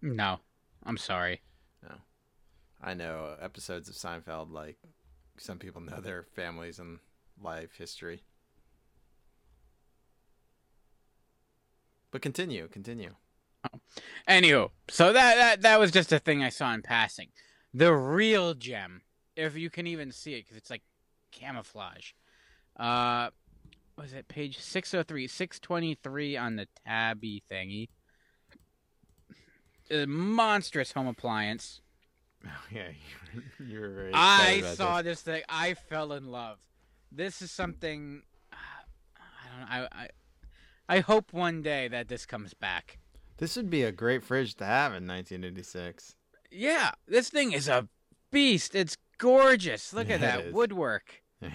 No. I'm sorry. No. I know episodes of Seinfeld, like, some people know their families and life history. But continue, continue. Oh. Anywho, so that, that that was just a thing I saw in passing. The real gem, if you can even see it, because it's like camouflage. Uh, was it page six oh three, six twenty-three on the tabby thingy? A monstrous home appliance. Oh yeah, you were right. I saw this. this thing. I fell in love. This is something. Uh, I don't know. I, I I hope one day that this comes back. This would be a great fridge to have in nineteen eighty-six. Yeah, this thing is a beast. It's gorgeous. Look yeah, at that woodwork. Yeah.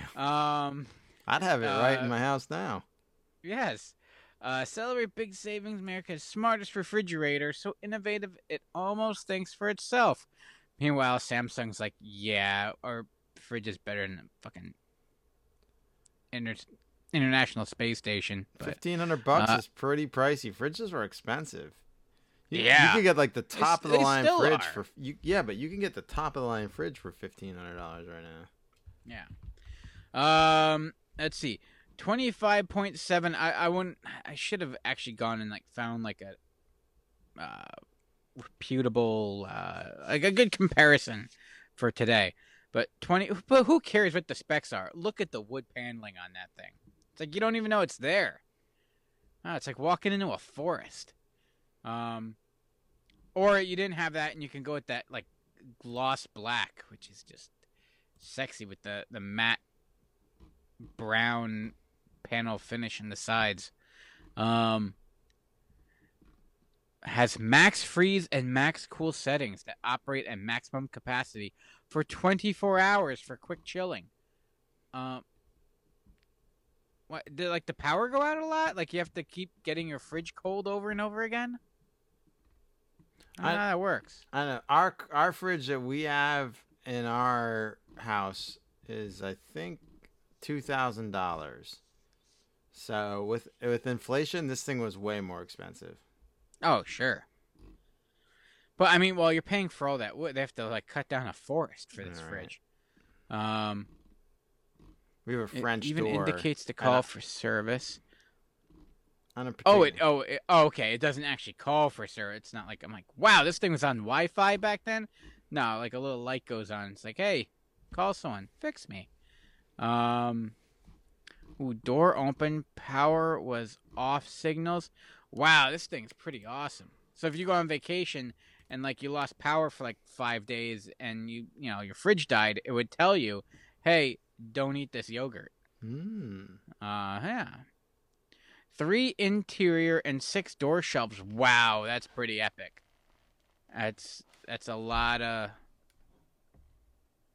Um, I'd have it uh, right in my house now. Yes. Uh, celebrate big savings, America's smartest refrigerator. So innovative, it almost thinks for itself. Meanwhile, Samsung's like, yeah, our fridge is better than the fucking inter- International Space Station. But, fifteen hundred bucks uh, is pretty pricey. Fridges were expensive. You, yeah. You could get like the top they, of the line fridge are. for you. Yeah, but you can get the top of the line fridge for fifteen hundred dollars right now. Yeah. Um. Let's see. twenty-five point seven. I I wouldn't. I should have actually gone and like found like a uh, reputable uh, like a good comparison for today. But twenty. But who cares what the specs are? Look at the wood paneling on that thing. It's like you don't even know it's there. Oh, it's like walking into a forest. Um, or you didn't have that, and you can go with that like gloss black, which is just sexy with the, the matte brown panel finish in the sides. Um, has max freeze and max cool settings that operate at maximum capacity for twenty-four hours for quick chilling. Um, what did like the power go out a lot? Like you have to keep getting your fridge cold over and over again? I know how that works. I know. Our our fridge that we have in our house is, I think, two thousand dollars. So with with inflation, this thing was way more expensive. Oh sure. But I mean, well, you're paying for all that wood. They have to like cut down a forest for this all fridge. Right. Um, we have a French door. It even door indicates the call a, for service. Oh, it oh, it, oh, okay. It doesn't actually call for sir. It's not like I'm like, wow, this thing was on Wi-Fi back then. No, like a little light goes on. It's like, hey, call someone, fix me. Um, ooh, door open, power was off signals. Wow, this thing's pretty awesome. So if you go on vacation and like you lost power for like five days and you you know your fridge died, it would tell you, hey, don't eat this yogurt. Mm. Uh yeah. Three interior and six door shelves. Wow, that's pretty epic. That's that's a lot of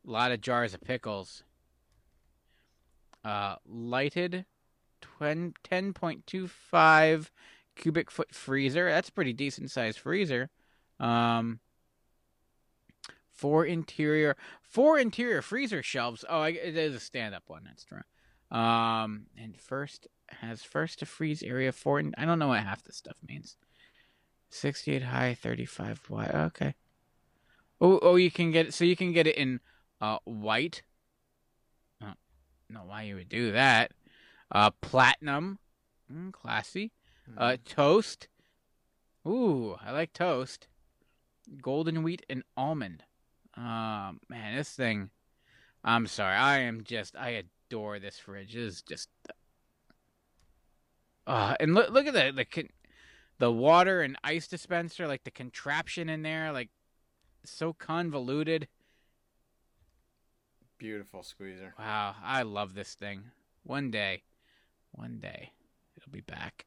lot of jars of pickles. Uh, lighted, ten point two five cubic foot freezer. That's a pretty decent sized freezer. Um, four interior, four interior freezer shelves. Oh, I, it is a stand up one. That's true. Um, and first. Has first to freeze area four. And I don't know what half this stuff means. sixty-eight high, thirty-five wide. Okay. Oh, oh, you can get it. So you can get it in uh, white. I don't know why you would do that. Uh, platinum. Mm, classy. Uh, toast. Ooh, I like toast. Golden wheat and almond. Um, man, this thing. I'm sorry. I am just. I adore this fridge. This is just. Uh, and look, look at the, the the water and ice dispenser, like the contraption in there, like so convoluted. Beautiful squeezer. Wow, I love this thing. One day, one day, it'll be back.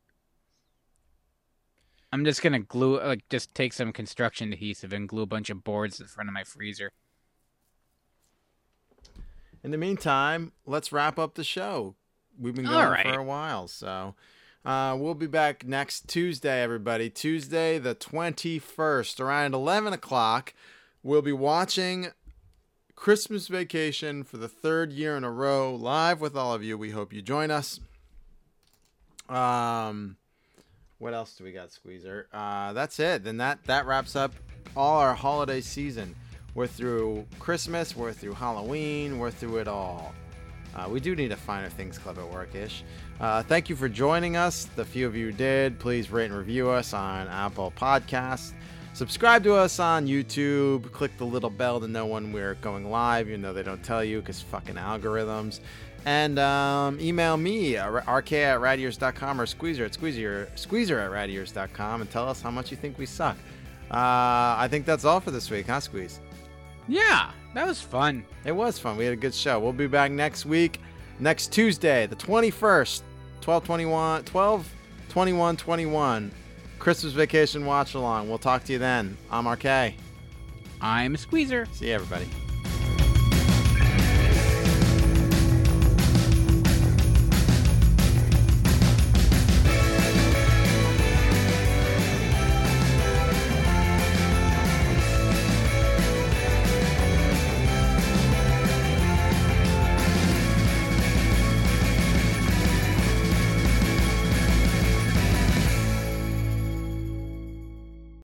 I'm just gonna glue, like, just take some construction adhesive and glue a bunch of boards in front of my freezer. In the meantime, let's wrap up the show. We've been going right. for a while, so. Uh, we'll be back next Tuesday, everybody. Tuesday, the twenty-first, around eleven o'clock. We'll be watching Christmas Vacation for the third year in a row, live with all of you. We hope you join us. Um, what else do we got, Squeezer? Uh, that's it. Then that, that wraps up all our holiday season. We're through Christmas. We're through Halloween. We're through it all. Uh, we do need a Finer Things Club at work-ish. Uh, thank you for joining us. The few of you did. Please rate and review us on Apple Podcasts. Subscribe to us on YouTube. Click the little bell to know when we're going live, even though they don't tell you because fucking algorithms. And um, email me, r k at rad ears dot com or Squeezer at Squeezer, Squeezer at rad ears dot com and tell us how much you think we suck. Uh, I think that's all for this week, huh, Squeeze? Yeah, that was fun. It was fun. We had a good show. We'll be back next week, next Tuesday, the twenty-first, twelve twenty-one, twelve twenty-one twenty-one, Christmas Vacation Watch Along. We'll talk to you then. I'm R K. I'm Squeezer. See you, everybody.